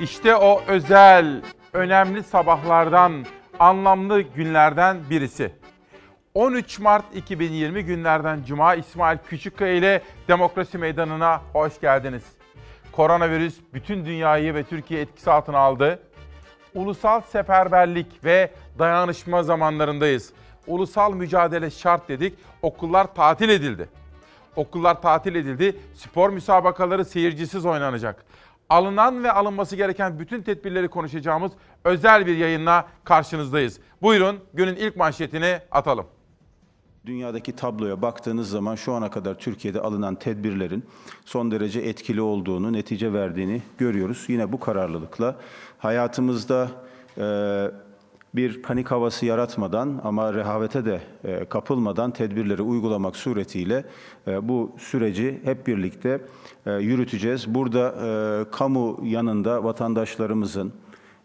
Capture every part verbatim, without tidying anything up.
İşte o özel, önemli sabahlardan, anlamlı günlerden birisi. on üç Mart iki bin yirmi günlerden Cuma, İsmail Küçükkaya ile Demokrasi Meydanı'na hoş geldiniz. Koronavirüs bütün dünyayı ve Türkiye etkisi altına aldı. Ulusal seferberlik ve dayanışma zamanlarındayız. Ulusal mücadele şart dedik, okullar tatil edildi. Okullar tatil edildi, spor müsabakaları seyircisiz oynanacak. Alınan ve alınması gereken bütün tedbirleri konuşacağımız özel bir yayınla karşınızdayız. Buyurun günün ilk manşetini atalım. Dünyadaki tabloya baktığınız zaman şu ana kadar Türkiye'de alınan tedbirlerin son derece etkili olduğunu, netice verdiğini görüyoruz. Yine bu kararlılıkla hayatımızda e, bir panik havası yaratmadan ama rehavete de e, kapılmadan tedbirleri uygulamak suretiyle e, bu süreci hep birlikte e, yürüteceğiz. Burada e, kamu yanında vatandaşlarımızın,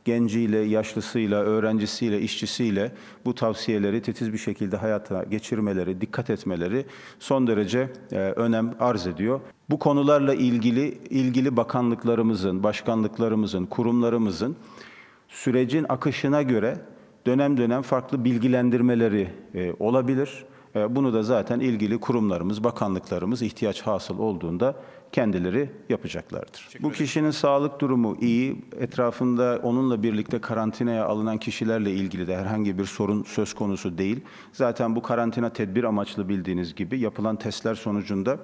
genciyle, yaşlısıyla, öğrencisiyle, işçisiyle bu tavsiyeleri titiz bir şekilde hayata geçirmeleri, dikkat etmeleri son derece önem arz ediyor. Bu konularla ilgili ilgili bakanlıklarımızın, başkanlıklarımızın, kurumlarımızın sürecin akışına göre dönem dönem farklı bilgilendirmeleri olabilir. Bunu da zaten ilgili kurumlarımız, bakanlıklarımız ihtiyaç hasıl olduğunda kendileri yapacaklardır. Bu kişinin sağlık durumu iyi, etrafında onunla birlikte karantinaya alınan kişilerle ilgili de herhangi bir sorun söz konusu değil. Zaten bu karantina tedbir amaçlı bildiğiniz gibi yapılan testler sonucunda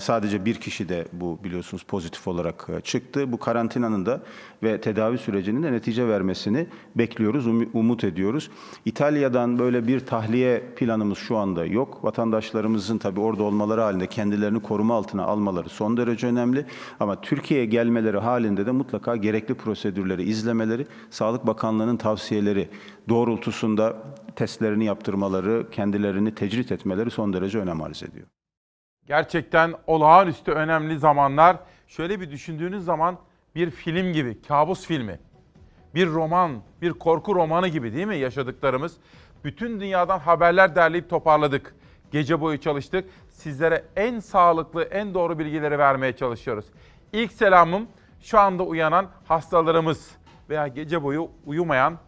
sadece bir kişi de bu biliyorsunuz pozitif olarak çıktı. Bu karantinanın da ve tedavi sürecinin de netice vermesini bekliyoruz, umut ediyoruz. İtalya'dan böyle bir tahliye planımız şu anda yok. Vatandaşlarımızın tabii orada olmaları halinde kendilerini koruma altına almaları son derece önemli. Ama Türkiye'ye gelmeleri halinde de mutlaka gerekli prosedürleri izlemeleri, Sağlık Bakanlığı'nın tavsiyeleri doğrultusunda testlerini yaptırmaları, kendilerini tecrit etmeleri son derece önem arz ediyor. Gerçekten olağanüstü önemli zamanlar. Şöyle bir düşündüğünüz zaman bir film gibi, kabus filmi, bir roman, bir korku romanı gibi değil mi yaşadıklarımız? Bütün dünyadan haberler derleyip toparladık. Gece boyu çalıştık. Sizlere en sağlıklı, en doğru bilgileri vermeye çalışıyoruz. İlk selamım şu anda uyanan hastalarımız veya gece boyu uyumayan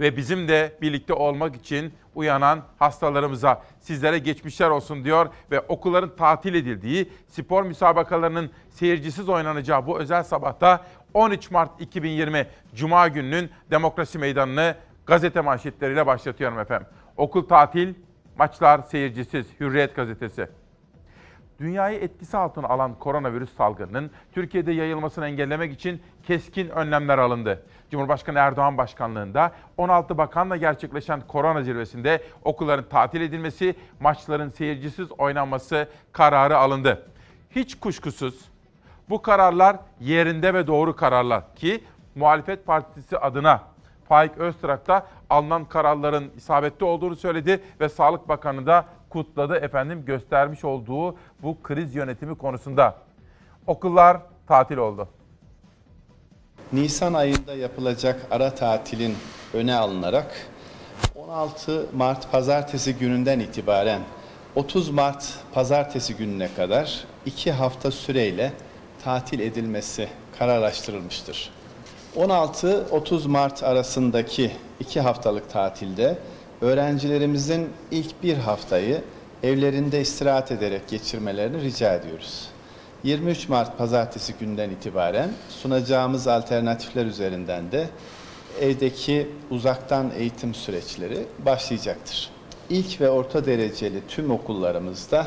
ve bizim de birlikte olmak için uyanan hastalarımıza sizlere geçmişler olsun diyor ve okulların tatil edildiği, spor müsabakalarının seyircisiz oynanacağı bu özel sabahta on üç Mart iki bin yirmi Cuma gününün Demokrasi Meydanı'nı gazete manşetleriyle başlatıyorum efendim. Okul tatil, maçlar seyircisiz. Hürriyet gazetesi. Dünyayı etkisi altına alan koronavirüs salgınının Türkiye'de yayılmasını engellemek için keskin önlemler alındı. Cumhurbaşkanı Erdoğan başkanlığında on altı bakanla gerçekleşen korona zirvesinde okulların tatil edilmesi, maçların seyircisiz oynanması kararı alındı. Hiç kuşkusuz bu kararlar yerinde ve doğru kararlar ki muhalefet partisi adına Faik Öztrak da alınan kararların isabetli olduğunu söyledi ve Sağlık Bakanı da kutladı efendim göstermiş olduğu bu kriz yönetimi konusunda. Okullar tatil oldu. Nisan ayında yapılacak ara tatilin öne alınarak on altı Mart pazartesi gününden itibaren otuz Mart pazartesi gününe kadar iki hafta süreyle tatil edilmesi kararlaştırılmıştır. on altı otuz Mart arasındaki iki haftalık tatilde öğrencilerimizin ilk bir haftayı evlerinde istirahat ederek geçirmelerini rica ediyoruz. yirmi üç Mart pazartesi günden itibaren sunacağımız alternatifler üzerinden de evdeki uzaktan eğitim süreçleri başlayacaktır. İlk ve orta dereceli tüm okullarımızda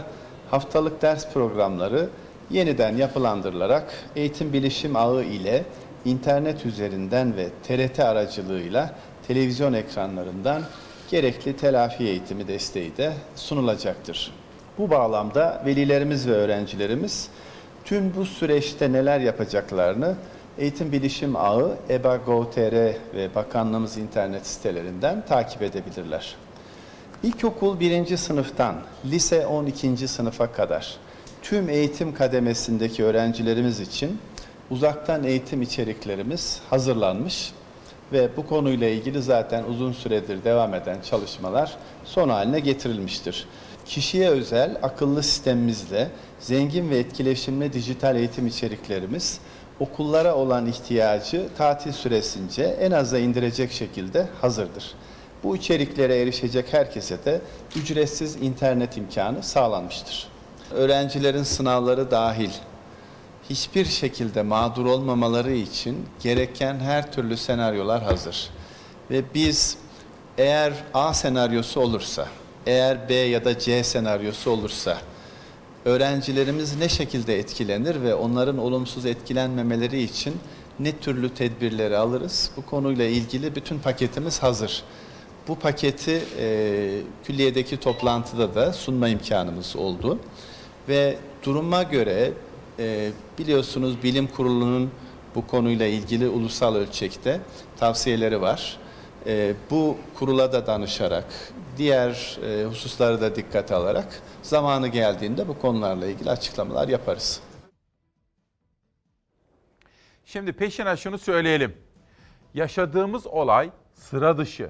haftalık ders programları yeniden yapılandırılarak eğitim bilişim ağı ile İnternet üzerinden ve T R T aracılığıyla televizyon ekranlarından gerekli telafi eğitimi desteği de sunulacaktır. Bu bağlamda velilerimiz ve öğrencilerimiz tüm bu süreçte neler yapacaklarını Eğitim Bilişim Ağı, e b a nokta gov nokta t r ve bakanlığımız internet sitelerinden takip edebilirler. İlkokul birinci sınıftan lise on ikinci sınıfa kadar tüm eğitim kademesindeki öğrencilerimiz için uzaktan eğitim içeriklerimiz hazırlanmış ve bu konuyla ilgili zaten uzun süredir devam eden çalışmalar son haline getirilmiştir. Kişiye özel akıllı sistemimizle zengin ve etkileşimli dijital eğitim içeriklerimiz okullara olan ihtiyacı tatil süresince en aza indirecek şekilde hazırdır. Bu içeriklere erişecek herkese de ücretsiz internet imkanı sağlanmıştır. Öğrencilerin sınavları dahil hiçbir şekilde mağdur olmamaları için gereken her türlü senaryolar hazır. Ve biz eğer A senaryosu olursa, eğer B ya da C senaryosu olursa öğrencilerimiz ne şekilde etkilenir ve onların olumsuz etkilenmemeleri için ne türlü tedbirleri alırız? Bu konuyla ilgili bütün paketimiz hazır. Bu paketi e, külliyedeki toplantıda da sunma imkanımız oldu. Ve duruma göre e, biliyorsunuz bilim kurulunun bu konuyla ilgili ulusal ölçekte tavsiyeleri var. E, bu kurula da danışarak, diğer e, hususları da dikkate alarak zamanı geldiğinde bu konularla ilgili açıklamalar yaparız. Şimdi peşine şunu söyleyelim. Yaşadığımız olay sıra dışı.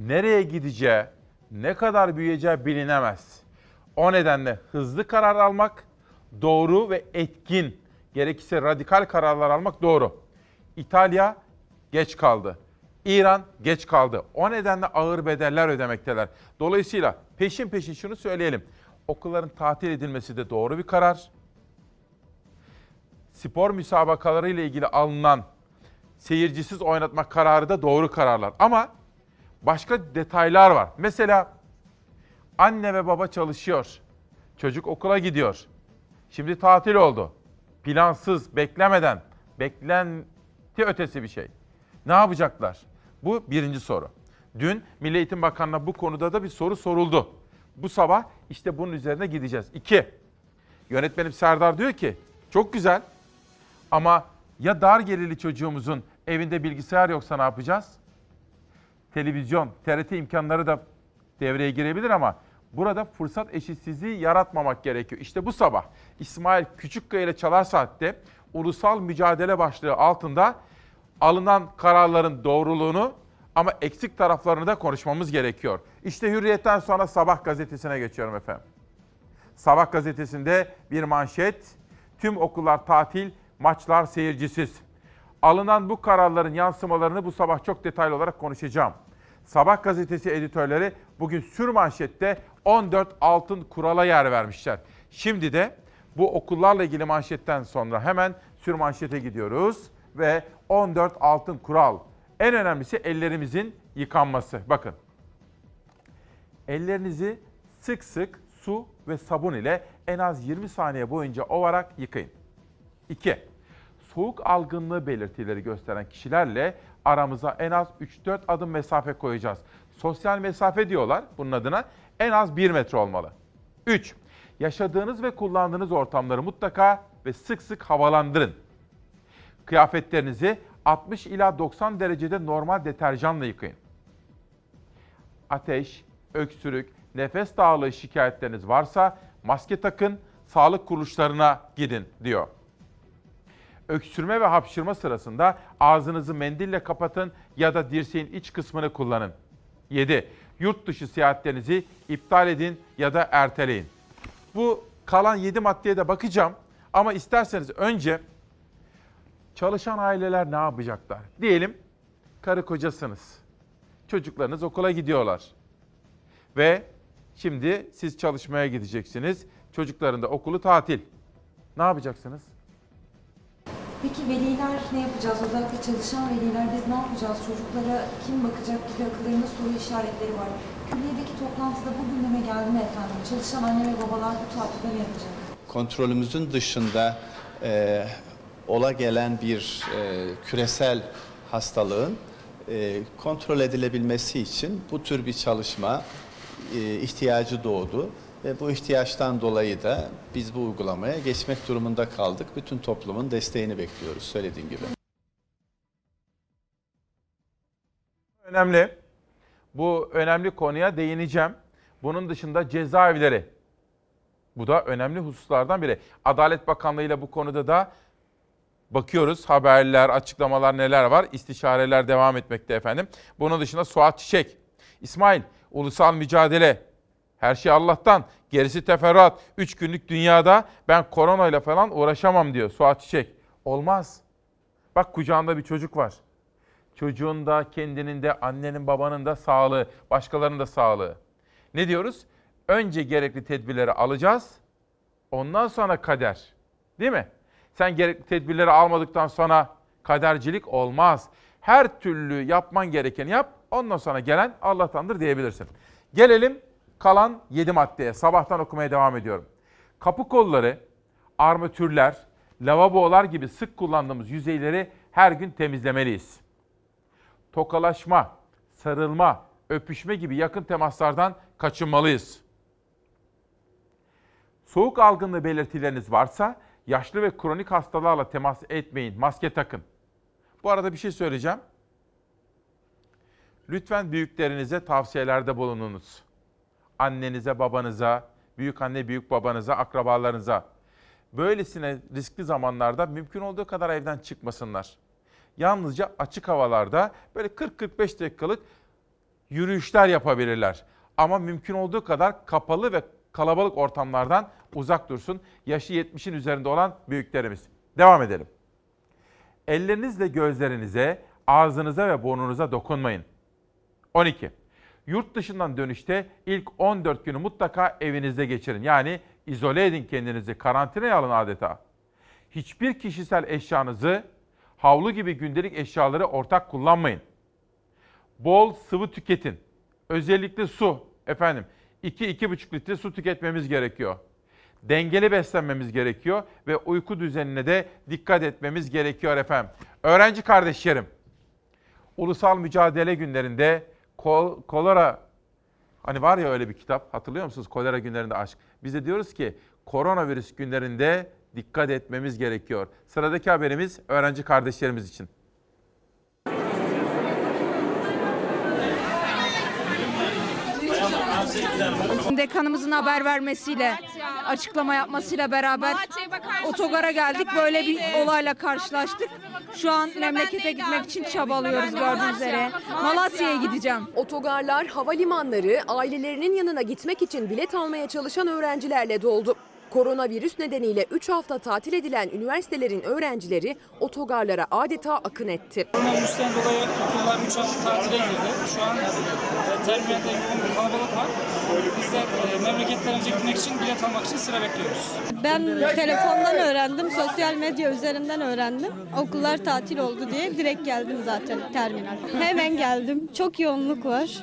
Nereye gideceği, ne kadar büyüyeceği bilinemez. O nedenle hızlı karar almak doğru ve etkin, gerekirse radikal kararlar almak doğru. İtalya geç kaldı. İran geç kaldı. O nedenle ağır bedeller ödemekteler. Dolayısıyla peşin peşin şunu söyleyelim. Okulların tatil edilmesi de doğru bir karar. Spor müsabakaları ile ilgili alınan seyircisiz oynatma kararı da doğru kararlar. Ama başka detaylar var. Mesela anne ve baba çalışıyor. Çocuk okula gidiyor. Şimdi tatil oldu. Plansız, beklemeden, beklenti ötesi bir şey. Ne yapacaklar? Bu birinci soru. Dün Milli Eğitim Bakanı'na bu konuda da bir soru soruldu. Bu sabah işte bunun üzerine gideceğiz. İki, yönetmenim Serdar diyor ki çok güzel ama ya dar gelirli çocuğumuzun evinde bilgisayar yoksa ne yapacağız? Televizyon, T R T imkanları da devreye girebilir ama burada fırsat eşitsizliği yaratmamak gerekiyor. İşte bu sabah İsmail Küçükkaya ile Çalar Saat'te ulusal mücadele başlığı altında alınan kararların doğruluğunu ama eksik taraflarını da konuşmamız gerekiyor. İşte Hürriyet'ten sonra Sabah Gazetesi'ne geçiyorum efendim. Sabah Gazetesi'nde bir manşet, tüm okullar tatil, maçlar seyircisiz. Alınan bu kararların yansımalarını bu sabah çok detaylı olarak konuşacağım. Sabah Gazetesi editörleri bugün sürmanşette on dört altın kurala yer vermişler. Şimdi de bu okullarla ilgili manşetten sonra hemen sürmanşete gidiyoruz ve on dört altın kural. En önemlisi ellerimizin yıkanması. Bakın, ellerinizi sık sık su ve sabun ile en az yirmi saniye boyunca ovarak yıkayın. iki. Soğuk algınlığı belirtileri gösteren kişilerle aramıza en az üç dört adım mesafe koyacağız. Sosyal mesafe diyorlar bunun adına, en az bir metre olmalı. üç. Yaşadığınız ve kullandığınız ortamları mutlaka ve sık sık havalandırın. Kıyafetlerinizi altmış ila doksan derecede normal deterjanla yıkayın. Ateş, öksürük, nefes darlığı şikayetleriniz varsa maske takın, sağlık kuruluşlarına gidin diyor. Öksürme ve hapşırma sırasında ağzınızı mendille kapatın ya da dirseğin iç kısmını kullanın. yedi. Yurt dışı seyahatlerinizi iptal edin ya da erteleyin. Bu kalan yedi maddeye de bakacağım ama isterseniz önce çalışan aileler ne yapacaklar? Diyelim karı kocasınız. Çocuklarınız okula gidiyorlar. Ve şimdi siz çalışmaya gideceksiniz. Çocukların da okulu tatil. Ne yapacaksınız? Peki veliler ne yapacağız? Özellikle çalışan veliler biz ne yapacağız? Çocuklara kim bakacak gibi akıllarında soru işaretleri var. Külliyedeki toplantıda bu gündeme geldi mi efendim? Çalışan anne ve babalar bu tatilde ne yapacak? Kontrolümüzün dışında e, ola gelen bir e, küresel hastalığın e, kontrol edilebilmesi için bu tür bir çalışma e, ihtiyacı doğdu. Ve bu ihtiyaçtan dolayı da biz bu uygulamaya geçmek durumunda kaldık. Bütün toplumun desteğini bekliyoruz söylediğim gibi. Önemli. Bu önemli konuya değineceğim. Bunun dışında cezaevleri. Bu da önemli hususlardan biri. Adalet Bakanlığı ile bu konuda da bakıyoruz. Haberler, açıklamalar neler var? İstişareler devam etmekte efendim. Bunun dışında Suat Çiçek, İsmail, ulusal mücadele. Her şey Allah'tan, gerisi teferruat. Üç günlük dünyada ben koronayla falan uğraşamam diyor Suat Çiçek. Olmaz. Bak kucağında bir çocuk var. Çocuğun da, kendinin de, annenin, babanın da sağlığı, başkalarının da sağlığı. Ne diyoruz? Önce gerekli tedbirleri alacağız, ondan sonra kader. Değil mi? Sen gerekli tedbirleri almadıktan sonra kadercilik olmaz. Her türlü yapman gerekeni yap, ondan sonra gelen Allah'tandır diyebilirsin. Gelelim kalan yedi maddeye. Sabahtan okumaya devam ediyorum. Kapı kolları, armatürler, lavabolar gibi sık kullandığımız yüzeyleri her gün temizlemeliyiz. Tokalaşma, sarılma, öpüşme gibi yakın temaslardan kaçınmalıyız. Soğuk algınlığı belirtileriniz varsa yaşlı ve kronik hastalarla temas etmeyin, maske takın. Bu arada bir şey söyleyeceğim. Lütfen büyüklerinize tavsiyelerde bulununuz. Annenize, babanıza, büyük anne, büyük babanıza, akrabalarınıza. Böylesine riskli zamanlarda mümkün olduğu kadar evden çıkmasınlar. Yalnızca açık havalarda böyle kırk kırk beş dakikalık yürüyüşler yapabilirler. Ama mümkün olduğu kadar kapalı ve kalabalık ortamlardan uzak dursun. Yaşı yetmişin üzerinde olan büyüklerimiz. Devam edelim. Ellerinizle gözlerinize, ağzınıza ve burnunuza dokunmayın. on iki. Yurt dışından dönüşte ilk on dört günü mutlaka evinizde geçirin. Yani izole edin kendinizi, karantinaya alın adeta. Hiçbir kişisel eşyanızı, havlu gibi gündelik eşyaları ortak kullanmayın. Bol sıvı tüketin. Özellikle su. Efendim, iki iki buçuk litre su tüketmemiz gerekiyor. Dengeli beslenmemiz gerekiyor ve uyku düzenine de dikkat etmemiz gerekiyor efendim. Öğrenci kardeşlerim, ulusal mücadele günlerinde kol, kolera, hani var ya öyle bir kitap, hatırlıyor musunuz? Kolera günlerinde aşk. Biz de diyoruz ki koronavirüs günlerinde dikkat etmemiz gerekiyor. Sıradaki haberimiz öğrenci kardeşlerimiz için. Dekanımızın haber vermesiyle, açıklama yapmasıyla beraber otogara geldik. Böyle bir olayla karşılaştık. Şu an memlekete gitmek için çabalıyoruz gördüğünüz üzere. Malatya'ya gideceğim. Otogarlar, havalimanları ailelerinin yanına gitmek için bilet almaya çalışan öğrencilerle doldu. Koronavirüs nedeniyle üç hafta tatil edilen üniversitelerin öğrencileri otogarlara adeta akın etti. Koronavirüsten dolayı okullar üç hafta tatile girdi. Şu an terminalde yoğun bir kalabalık var. Biz de memleketlerimize gitmek için, bilet almak için sıra bekliyoruz. Ben telefondan öğrendim, sosyal medya üzerinden öğrendim. Okullar tatil oldu diye direkt geldim zaten terminal. Hemen geldim. Çok yoğunluk var.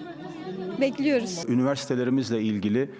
Bekliyoruz. Üniversitelerimizle ilgili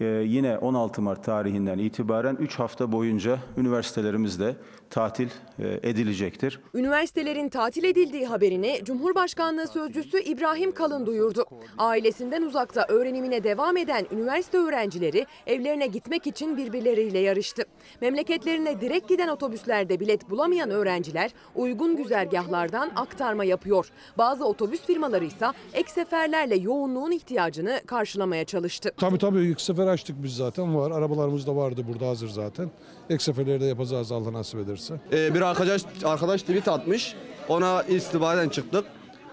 Ee, yine on altı Mart tarihinden itibaren üç hafta boyunca üniversitelerimizde tatil e, edilecektir. Üniversitelerin tatil edildiği haberini Cumhurbaşkanlığı Sözcüsü İbrahim Kalın duyurdu. Ailesinden uzakta öğrenimine devam eden üniversite öğrencileri evlerine gitmek için birbirleriyle yarıştı. Memleketlerine direkt giden otobüslerde bilet bulamayan öğrenciler uygun güzergahlardan aktarma yapıyor. Bazı otobüs firmaları ise ek seferlerle yoğunluğun ihtiyacını karşılamaya çalıştı. Tabii tabii ilk sefer açtık biz zaten, var. Arabalarımız da vardı burada hazır zaten. Ek seferleri de yapacağız Allah nasip ederse. Ee, bir arkadaş arkadaş tweet atmış. Ona istibaren çıktık.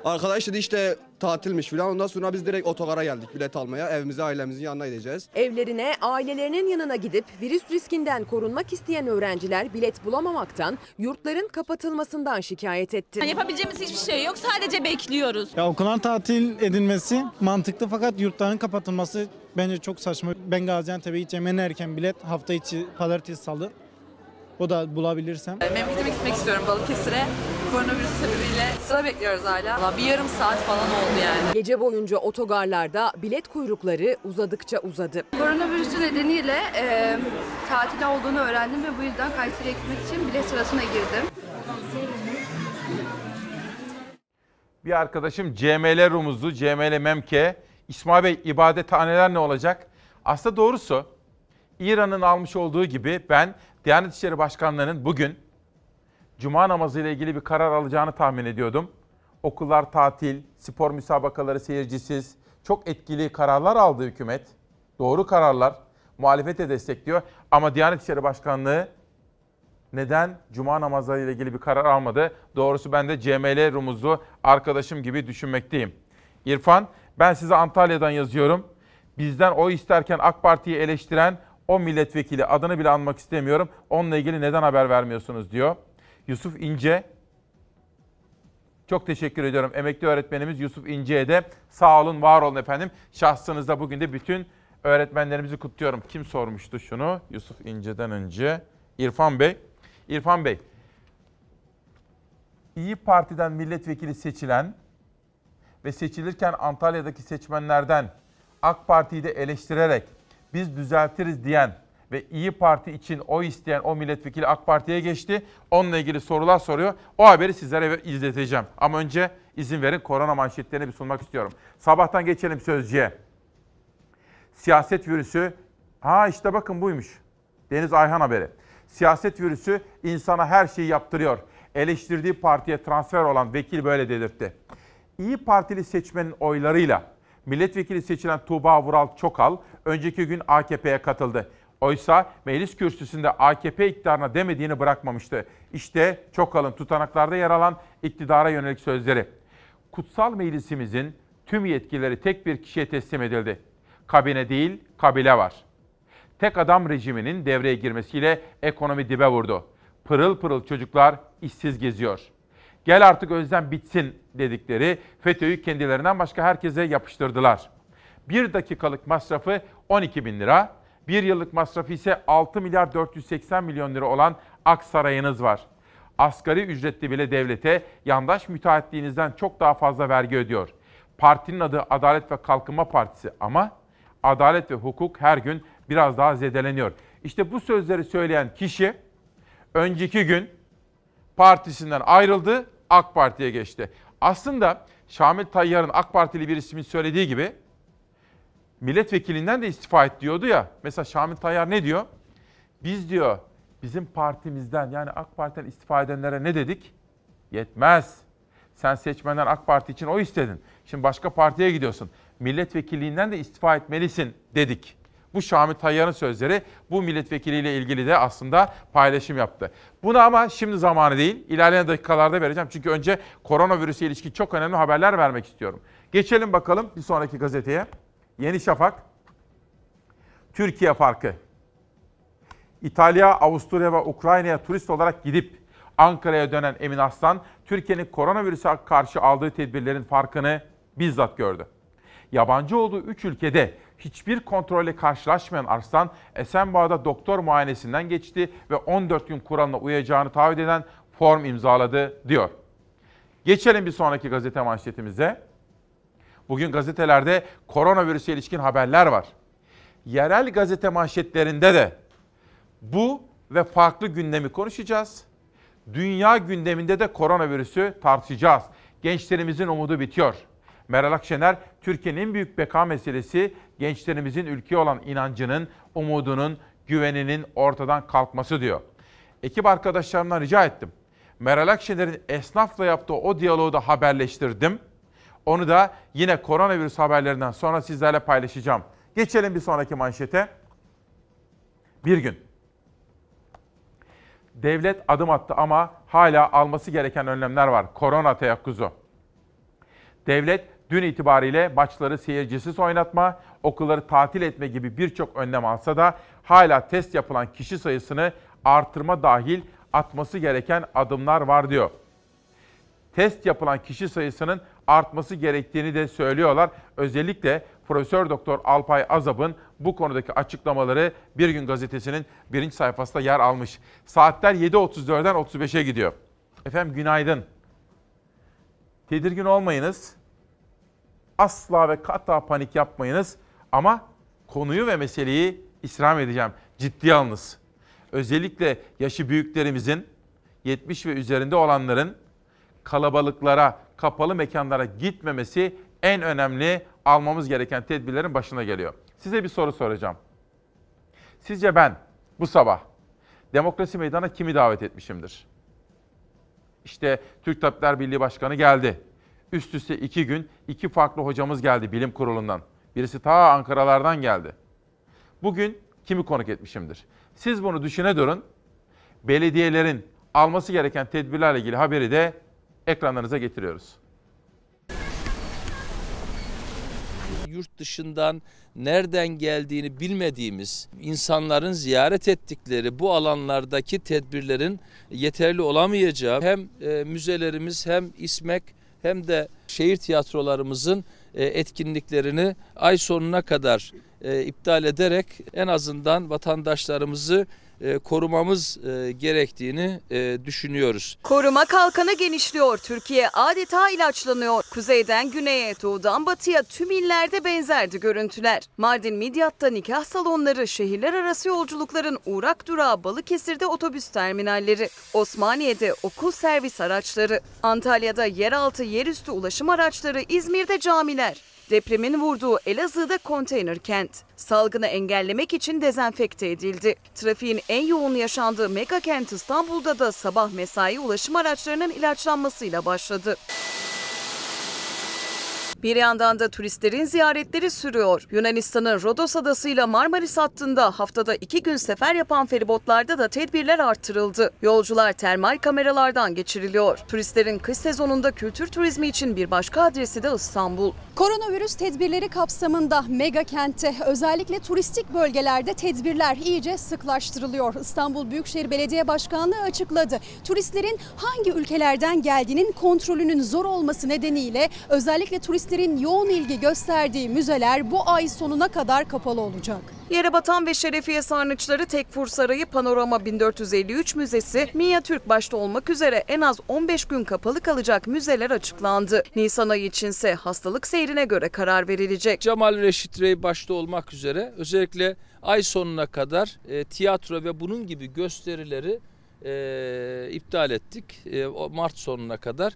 Arkadaş dedi işte tatilmiş filan. Ondan sonra biz direkt otogara geldik bilet almaya. Evimize, ailemizin yanına gideceğiz. Evlerine, ailelerinin yanına gidip virüs riskinden korunmak isteyen öğrenciler bilet bulamamaktan, yurtların kapatılmasından şikayet etti. Yani yapabileceğimiz hiçbir şey yok. Sadece bekliyoruz. Ya okulun tatil edilmesi mantıklı fakat yurtların kapatılması bence çok saçma. Ben Gaziantep'e gideceğim, en erken bilet hafta içi pazartesi salı. O da bulabilirsem. Memleketime gitmek istiyorum, Balıkesir'e. Koronavirüs sebebiyle sıra bekliyoruz hala. Bir yarım saat falan oldu yani. Gece boyunca otogarlarda bilet kuyrukları uzadıkça uzadı. Koronavirüsü nedeniyle e, tatil olduğunu öğrendim ve bu yüzden Kayseri'ye gitmek için bilet sırasına girdim. Bir arkadaşım C M L Rumuzlu, C M L Memke. İsmail Bey, ibadethaneler ne olacak? Aslında doğrusu İran'ın almış olduğu gibi ben Diyanet İşleri Başkanlığı'nın bugün Cuma namazı ile ilgili bir karar alacağını tahmin ediyordum. Okullar tatil, spor müsabakaları seyircisiz, çok etkili kararlar aldı hükümet. Doğru kararlar, muhalefete destekliyor. Ama Diyanet İşleri Başkanlığı neden Cuma namazları ile ilgili bir karar almadı? Doğrusu ben de C M L Rumuzlu arkadaşım gibi düşünmekteyim. İrfan, ben size Antalya'dan yazıyorum. Bizden oy isterken AK Parti'yi eleştiren o milletvekili, adını bile anmak istemiyorum. Onunla ilgili neden haber vermiyorsunuz diyor. Yusuf İnce. Çok teşekkür ediyorum emekli öğretmenimiz Yusuf İnce'ye de. Sağ olun, var olun efendim. Şahsınızda bugün de bütün öğretmenlerimizi kutluyorum. Kim sormuştu şunu? Yusuf İnce'den önce İrfan Bey. İrfan Bey, İYİ Parti'den milletvekili seçilen ve seçilirken Antalya'daki seçmenlerden AK Parti'yi de eleştirerek biz düzeltiriz diyen ve İYİ Parti için oy isteyen o milletvekili AK Parti'ye geçti. Onunla ilgili sorular soruyor. O haberi sizlere izleteceğim. Ama önce izin verin, korona manşetlerini bir sunmak istiyorum. Sabahtan geçelim Sözcü'ye. Siyaset virüsü, ha işte bakın buymuş. Deniz Ayhan haberi. Siyaset virüsü insana her şeyi yaptırıyor. Eleştirdiği partiye transfer olan vekil böyle dedirtti. İYİ Partili seçmenin oylarıyla milletvekili seçilen Tuğba Vural Çokal önceki gün A K P'ye katıldı. Oysa meclis kürsüsünde A K P iktidarına demediğini bırakmamıştı. İşte Çokal'ın tutanaklarda yer alan iktidara yönelik sözleri. Kutsal meclisimizin tüm yetkileri tek bir kişiye teslim edildi. Kabine değil, kabile var. Tek adam rejiminin devreye girmesiyle ekonomi dibe vurdu. Pırıl pırıl çocuklar işsiz geziyor. Gel artık özlem bitsin dedikleri FETÖ'yü kendilerinden başka herkese yapıştırdılar. Bir dakikalık masrafı on iki bin lira, bir yıllık masrafı ise altı milyar dört yüz seksen milyon lira olan Aksaray'ınız var. Asgari ücretli bile devlete yandaş müteahhitliğinizden çok daha fazla vergi ödüyor. Partinin adı Adalet ve Kalkınma Partisi ama adalet ve hukuk her gün biraz daha zedeleniyor. İşte bu sözleri söyleyen kişi önceki gün partisinden ayrıldı, AK Parti'ye geçti. Aslında Şamil Tayyar'ın AK Partili bir ismin söylediği gibi milletvekilinden de istifa et diyordu ya. Mesela Şamil Tayyar ne diyor? Biz diyor bizim partimizden yani AK Parti'den istifa edenlere ne dedik? Yetmez. Sen seçmenden AK Parti için oy istedin. Şimdi başka partiye gidiyorsun. Milletvekilliğinden de istifa etmelisin dedik. Bu Şamil Tayyar'ın sözleri, bu milletvekiliyle ilgili de aslında paylaşım yaptı. Bunu ama şimdi zamanı değil, ilerleyen dakikalarda vereceğim. Çünkü önce koronavirüse ilişkin çok önemli haberler vermek istiyorum. Geçelim bakalım bir sonraki gazeteye. Yeni Şafak, Türkiye farkı. İtalya, Avusturya ve Ukrayna'ya turist olarak gidip Ankara'ya dönen Emin Aslan, Türkiye'nin koronavirüse karşı aldığı tedbirlerin farkını bizzat gördü. Yabancı olduğu üç ülkede hiçbir kontrolle karşılaşmayan Arslan, Esenboğa'da doktor muayenesinden geçti ve on dört gün kuralına uyacağını taahhüt eden form imzaladı diyor. Geçelim bir sonraki gazete manşetimize. Bugün gazetelerde koronavirüse ilişkin haberler var. Yerel gazete manşetlerinde de bu ve farklı gündemi konuşacağız. Dünya gündeminde de koronavirüsü tartışacağız. Gençlerimizin umudu bitiyor. Meral Akşener, Türkiye'nin büyük beka meselesi gençlerimizin ülkeye olan inancının, umudunun, güveninin ortadan kalkması diyor. Ekip arkadaşlarımdan rica ettim. Meral Akşener'in esnafla yaptığı o diyaloğu da haberleştirdim. Onu da yine koronavirüs haberlerinden sonra sizlerle paylaşacağım. Geçelim bir sonraki manşete. Bir gün. Devlet adım attı ama hala alması gereken önlemler var. Korona teyakkuzu. Devlet dün itibariyle maçları seyircisiz oynatma, okulları tatil etme gibi birçok önlem alsa da hala test yapılan kişi sayısını artırma dahil atması gereken adımlar var diyor. Test yapılan kişi sayısının artması gerektiğini de söylüyorlar. Özellikle Profesör Doktor Alpay Azap'ın bu konudaki açıklamaları Bir Gün Gazetesi'nin birinci sayfasında yer almış. Saatler yedi otuz dörtten otuz beşe gidiyor. Efendim günaydın. Tedirgin olmayınız. Asla ve kata panik yapmayınız. Ama konuyu ve meseleyi istirham edeceğim. Ciddiye alınız. Özellikle yaşı büyüklerimizin, yetmiş ve üzerinde olanların kalabalıklara, kapalı mekanlara gitmemesi en önemli almamız gereken tedbirlerin başına geliyor. Size bir soru soracağım. Sizce ben bu sabah demokrasi meydana kimi davet etmişimdir? İşte Türk Tabipler Birliği Başkanı geldi. Üst üste iki gün iki farklı hocamız geldi bilim kurulundan. Birisi ta Ankara'lardan geldi. Bugün kimi konuk etmişimdir? Siz bunu düşüne durun. Belediyelerin alması gereken tedbirlerle ilgili haberi de ekranlarınıza getiriyoruz. yurt dışından nereden geldiğini bilmediğimiz insanların ziyaret ettikleri bu alanlardaki tedbirlerin yeterli olamayacağı hem müzelerimiz hem İSMEK hem de şehir tiyatrolarımızın etkinliklerini ay sonuna kadar iptal ederek en azından vatandaşlarımızı korumamız gerektiğini düşünüyoruz. Koruma kalkanı genişliyor. Türkiye adeta ilaçlanıyor. Kuzeyden güneye, doğudan batıya tüm illerde benzerdi görüntüler. Mardin Midyat'ta nikah salonları, şehirler arası yolculukların uğrak durağı Balıkesir'de otobüs terminalleri, Osmaniye'de okul servis araçları, Antalya'da yeraltı yerüstü ulaşım araçları, İzmir'de camiler. Depremin vurduğu Elazığ'da konteyner kent. Salgını engellemek için dezenfekte edildi. Trafiğin en yoğun yaşandığı mega kent İstanbul'da da sabah mesai ulaşım araçlarının ilaçlanmasıyla başladı. Bir yandan da turistlerin ziyaretleri sürüyor. Yunanistan'ın Rodos adasıyla Marmaris hattında haftada iki gün sefer yapan feribotlarda da tedbirler artırıldı. Yolcular termal kameralardan geçiriliyor. Turistlerin kış sezonunda kültür turizmi için bir başka adresi de İstanbul. Koronavirüs tedbirleri kapsamında mega kentte özellikle turistik bölgelerde tedbirler iyice sıklaştırılıyor. İstanbul Büyükşehir Belediye Başkanlığı açıkladı. Turistlerin hangi ülkelerden geldiğinin kontrolünün zor olması nedeniyle özellikle turist Turistlerin yoğun ilgi gösterdiği müzeler bu ay sonuna kadar kapalı olacak. Yerebatan ve Şerefiye Sarnıçları, Tekfur Sarayı, Panorama bin dört yüz elli üç Müzesi, Minyatürk başta olmak üzere en az on beş gün kapalı kalacak müzeler açıklandı. Nisan ayı içinse hastalık seyrine göre karar verilecek. Cemal Reşit Rey başta olmak üzere özellikle ay sonuna kadar e, tiyatro ve bunun gibi gösterileri e, iptal ettik e, Mart sonuna kadar.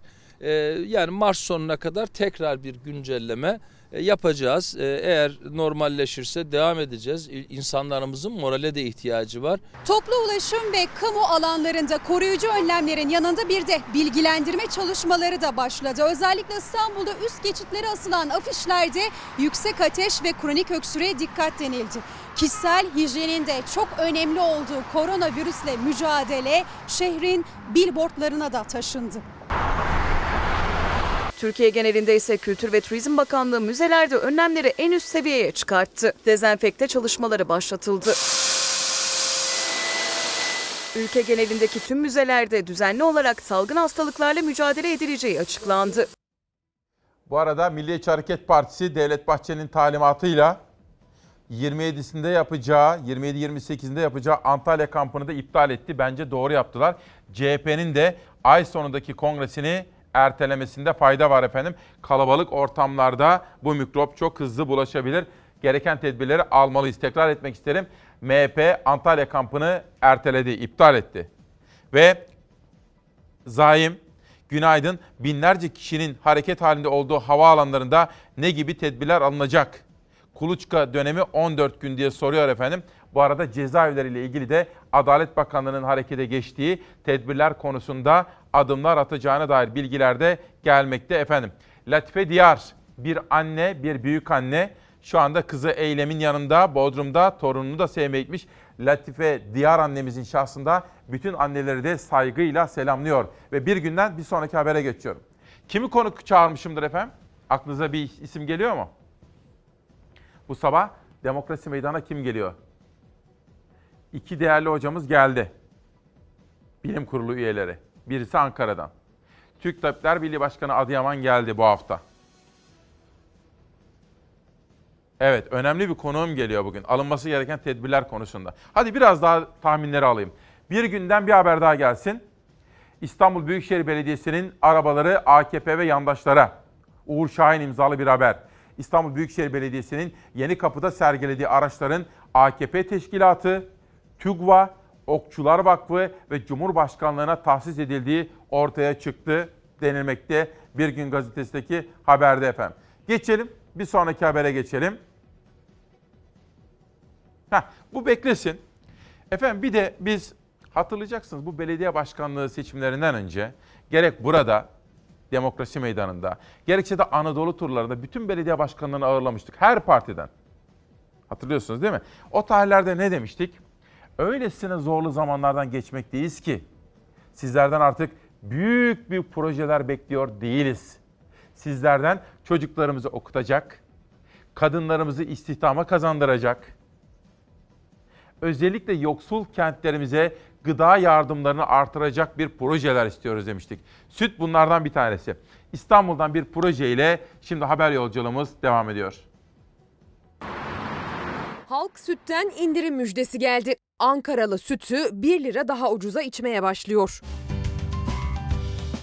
Yani Mart sonuna kadar tekrar bir güncelleme yapacağız. Eğer normalleşirse devam edeceğiz. İnsanlarımızın morale de ihtiyacı var. Toplu ulaşım ve kamu alanlarında koruyucu önlemlerin yanında bir de bilgilendirme çalışmaları da başladı. Özellikle İstanbul'da üst geçitlere asılan afişlerde yüksek ateş ve kronik öksürüğe dikkat denildi. Kişisel hijyenin de çok önemli olduğu koronavirüsle mücadele şehrin billboardlarına da taşındı. Türkiye genelinde ise Kültür ve Turizm Bakanlığı müzelerde önlemleri en üst seviyeye çıkarttı. Dezenfekte çalışmaları başlatıldı. Ülke genelindeki tüm müzelerde düzenli olarak salgın hastalıklarla mücadele edileceği açıklandı. Bu arada Milliyetçi Hareket Partisi Devlet Bahçeli'nin talimatıyla yirmi yedisinde yapacağı, yirmi yedi yirmi sekizinde yapacağı Antalya kampını da iptal etti. Bence doğru yaptılar. C H P'nin de ay sonundaki kongresini ertelemesinde fayda var efendim. Kalabalık ortamlarda bu mikrop çok hızlı bulaşabilir. Gereken tedbirleri almalıyız. Tekrar etmek isterim. M H P Antalya kampını erteledi, iptal etti. Ve Zaim Günaydın binlerce kişinin hareket halinde olduğu havaalanlarında ne gibi tedbirler alınacak? Kuluçka dönemi on dört gün diye soruyor efendim. Bu arada cezaevleriyle ilgili de Adalet Bakanlığı'nın harekete geçtiği tedbirler konusunda adımlar atacağına dair bilgiler de gelmekte efendim. Latife Diyar, bir anne, bir büyük anne. Şu anda kızı eylemin yanında, Bodrum'da torununu da sevmeye gitmiş. Latife Diyar annemizin şahsında bütün anneleri de saygıyla selamlıyor. Ve bir günden bir sonraki habere geçiyorum. Kimi konuk çağırmışımdır efendim? Aklınıza bir isim geliyor mu? Bu sabah Demokrasi Meydanı'na kim geliyor? İki değerli hocamız geldi. Bilim kurulu üyeleri. Birisi Ankara'dan. Türk Tabipler Birliği Başkanı Adıyaman geldi bu hafta. Evet, önemli bir konuğum geliyor bugün. Alınması gereken tedbirler konusunda. Hadi biraz daha tahminleri alayım. Bir günden bir haber daha gelsin. İstanbul Büyükşehir Belediyesi'nin arabaları A K P ve yandaşlara. Uğur Şahin imzalı bir haber. İstanbul Büyükşehir Belediyesi'nin Yenikapı'da sergilediği araçların A K P teşkilatı, TÜGVA, Okçular Vakfı ve Cumhurbaşkanlığına tahsis edildiği ortaya çıktı denilmekte Bir Gün Gazetesi'ndeki haberde efendim. Geçelim, bir sonraki habere geçelim. Heh, bu beklesin. Efendim bir de biz hatırlayacaksınız bu belediye başkanlığı seçimlerinden önce gerek burada Demokrasi Meydanı'nda gerekse de Anadolu turlarında bütün belediye başkanlarını ağırlamıştık her partiden. Hatırlıyorsunuz değil mi? O tarihlerde ne demiştik? Öylesine zorlu zamanlardan geçmekteyiz ki sizlerden artık büyük büyük projeler bekliyor değiliz. Sizlerden çocuklarımızı okutacak, kadınlarımızı istihdama kazandıracak. Özellikle yoksul kentlerimize gıda yardımlarını artıracak bir projeler istiyoruz demiştik. Süt bunlardan bir tanesi. İstanbul'dan bir projeyle şimdi haber yolculuğumuz devam ediyor. Halk sütten indirim müjdesi geldi. Ankaralı sütü bir lira daha ucuza içmeye başlıyor.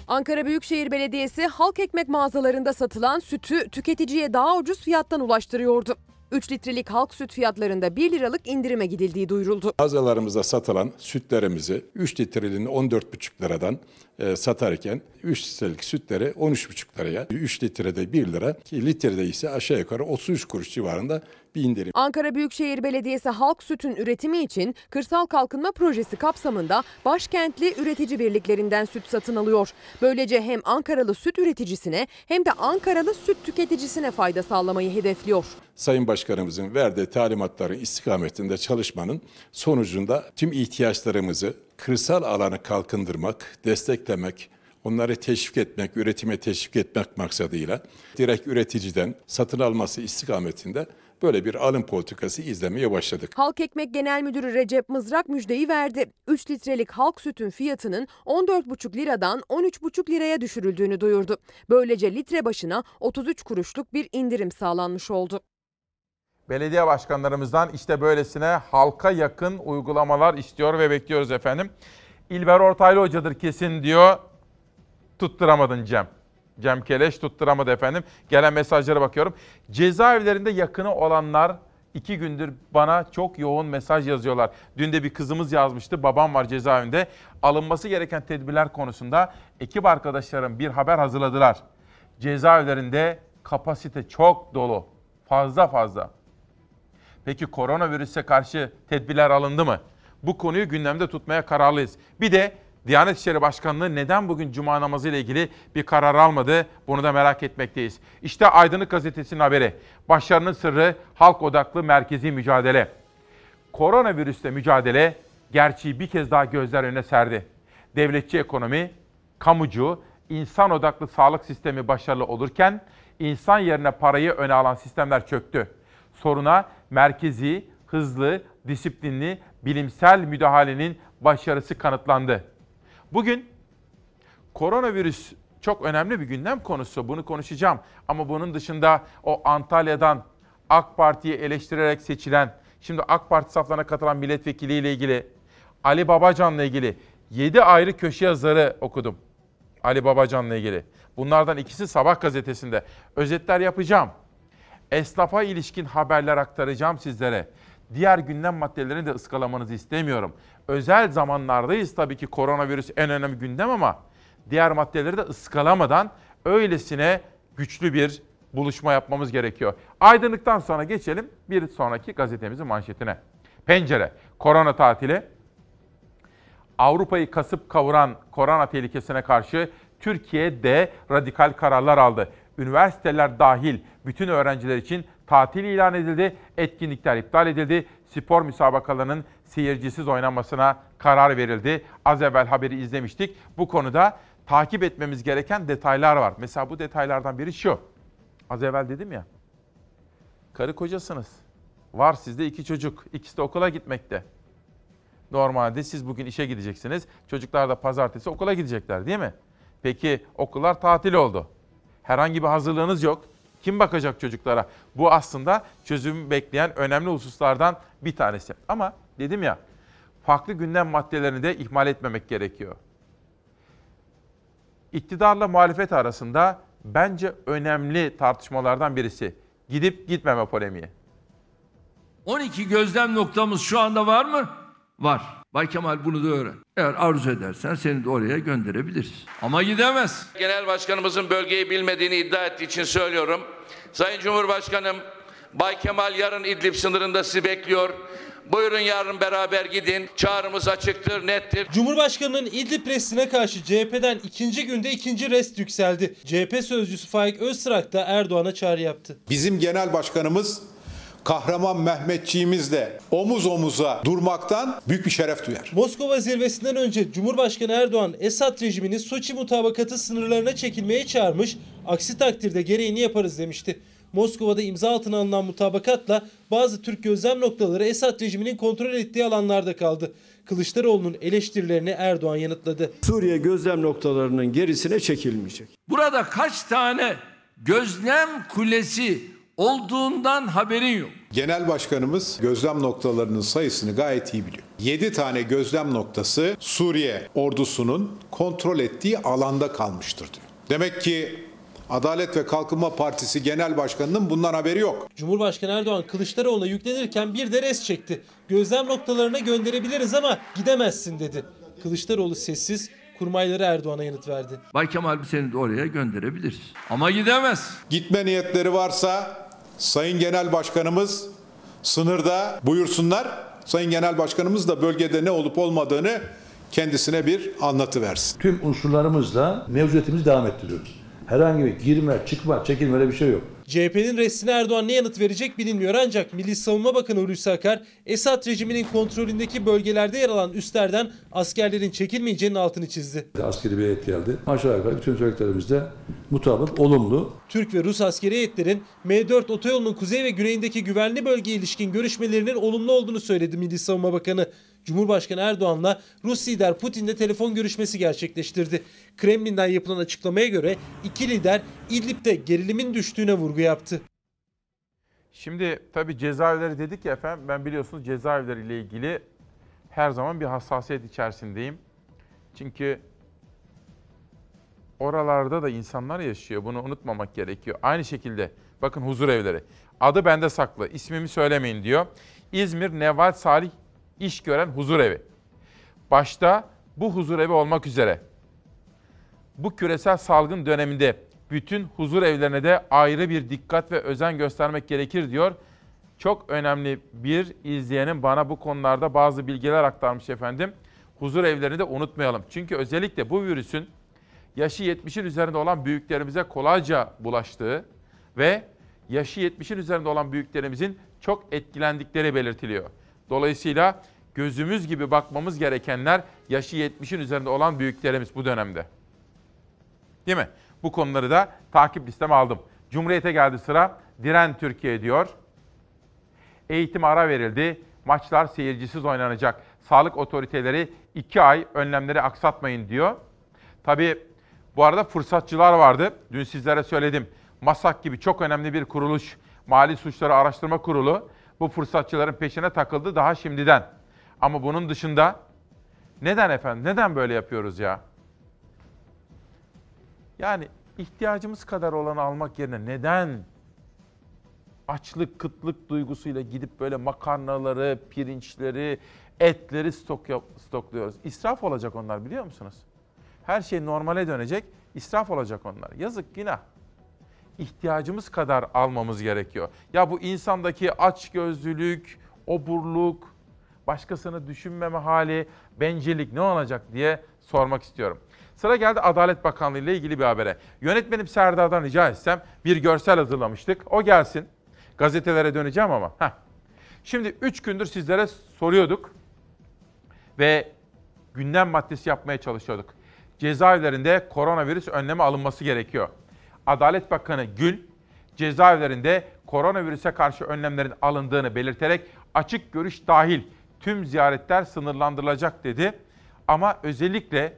Ankara Büyükşehir Belediyesi halk ekmek mağazalarında satılan sütü tüketiciye daha ucuz fiyattan ulaştırıyordu. üç litrelik halk süt fiyatlarında bir liralık indirime gidildiği duyuruldu. Mağazalarımızda satılan sütlerimizi üç litreliğini on dört buçuk liradan e, satarken üç litrelik sütleri on üç buçuk liraya, üç litrede bir lira, litrede ise aşağı yukarı otuz üç kuruş civarında bir indirim. Ankara Büyükşehir Belediyesi halk sütün üretimi için kırsal kalkınma projesi kapsamında başkentli üretici birliklerinden süt satın alıyor. Böylece hem Ankaralı süt üreticisine hem de Ankaralı süt tüketicisine fayda sağlamayı hedefliyor. Sayın Başkanımızın verdiği talimatların istikametinde çalışmanın sonucunda tüm ihtiyaçlarımızı kırsal alanı kalkındırmak, desteklemek, onları teşvik etmek, üretime teşvik etmek maksadıyla direkt üreticiden satın alması istikametinde böyle bir alım politikası izlemeye başladık. Halk Ekmek Genel Müdürü Recep Mızrak müjdeyi verdi. üç litrelik halk sütün fiyatının on dört buçuk liradan on üç buçuk liraya düşürüldüğünü duyurdu. Böylece litre başına otuz üç kuruşluk bir indirim sağlanmış oldu. Belediye başkanlarımızdan işte böylesine halka yakın uygulamalar istiyor ve bekliyoruz efendim. İlber Ortaylı hocadır kesin diyor. Tutturamadın Cem. Cem Keleş tutturamadı efendim. Gelen mesajlara bakıyorum. Cezaevlerinde yakını olanlar iki gündür bana çok yoğun mesaj yazıyorlar. Dün de bir kızımız yazmıştı. Babam var cezaevinde. Alınması gereken tedbirler konusunda ekip arkadaşlarım bir haber hazırladılar. Cezaevlerinde kapasite çok dolu. Fazla fazla. Peki koronavirüse karşı tedbirler alındı mı? Bu konuyu gündemde tutmaya kararlıyız. Bir de Diyanet İşleri Başkanlığı neden bugün cuma namazı ile ilgili bir karar almadı? Bunu da merak etmekteyiz. İşte Aydınlık Gazetesi'nin haberi. Başarının sırrı halk odaklı merkezi mücadele. Koronavirüsle mücadele gerçeği bir kez daha gözler önüne serdi. Devletçi ekonomi, kamucu, insan odaklı sağlık sistemi başarılı olurken insan yerine parayı öne alan sistemler çöktü. Soruna merkezi, hızlı, disiplinli, bilimsel müdahalenin başarısı kanıtlandı. Bugün koronavirüs çok önemli bir gündem konusu. Bunu konuşacağım. Ama bunun dışında o Antalya'dan AK Parti'yi eleştirerek seçilen, şimdi AK Parti saflarına katılan milletvekiliyle ilgili, Ali Babacan'la ilgili yedi ayrı köşe yazarı okudum. Ali Babacan'la ilgili. Bunlardan ikisi Sabah gazetesinde. Özetler yapacağım. Esnafa ilişkin haberler aktaracağım sizlere. Diğer gündem maddelerini de ıskalamanızı istemiyorum. Özel zamanlardayız tabii ki, koronavirüs en önemli gündem ama diğer maddeleri de ıskalamadan öylesine güçlü bir buluşma yapmamız gerekiyor. Aydınlıktan sonra geçelim bir sonraki gazetemizin manşetine. Pencere, korona tatili. Avrupa'yı kasıp kavuran korona tehlikesine karşı Türkiye de radikal kararlar aldı. Üniversiteler dahil bütün öğrenciler için tatil ilan edildi, etkinlikler iptal edildi, spor müsabakalarının seyircisiz oynanmasına karar verildi. Az evvel haberi izlemiştik. Bu konuda takip etmemiz gereken detaylar var. Mesela bu detaylardan biri şu. Az evvel dedim ya, karı kocasınız. Var sizde iki çocuk, ikisi de okula gitmekte. Normalde siz bugün işe gideceksiniz, çocuklar da pazartesi okula gidecekler değil mi? Peki okullar tatil oldu. Herhangi bir hazırlığınız yok. Kim bakacak çocuklara? Bu aslında çözümü bekleyen önemli hususlardan bir tanesi. Ama dedim ya, farklı gündem maddelerini de ihmal etmemek gerekiyor. İktidarla muhalefet arasında bence önemli tartışmalardan birisi. Gidip gitmeme polemiği. on iki gözlem noktamız şu anda var mı? Var. Bay Kemal bunu da öğren. Eğer arzu edersen seni de oraya gönderebiliriz. Ama gidemez. Genel Başkanımızın bölgeyi bilmediğini iddia ettiği için söylüyorum. Sayın Cumhurbaşkanım, Bay Kemal yarın İdlib sınırında sizi bekliyor. Buyurun yarın beraber gidin. Çağrımız açıktır, nettir. Cumhurbaşkanının İdlib restine karşı C H P'den ikinci günde ikinci rest yükseldi. C H P sözcüsü Faik Öztrak da Erdoğan'a çağrı yaptı. Bizim Genel Başkanımız Kahraman Mehmetçiğimizle omuz omuza durmaktan büyük bir şeref duyar. Moskova zirvesinden önce Cumhurbaşkanı Erdoğan, Esad rejimini Soçi mutabakatı sınırlarına çekilmeye çağırmış, aksi takdirde gereğini yaparız demişti. Moskova'da imza altına alınan mutabakatla bazı Türk gözlem noktaları Esad rejiminin kontrol ettiği alanlarda kaldı. Kılıçdaroğlu'nun eleştirilerini Erdoğan yanıtladı. Suriye gözlem noktalarının gerisine çekilmeyecek. Burada kaç tane gözlem kulesi olduğundan haberin yok. Genel Başkanımız gözlem noktalarının sayısını gayet iyi biliyor. yedi tane gözlem noktası Suriye ordusunun kontrol ettiği alanda kalmıştır diyor. Demek ki Adalet ve Kalkınma Partisi Genel Başkanı'nın bundan haberi yok. Cumhurbaşkanı Erdoğan Kılıçdaroğlu'na yüklenirken bir de res çekti. Gözlem noktalarına gönderebiliriz ama gidemezsin dedi. Kılıçdaroğlu sessiz, kurmayları Erdoğan'a yanıt verdi. Bay Kemal biz seni de oraya gönderebiliriz ama gidemez. Gitme niyetleri varsa Sayın Genel Başkanımız sınırda buyursunlar. Sayın Genel Başkanımız da bölgede ne olup olmadığını kendisine bir anlatıversin. Tüm unsurlarımızla mevzuiyetimizi devam ettiriyoruz. Herhangi bir girme, çıkma, çekilme öyle bir şey yok. C H P'nin restine Erdoğan ne yanıt verecek bilinmiyor ancak Milli Savunma Bakanı Hulusi Akar, Esad rejiminin kontrolündeki bölgelerde yer alan üslerden askerlerin çekilmeyeceğinin altını çizdi. Askeri bir heyet geldi. Aşağı yukarı bütün söylediklerimizde mutabık, olumlu. Türk ve Rus askeri heyetlerin M dört otoyolunun kuzey ve güneyindeki güvenli bölgeye ilişkin görüşmelerinin olumlu olduğunu söyledi Milli Savunma Bakanı. Cumhurbaşkanı Erdoğan'la Rus lider Putin'le telefon görüşmesi gerçekleştirdi. Kremlin'den yapılan açıklamaya göre iki lider İdlib'de gerilimin düştüğüne vurgu yaptı. Şimdi tabii cezaevleri dedik ya efendim, ben biliyorsunuz cezaevleriyle ilgili her zaman bir hassasiyet içerisindeyim. Çünkü oralarda da insanlar yaşıyor, bunu unutmamak gerekiyor. Aynı şekilde bakın huzur evleri, adı bende saklı, ismimi söylemeyin diyor. İzmir Nevat Salih İş gören huzurevi. Başta bu huzurevi olmak üzere bu küresel salgın döneminde bütün huzurevlerine de ayrı bir dikkat ve özen göstermek gerekir diyor. Çok önemli bir izleyenim bana bu konularda bazı bilgiler aktarmış efendim. Huzurevlerini de unutmayalım. Çünkü özellikle bu virüsün yaşı yetmişin üzerinde olan büyüklerimize kolayca bulaştığı ve yaşı yetmişin üzerinde olan büyüklerimizin çok etkilendikleri belirtiliyor. Dolayısıyla gözümüz gibi bakmamız gerekenler yaşı yetmişin üzerinde olan büyüklerimiz bu dönemde. Değil mi? Bu konuları da takip listeme aldım. Cumhuriyet'e geldi sıra. Diren Türkiye diyor. Eğitim ara verildi. Maçlar seyircisiz oynanacak. Sağlık otoriteleri iki ay önlemleri aksatmayın diyor. Tabii bu arada fırsatçılar vardı. Dün sizlere söyledim. MASAK gibi çok önemli bir kuruluş. Mali Suçları Araştırma Kurulu. Bu fırsatçıların peşine takıldı daha şimdiden. Ama bunun dışında neden efendim? Neden böyle yapıyoruz ya? Yani ihtiyacımız kadar olanı almak yerine neden açlık, kıtlık duygusuyla gidip böyle makarnaları, pirinçleri, etleri stok yap, stokluyoruz? İsraf olacak onlar biliyor musunuz? Her şey normale dönecek, israf olacak onlar. Yazık, günah. İhtiyacımız kadar almamız gerekiyor. Ya bu insandaki açgözlülük, oburluk, başkasını düşünmeme hali, bencillik ne olacak diye sormak istiyorum. Sıra geldi Adalet Bakanlığı ile ilgili bir habere. Yönetmenim Serdar'dan rica etsem bir görsel hazırlamıştık. O gelsin. Gazetelere döneceğim ama. Heh. Şimdi üç gündür sizlere soruyorduk ve gündem maddesi yapmaya çalışıyorduk. Cezaevlerinde koronavirüs önlemi alınması gerekiyor. Adalet Bakanı Gül, cezaevlerinde koronavirüse karşı önlemlerin alındığını belirterek açık görüş dahil tüm ziyaretler sınırlandırılacak dedi. Ama özellikle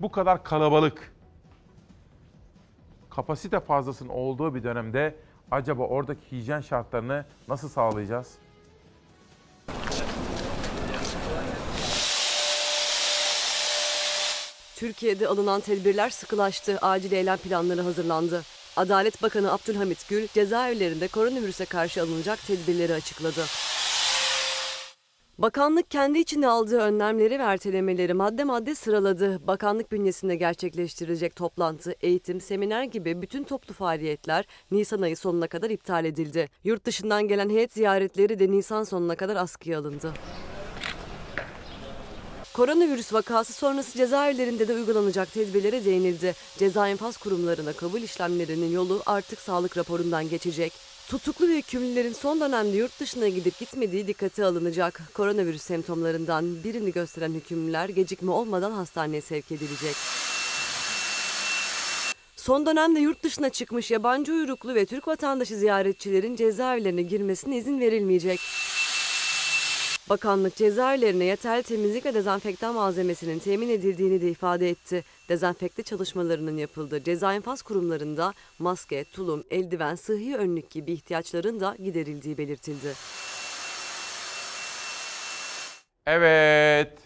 bu kadar kalabalık, kapasite fazlasının olduğu bir dönemde acaba oradaki hijyen şartlarını nasıl sağlayacağız? Türkiye'de alınan tedbirler sıkılaştı, acil eylem planları hazırlandı. Adalet Bakanı Abdülhamit Gül, cezaevlerinde koronavirüse karşı alınacak tedbirleri açıkladı. Bakanlık kendi içine aldığı önlemleri ve ertelemeleri madde madde sıraladı. Bakanlık bünyesinde gerçekleştirilecek toplantı, eğitim, seminer gibi bütün toplu faaliyetler Nisan ayı sonuna kadar iptal edildi. Yurt dışından gelen heyet ziyaretleri de Nisan sonuna kadar askıya alındı. Koronavirüs vakası sonrası cezaevlerinde de uygulanacak tedbirlere değinildi. Ceza infaz kurumlarına kabul işlemlerinin yolu artık sağlık raporundan geçecek. Tutuklu ve hükümlülerin son dönemde yurt dışına gidip gitmediği dikkate alınacak. Koronavirüs semptomlarından birini gösteren hükümlüler gecikme olmadan hastaneye sevk edilecek. Son dönemde yurt dışına çıkmış yabancı uyruklu ve Türk vatandaşı ziyaretçilerin cezaevlerine girmesine izin verilmeyecek. Bakanlık cezaevlerine yeterli temizlik ve dezenfektan malzemesinin temin edildiğini de ifade etti. Dezenfekte çalışmalarının yapıldığı ceza infaz kurumlarında maske, tulum, eldiven, sıhhi önlük gibi ihtiyaçların da giderildiği belirtildi. Evet,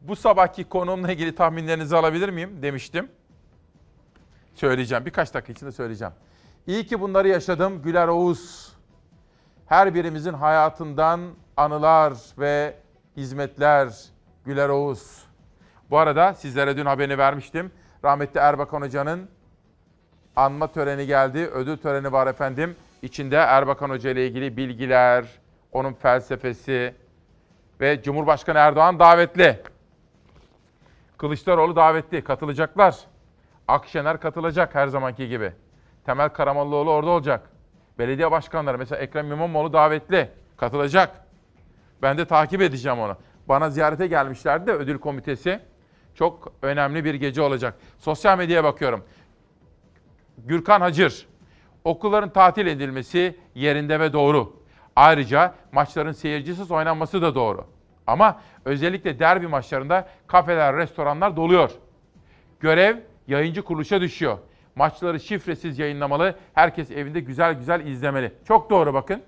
bu sabahki konumla ilgili tahminlerinizi alabilir miyim demiştim. Söyleyeceğim, birkaç dakika içinde söyleyeceğim. İyi ki bunları yaşadım Güler Oğuz. Her birimizin hayatından anılar ve hizmetler Güler Oğuz. Bu arada sizlere dün haberini vermiştim. Rahmetli Erbakan Hoca'nın anma töreni geldi. Ödül töreni var efendim. İçinde Erbakan Hoca ile ilgili bilgiler, onun felsefesi ve Cumhurbaşkanı Erdoğan davetli. Kılıçdaroğlu davetli. Katılacaklar. Akşener katılacak her zamanki gibi. Temel Karamollaoğlu orada olacak. Belediye başkanları mesela Ekrem İmamoğlu davetli. Katılacak. Ben de takip edeceğim onu. Bana ziyarete gelmişlerdi de ödül komitesi. Çok önemli bir gece olacak. Sosyal medyaya bakıyorum. Gürkan Hacır. Okulların tatil edilmesi yerinde ve doğru. Ayrıca maçların seyircisiz oynanması da doğru. Ama özellikle derbi maçlarında kafeler, restoranlar doluyor. Görev yayıncı kuruluşa düşüyor. Maçları şifresiz yayınlamalı. Herkes evinde güzel güzel izlemeli. Çok doğru bakın.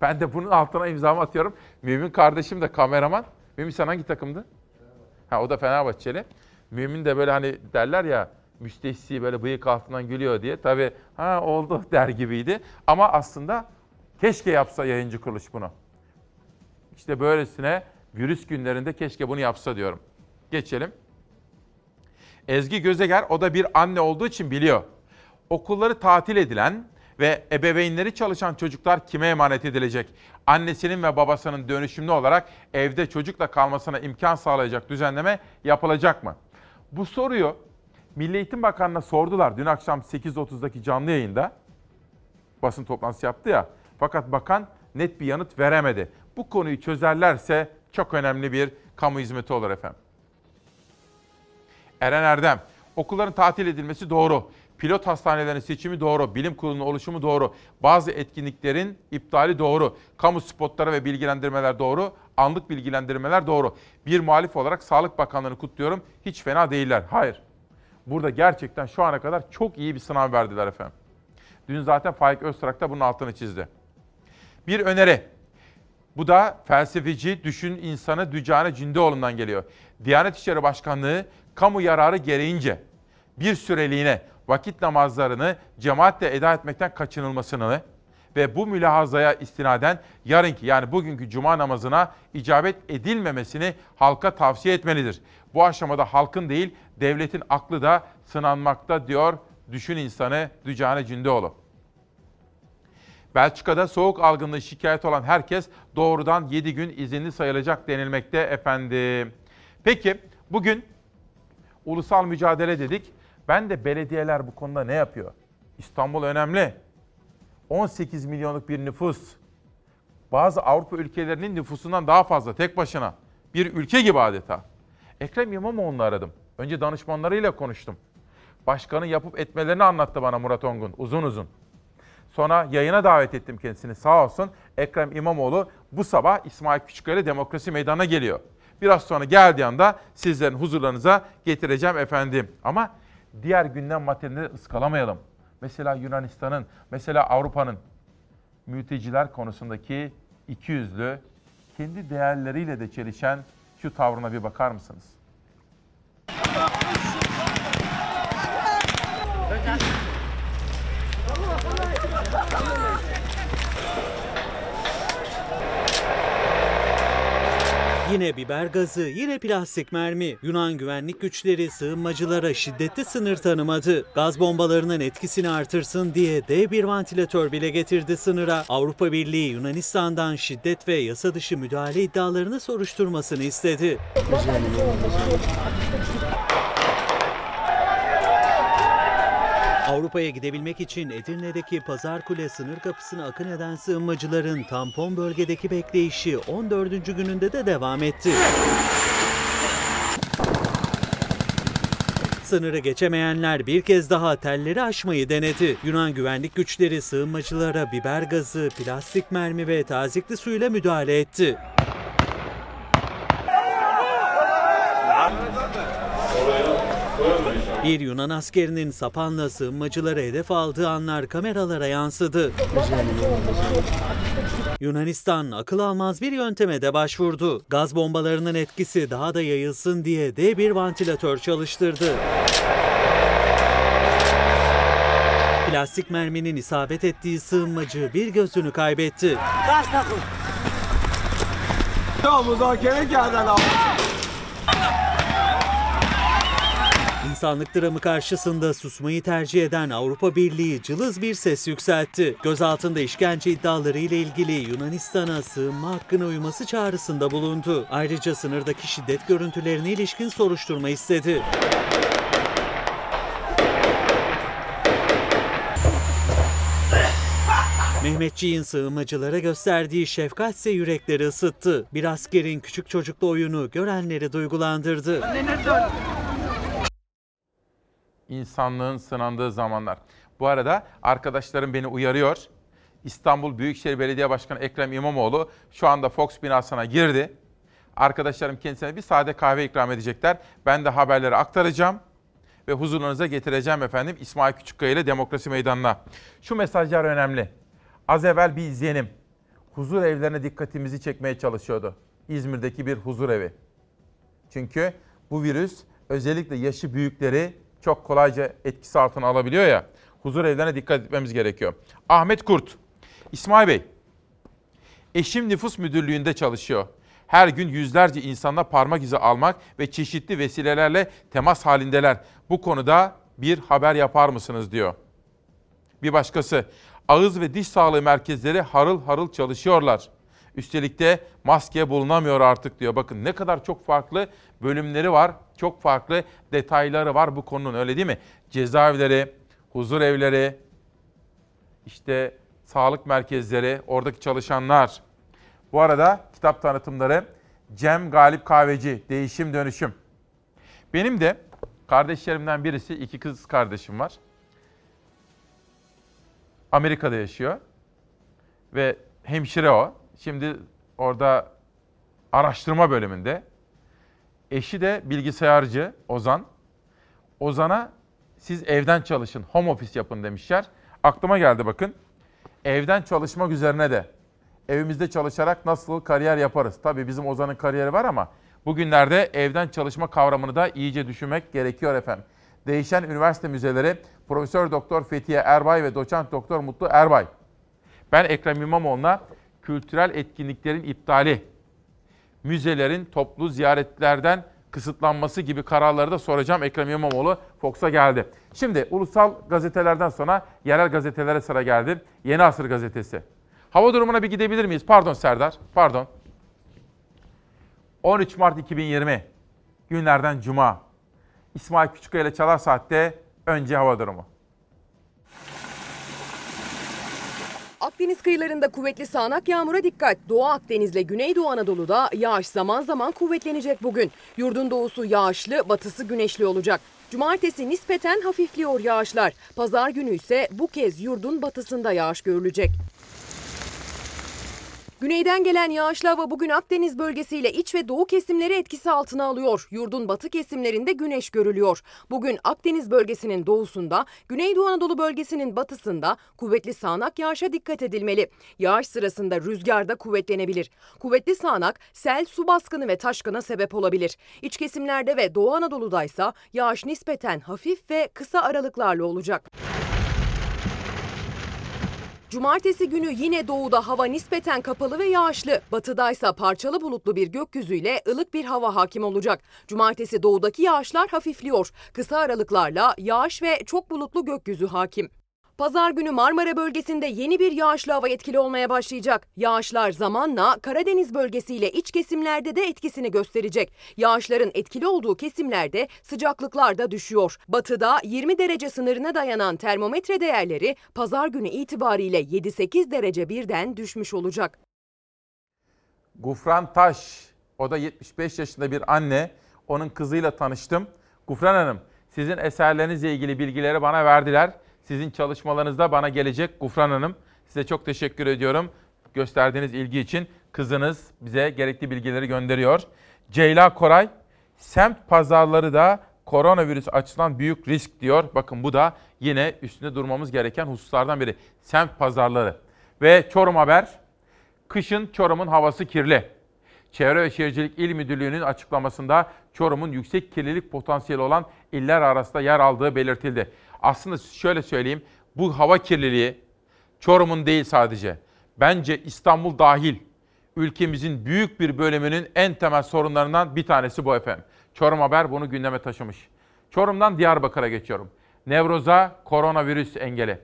Ben de bunun altına imzamı atıyorum. Mümin kardeşim de kameraman. Mümin sen hangi takımdı? Ha, o da Fenerbahçeli. Mümin de böyle hani derler ya müstehsi böyle bıyık altından gülüyor diye. Tabii ha oldu der gibiydi. Ama aslında keşke yapsa yayıncı kuruluş bunu. İşte böylesine virüs günlerinde keşke bunu yapsa diyorum. Geçelim. Ezgi Gözeger, o da bir anne olduğu için biliyor. Okulları tatil edilen ve ebeveynleri çalışan çocuklar kime emanet edilecek? Annesinin ve babasının dönüşümlü olarak evde çocukla kalmasına imkan sağlayacak düzenleme yapılacak mı? Bu soruyu Milli Eğitim Bakanı'na sordular dün akşam sekiz otuzdaki canlı yayında. Basın toplantısı yaptı ya. Fakat bakan net bir yanıt veremedi. Bu konuyu çözerlerse çok önemli bir kamu hizmeti olur efendim. Eren Erdem, okulların tatil edilmesi doğru. Pilot hastanelerin seçimi doğru. Bilim kurulunun oluşumu doğru. Bazı etkinliklerin iptali doğru. Kamu spotları ve bilgilendirmeler doğru. Anlık bilgilendirmeler doğru. Bir muhalif olarak Sağlık Bakanlığı'nı kutluyorum. Hiç fena değiller. Hayır. Burada gerçekten şu ana kadar çok iyi bir sınav verdiler efendim. Dün zaten Faik Öztrak da bunun altını çizdi. Bir öneri. Bu da felsefeci, düşün insanı Dücane Cündioğlu'ndan geliyor. Diyanet İşleri Başkanlığı kamu yararı gereğince bir süreliğine vakit namazlarını cemaatle eda etmekten kaçınılmasını ve bu mülahazaya istinaden yarınki yani bugünkü cuma namazına icabet edilmemesini halka tavsiye etmelidir. Bu aşamada halkın değil devletin aklı da sınanmakta diyor düşün insanı Dücane Cündioğlu. Belçika'da soğuk algınlığı şikayet olan herkes doğrudan yedi gün izinli sayılacak denilmekte efendim. Peki bugün ulusal mücadele dedik. Ben de belediyeler bu konuda ne yapıyor? İstanbul önemli. on sekiz milyonluk bir nüfus. Bazı Avrupa ülkelerinin nüfusundan daha fazla tek başına. Bir ülke gibi adeta. Ekrem İmamoğlu'nu aradım. Önce danışmanlarıyla konuştum. Başkanı yapıp etmelerini anlattı bana Murat Ongun uzun uzun. Sonra yayına davet ettim kendisini sağ olsun. Ekrem İmamoğlu bu sabah İsmail Küçükkaya ile Demokrasi Meydanı'na geliyor. Biraz sonra geldiği anda sizlerin huzurlarınıza getireceğim efendim. Ama diğer gündem maddelerini ıskalamayalım. Mesela Yunanistan'ın, mesela Avrupa'nın mülteciler konusundaki ikiyüzlü, kendi değerleriyle de çelişen şu tavrına bir bakar mısınız? Yine biber gazı, yine plastik mermi. Yunan güvenlik güçleri sığınmacılara şiddetli sınır tanımadı. Gaz bombalarının etkisini artırsın diye dev bir vantilatör bile getirdi sınıra. Avrupa Birliği Yunanistan'dan şiddet ve yasa dışı müdahale iddialarını soruşturmasını istedi. Avrupa'ya gidebilmek için Edirne'deki Pazarkule sınır kapısına akın eden sığınmacıların tampon bölgedeki bekleyişi on dördüncü gününde de devam etti. Sınırı geçemeyenler bir kez daha telleri aşmayı denedi. Yunan güvenlik güçleri sığınmacılara biber gazı, plastik mermi ve tazikli suyla müdahale etti. Bir Yunan askerinin sapanla sığınmacılara hedef aldığı anlar kameralara yansıdı. Yunanistan akıl almaz bir yönteme de başvurdu. Gaz bombalarının etkisi daha da yayılsın diye dev bir vantilatör çalıştırdı. Plastik merminin isabet ettiği sığınmacı bir gözünü kaybetti. İnsanlık dramı karşısında susmayı tercih eden Avrupa Birliği cılız bir ses yükseltti. Gözaltında işkence iddiaları ile ilgili Yunanistan'a sığınma hakkına uyması çağrısında bulundu. Ayrıca sınırdaki şiddet görüntülerine ilişkin soruşturma istedi. Mehmetçiğin sığınmacılara gösterdiği şefkat ise yürekleri ısıttı. Bir askerin küçük çocuklu oyunu görenleri duygulandırdı. İnsanlığın sınandığı zamanlar. Bu arada arkadaşlarım beni uyarıyor. İstanbul Büyükşehir Belediye Başkanı Ekrem İmamoğlu şu anda Fox binasına girdi. Arkadaşlarım kendisine bir sade kahve ikram edecekler. Ben de haberleri aktaracağım ve huzurlarınıza getireceğim efendim İsmail Küçükkaya ile Demokrasi Meydanı'na. Şu mesajlar önemli. Az evvel bir izleyenim huzur evlerine dikkatimizi çekmeye çalışıyordu. İzmir'deki bir huzur evi. Çünkü bu virüs özellikle yaşı büyükleri çok kolayca etkisi altına alabiliyor ya. Huzur evlerine dikkat etmemiz gerekiyor. Ahmet Kurt, İsmail Bey, eşim nüfus müdürlüğünde çalışıyor. Her gün yüzlerce insanla parmak izi almak ve çeşitli vesilelerle temas halindeler. Bu konuda bir haber yapar mısınız diyor. Bir başkası, ağız ve diş sağlığı merkezleri harıl harıl çalışıyorlar. Üstelik de maske bulunamıyor artık diyor. Bakın ne kadar çok farklı bölümleri var, çok farklı detayları var bu konunun, öyle değil mi? Cezaevleri, huzur evleri, işte sağlık merkezleri, oradaki çalışanlar. Bu arada kitap tanıtımları Cem Galip Kahveci, Değişim Dönüşüm. Benim de kardeşlerimden birisi, iki kız kardeşim var. Amerika'da yaşıyor ve hemşire o. Şimdi orada araştırma bölümünde. Eşi de bilgisayarcı Ozan. Ozan'a siz evden çalışın, home office yapın demişler. Aklıma geldi bakın. Evden çalışmak üzerine de evimizde çalışarak nasıl kariyer yaparız? Tabii bizim Ozan'ın kariyeri var ama bugünlerde evden çalışma kavramını da iyice düşünmek gerekiyor efendim. Değişen üniversite müzeleri Profesör Doktor Fethiye Erbay ve Doçent Doktor Mutlu Erbay. Ben Ekrem İmamoğlu'na kültürel etkinliklerin iptali, müzelerin toplu ziyaretlerden kısıtlanması gibi kararları da soracağım. Ekrem İmamoğlu Fox'a geldi. Şimdi ulusal gazetelerden sonra yerel gazetelere sıra geldi. Yeni Asır Gazetesi. Hava durumuna bir gidebilir miyiz? Pardon Serdar, pardon. on üç Mart iki bin yirmi, günlerden Cuma. İsmail Küçükkaya ile Çalar Saat'te önce hava durumu. Akdeniz kıyılarında kuvvetli sağanak yağmura dikkat. Doğu Akdeniz ile Güneydoğu Anadolu'da yağış zaman zaman kuvvetlenecek bugün. Yurdun doğusu yağışlı, batısı güneşli olacak. Cumartesi nispeten hafifliyor yağışlar. Pazar günü ise bu kez yurdun batısında yağış görülecek. Güneyden gelen yağışlı hava bugün Akdeniz bölgesiyle iç ve doğu kesimleri etkisi altına alıyor. Yurdun batı kesimlerinde güneş görülüyor. Bugün Akdeniz bölgesinin doğusunda, Güneydoğu Anadolu bölgesinin batısında kuvvetli sağanak yağışa dikkat edilmeli. Yağış sırasında rüzgar da kuvvetlenebilir. Kuvvetli sağanak, sel, su baskını ve taşkına sebep olabilir. İç kesimlerde ve Doğu Anadolu'da ise yağış nispeten hafif ve kısa aralıklarla olacak. Cumartesi günü yine doğuda hava nispeten kapalı ve yağışlı. Batıdaysa parçalı bulutlu bir gökyüzüyle ılık bir hava hakim olacak. Cumartesi doğudaki yağışlar hafifliyor. Kısa aralıklarla yağış ve çok bulutlu gökyüzü hakim. Pazar günü Marmara bölgesinde yeni bir yağışlı hava etkili olmaya başlayacak. Yağışlar zamanla Karadeniz bölgesiyle iç kesimlerde de etkisini gösterecek. Yağışların etkili olduğu kesimlerde sıcaklıklar da düşüyor. Batıda yirmi derece sınırına dayanan termometre değerleri pazar günü itibariyle yedi sekiz derece birden düşmüş olacak. Gufran Taş, o da yetmiş beş yaşında bir anne. Onun kızıyla tanıştım. Gufran Hanım, Sizin eserlerinizle ilgili bilgileri bana verdiler. Sizin çalışmalarınız da bana gelecek Gufran Hanım. Size çok teşekkür ediyorum. Gösterdiğiniz ilgi için kızınız bize gerekli bilgileri gönderiyor. Ceyla Koray, semt pazarları da koronavirüs açısından büyük risk diyor. Bakın bu da yine üstünde durmamız gereken hususlardan biri. Semt pazarları. Ve Çorum Haber, kışın Çorum'un havası kirli. Çevre ve Şehircilik İl Müdürlüğü'nün açıklamasında Çorum'un yüksek kirlilik potansiyeli olan iller arasında yer aldığı belirtildi. Aslında şöyle söyleyeyim, bu hava kirliliği Çorum'un değil sadece. Bence İstanbul dahil ülkemizin büyük bir bölümünün en temel sorunlarından bir tanesi bu efendim. Çorum Haber bunu gündeme taşımış. Çorum'dan Diyarbakır'a geçiyorum. Nevroz'a koronavirüs engeli.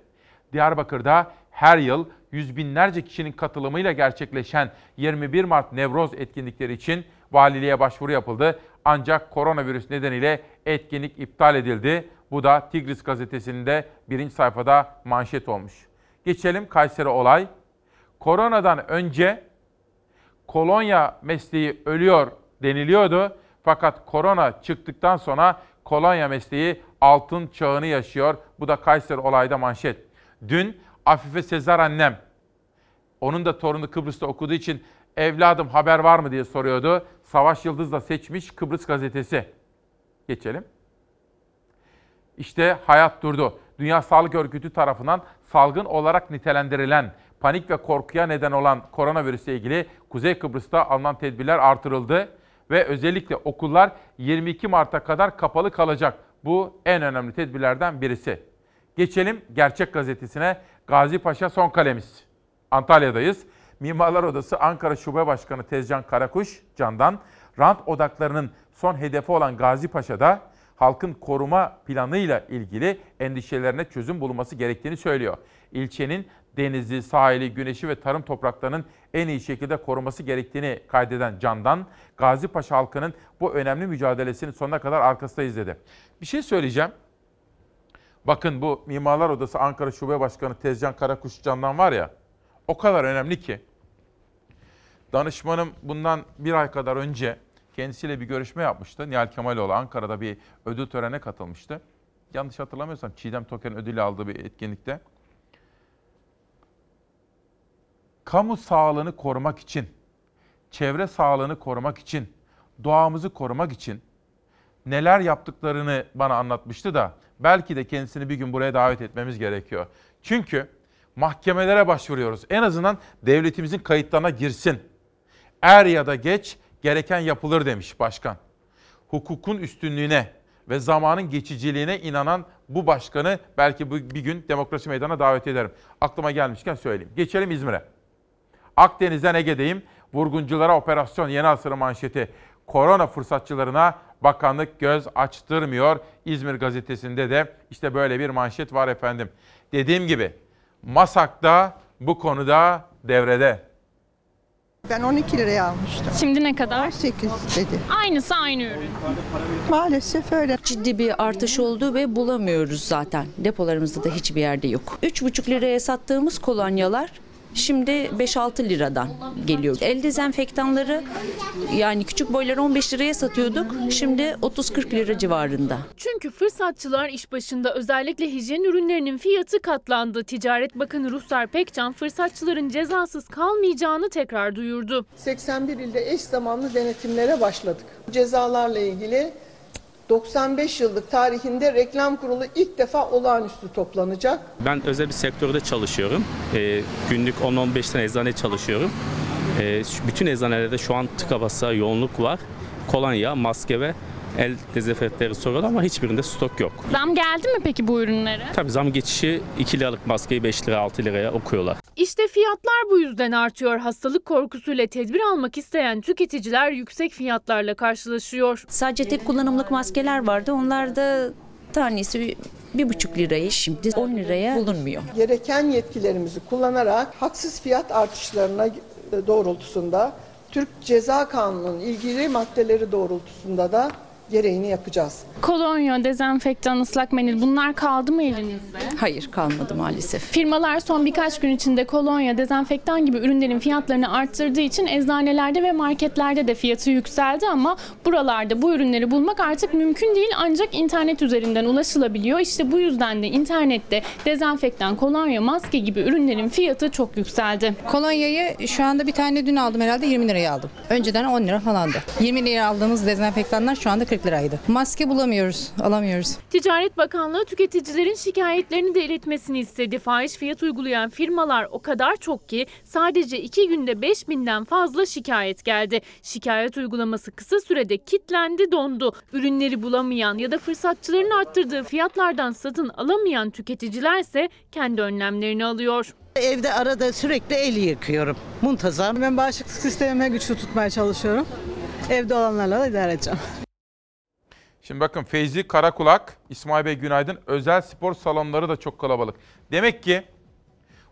Diyarbakır'da her yıl yüz binlerce kişinin katılımıyla gerçekleşen yirmi bir Mart Nevroz etkinlikleri için valiliğe başvuru yapıldı. Ancak koronavirüs nedeniyle etkinlik iptal edildi. Bu da Tigris gazetesinin de birinci sayfada manşet olmuş. Geçelim Kayseri olay. Koronadan önce kolonya mesleği ölüyor deniliyordu. Fakat korona çıktıktan sonra kolonya mesleği altın çağını yaşıyor. Bu da Kayseri olayda manşet. Dün Afife Sezar annem, onun da torunu Kıbrıs'ta okuduğu için evladım haber var mı diye soruyordu. Savaş Yıldız'la seçmiş Kıbrıs gazetesi. Geçelim. İşte hayat durdu. Dünya Sağlık Örgütü tarafından salgın olarak nitelendirilen, panik ve korkuya neden olan koronavirüsle ilgili Kuzey Kıbrıs'ta alınan tedbirler artırıldı. Ve özellikle okullar yirmi iki Mart'a kadar kapalı kalacak. Bu en önemli tedbirlerden birisi. Geçelim Gerçek Gazetesi'ne. Gazi Paşa son kalemiz. Antalya'dayız. Mimarlar Odası Ankara Şube Başkanı Tezcan Karakuş Can'dan rant odaklarının son hedefi olan Gazi Paşa'da halkın koruma planıyla ilgili endişelerine çözüm bulunması gerektiğini söylüyor. İlçenin denizi, sahili, güneşi ve tarım topraklarının en iyi şekilde korunması gerektiğini kaydeden Can'dan Gazi Paşa halkının bu önemli mücadelesinin sonuna kadar arkasındayız dedi. Bir şey söyleyeceğim. Bakın bu Mimarlar Odası Ankara Şube Başkanı Tezcan Karakuş Can'dan var ya, o kadar önemli ki danışmanım bundan bir ay kadar önce kendisiyle bir görüşme yapmıştı. Nihal Kemaloğlu Ankara'da bir ödül törenine katılmıştı. Yanlış hatırlamıyorsam Çiğdem Toker'in ödülü aldığı bir etkinlikte. Kamu sağlığını korumak için, çevre sağlığını korumak için, doğamızı korumak için neler yaptıklarını bana anlatmıştı da belki de kendisini bir gün buraya davet etmemiz gerekiyor. Çünkü mahkemelere başvuruyoruz. En azından devletimizin kayıtlarına girsin. Er ya da geç gereken yapılır demiş başkan. Hukukun üstünlüğüne ve zamanın geçiciliğine inanan bu başkanı belki bir gün demokrasi meydana davet ederim. Aklıma gelmişken söyleyeyim. Geçelim İzmir'e. Akdeniz'den Ege'deyim. Vurgunculara operasyon yeni asırın manşeti. Korona fırsatçılarına bakanlık göz açtırmıyor. İzmir gazetesinde de işte böyle bir manşet var efendim. Dediğim gibi Masak'ta bu konuda devrede. Ben on iki liraya almıştım. Şimdi ne kadar? on sekiz dedi. Aynısı aynı ürün. Maalesef öyle. Ciddi bir artış oldu ve bulamıyoruz zaten. Depolarımızda da hiçbir yerde yok. üç buçuk liraya sattığımız kolonyalar şimdi beş altı liradan geliyor. El dezenfektanları yani küçük boyları on beş liraya satıyorduk. Şimdi otuz kırk lira civarında. Çünkü fırsatçılar iş başında, özellikle hijyen ürünlerinin fiyatı katlandı. Ticaret Bakanı Ruslar Pekcan fırsatçıların cezasız kalmayacağını tekrar duyurdu. seksen bir ilde eş zamanlı denetimlere başladık. Cezalarla ilgili doksan beş yıllık tarihinde reklam kurulu ilk defa olağanüstü toplanacak. Ben özel bir sektörde çalışıyorum. E, günlük on on beş tane eczane çalışıyorum. E, bütün eczanelerde şu an tıka basa yoğunluk var. Kolonya, maske ve el dezenfektanları soruyor ama hiçbirinde stok yok. Zam geldi mi peki bu ürünlere? Tabii zam geçişi iki liralık maskeyi beş lira altı liraya okuyorlar. İşte fiyatlar bu yüzden artıyor. Hastalık korkusuyla tedbir almak isteyen tüketiciler yüksek fiyatlarla karşılaşıyor. Sadece tek kullanımlık maskeler vardı. Onlar da tanesi bir buçuk lirayı şimdi on liraya bulunmuyor. Gereken yetkilerimizi kullanarak haksız fiyat artışlarına doğrultusunda Türk Ceza Kanunu'nun ilgili maddeleri doğrultusunda da gereğini yapacağız. Kolonya, dezenfektan, ıslak mendil bunlar kaldı mı elinizde? Hayır, kalmadı maalesef. Firmalar son birkaç gün içinde kolonya, dezenfektan gibi ürünlerin fiyatlarını arttırdığı için eczanelerde ve marketlerde de fiyatı yükseldi ama buralarda bu ürünleri bulmak artık mümkün değil, ancak internet üzerinden ulaşılabiliyor. İşte bu yüzden de internette dezenfektan, kolonya, maske gibi ürünlerin fiyatı çok yükseldi. Kolonyayı şu anda bir tane dün aldım herhalde yirmi liraya aldım. Önceden on lira falandı. yirmi liraya aldığımız dezenfektanlar şu anda kırk liraydı. Maske bulamıyoruz, alamıyoruz. Ticaret Bakanlığı tüketicilerin şikayetlerini de iletmesini istedi. Fahiş fiyat uygulayan firmalar o kadar çok ki sadece iki günde beş binden fazla şikayet geldi. Şikayet uygulaması kısa sürede kitlendi, dondu. Ürünleri bulamayan ya da fırsatçıların arttırdığı fiyatlardan satın alamayan tüketicilerse kendi önlemlerini alıyor. Evde arada sürekli el yıkıyorum. Muntazam. Ben bağışıklık sistemime güçlü tutmaya çalışıyorum. Evde olanlarla da idare edeceğim. Şimdi bakın Feyzi Karakulak, İsmail Bey günaydın. Özel spor salonları da çok kalabalık. Demek ki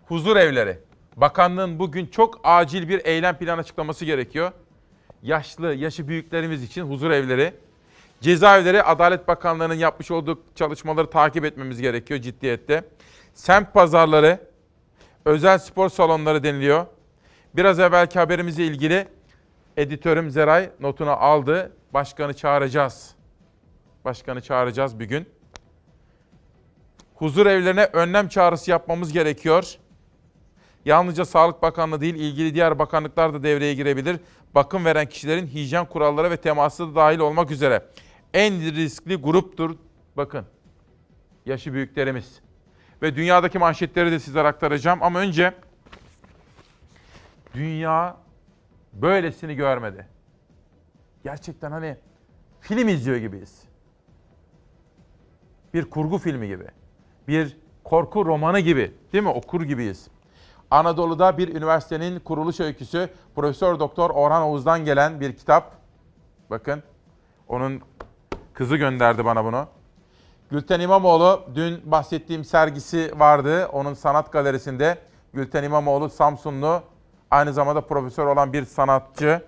huzur evleri, bakanlığın bugün çok acil bir eylem planı açıklaması gerekiyor. Yaşlı, yaşı büyüklerimiz için huzur evleri, cezaevleri, Adalet Bakanlığı'nın yapmış olduğu çalışmaları takip etmemiz gerekiyor ciddiyette. Semt pazarları, özel spor salonları deniliyor. Biraz evvelki haberimizle ilgili editörüm Zeray notuna aldı. Başkanı çağıracağız. Başkanı çağıracağız bir gün. Huzur evlerine önlem çağrısı yapmamız gerekiyor. Yalnızca Sağlık Bakanlığı değil, ilgili diğer bakanlıklar da devreye girebilir. Bakım veren kişilerin hijyen kuralları ve teması da dahil olmak üzere. En riskli gruptur. Bakın, yaşı büyüklerimiz. Ve dünyadaki manşetleri de sizlere aktaracağım. Ama önce, dünya böylesini görmedi. Gerçekten hani film izliyor gibiyiz. Bir kurgu filmi gibi. Bir korku romanı gibi. Değil mi? Okur gibiyiz. Anadolu'da bir üniversitenin kuruluş öyküsü, Profesör Doktor Orhan Oğuz'dan gelen bir kitap. Bakın, onun kızı gönderdi bana bunu. Gülten İmamoğlu, dün bahsettiğim sergisi vardı onun sanat galerisinde. Gülten İmamoğlu Samsunlu, aynı zamanda profesör olan bir sanatçı.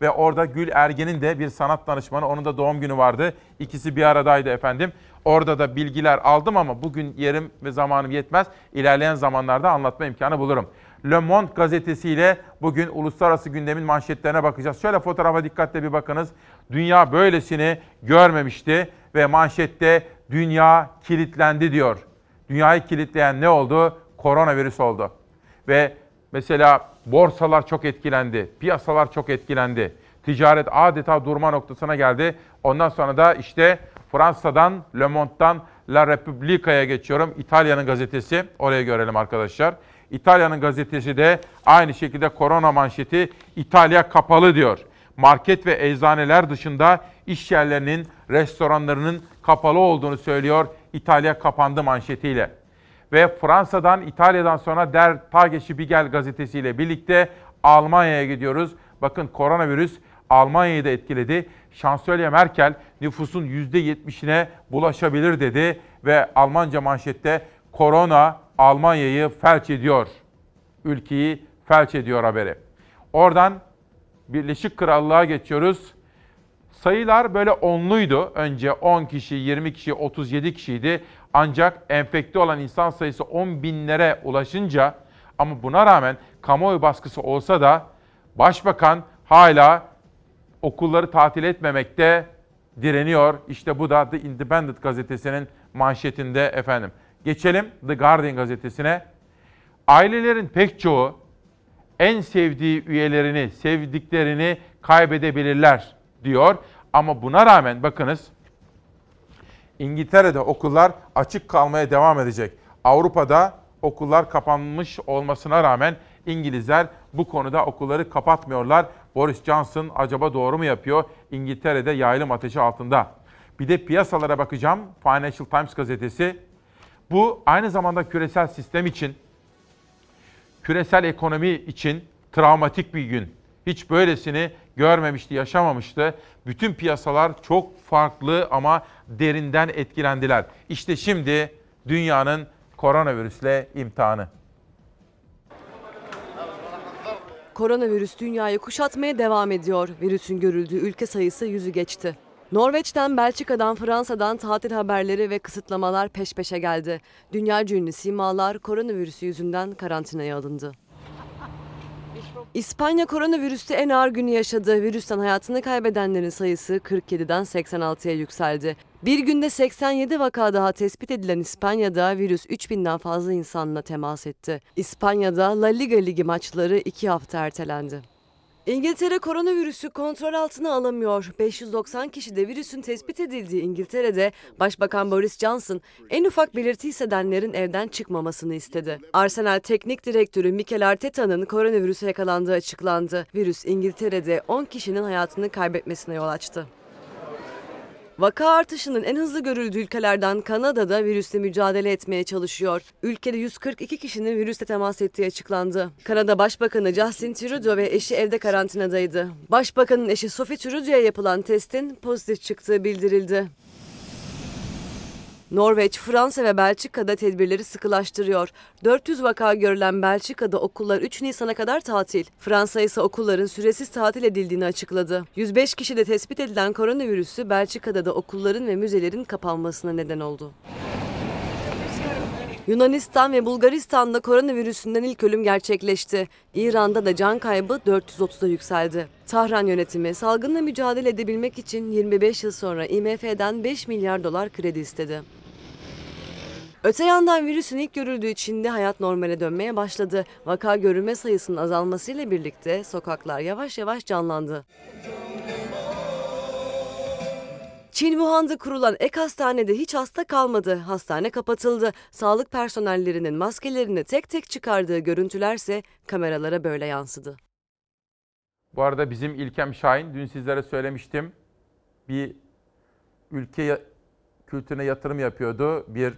Ve orada Gül Ergen'in de bir sanat danışmanı, onun da doğum günü vardı. İkisi bir aradaydı efendim. Orada da bilgiler aldım ama bugün yerim ve zamanım yetmez. İlerleyen zamanlarda anlatma imkanı bulurum. Le Monde gazetesiyle bugün uluslararası gündemin manşetlerine bakacağız. Şöyle fotoğrafa dikkatle bir bakınız. Dünya böylesini görmemişti ve manşette dünya kilitlendi diyor. Dünyayı kilitleyen ne oldu? Koronavirüs oldu. Ve mesela borsalar çok etkilendi, piyasalar çok etkilendi. Ticaret adeta durma noktasına geldi. Ondan sonra da işte Fransa'dan, Le Monde'dan La Repubblica'ya geçiyorum. İtalya'nın gazetesi, oraya görelim arkadaşlar. İtalya'nın gazetesi de aynı şekilde korona manşeti, İtalya kapalı diyor. Market ve eczaneler dışında iş yerlerinin, restoranlarının kapalı olduğunu söylüyor İtalya kapandı manşetiyle. Ve Fransa'dan, İtalya'dan sonra Der Tages'i Bigel gazetesiyle birlikte Almanya'ya gidiyoruz. Bakın koronavirüs Almanya'yı da etkiledi. Şansölye Merkel nüfusun yüzde yetmişine bulaşabilir dedi ve Almanca manşette korona Almanya'yı felç ediyor. Ülkeyi felç ediyor haberi. Oradan Birleşik Krallığa geçiyoruz. Sayılar böyle onluydu. Önce on kişi, yirmi kişi, otuz yedi kişiydi. Ancak enfekte olan insan sayısı on binlere ulaşınca, ama buna rağmen kamuoyu baskısı olsa da başbakan hala okulları tatil etmemekte direniyor. İşte bu da The Independent gazetesinin manşetinde efendim. Geçelim The Guardian gazetesine. Ailelerin pek çoğu en sevdiği üyelerini, sevdiklerini kaybedebilirler diyor. Ama buna rağmen bakınız, İngiltere'de okullar açık kalmaya devam edecek. Avrupa'da okullar kapanmış olmasına rağmen İngilizler bu konuda okulları kapatmıyorlar. Boris Johnson acaba doğru mu yapıyor? İngiltere'de yaylım ateşi altında. Bir de piyasalara bakacağım. Financial Times gazetesi. Bu aynı zamanda küresel sistem için, küresel ekonomi için travmatik bir gün. Hiç böylesini görmemişti, yaşamamıştı. Bütün piyasalar çok farklı ama derinden etkilendiler. İşte şimdi dünyanın koronavirüsle imtihanı. Koronavirüs dünyayı kuşatmaya devam ediyor. Virüsün görüldüğü ülke sayısı yüzü geçti. Norveç'ten, Belçika'dan, Fransa'dan tatil haberleri ve kısıtlamalar peş peşe geldi. Dünyaca ünlü simalar koronavirüsü yüzünden karantinaya alındı. İspanya koronavirüste en ağır günü yaşadı. Virüsten hayatını kaybedenlerin sayısı kırk yediden seksen altıya yükseldi. Bir günde seksen yedi vaka daha tespit edilen İspanya'da virüs üç binden fazla insanla temas etti. İspanya'da La Liga Ligi maçları iki hafta ertelendi. İngiltere koronavirüsü kontrol altına alamıyor. beş yüz doksan kişide virüsün tespit edildiği İngiltere'de Başbakan Boris Johnson en ufak belirti hissedenlerin evden çıkmamasını istedi. Arsenal Teknik Direktörü Mikel Arteta'nın koronavirüse yakalandığı açıklandı. Virüs İngiltere'de on kişinin hayatını kaybetmesine yol açtı. Vaka artışının en hızlı görüldüğü ülkelerden Kanada'da virüsle mücadele etmeye çalışıyor. Ülkede yüz kırk iki kişinin virüsle temas ettiği açıklandı. Kanada Başbakanı Justin Trudeau ve eşi evde karantinadaydı. Başbakanın eşi Sophie Trudeau'ya yapılan testin pozitif çıktığı bildirildi. Norveç, Fransa ve Belçika'da tedbirleri sıkılaştırıyor. dört yüz vaka görülen Belçika'da okullar üç Nisan'a kadar tatil. Fransa ise okulların süresiz tatil edildiğini açıkladı. yüz beş kişide tespit edilen koronavirüsü Belçika'da da okulların ve müzelerin kapanmasına neden oldu. Yunanistan ve Bulgaristan'da koronavirüsünden ilk ölüm gerçekleşti. İran'da da can kaybı dört yüz otuza yükseldi. Tahran yönetimi salgınla mücadele edebilmek için yirmi beş yıl sonra I M F'den beş milyar dolar kredi istedi. Öte yandan virüsün ilk görüldüğü Çin'de hayat normale dönmeye başladı. Vaka görülme sayısının azalmasıyla birlikte sokaklar yavaş yavaş canlandı. Çin Wuhan'da kurulan ek hastanede hiç hasta kalmadı. Hastane kapatıldı. Sağlık personellerinin maskelerini tek tek çıkardığı görüntülerse kameralara böyle yansıdı. Bu arada bizim İlkem Şahin, dün sizlere söylemiştim, bir ülke kültürüne yatırım yapıyordu. Bir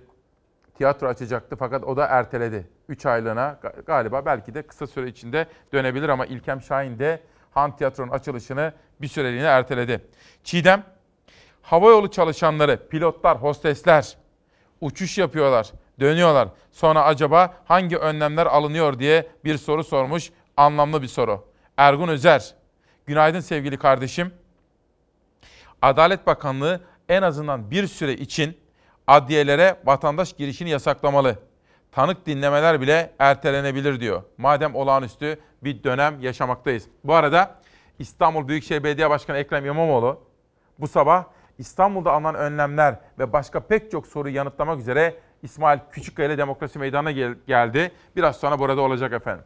tiyatro açacaktı fakat o da erteledi. üç aylığına galiba, belki de kısa süre içinde dönebilir ama İlkem Şahin de Han Tiyatro'nun açılışını bir süreliğine erteledi. Çiğdem, havayolu çalışanları, pilotlar, hostesler uçuş yapıyorlar, dönüyorlar. Sonra acaba hangi önlemler alınıyor diye bir soru sormuş, anlamlı bir soru. Ergun Özer, günaydın sevgili kardeşim. Adalet Bakanlığı en azından bir süre için adliyelere vatandaş girişini yasaklamalı. Tanık dinlemeler bile ertelenebilir diyor. Madem olağanüstü bir dönem yaşamaktayız. Bu arada İstanbul Büyükşehir Belediye Başkanı Ekrem İmamoğlu bu sabah İstanbul'da alınan önlemler ve başka pek çok soruyu yanıtlamak üzere İsmail Küçükkaya ile Demokrasi Meydanı'na gel- geldi. Biraz sonra burada olacak efendim.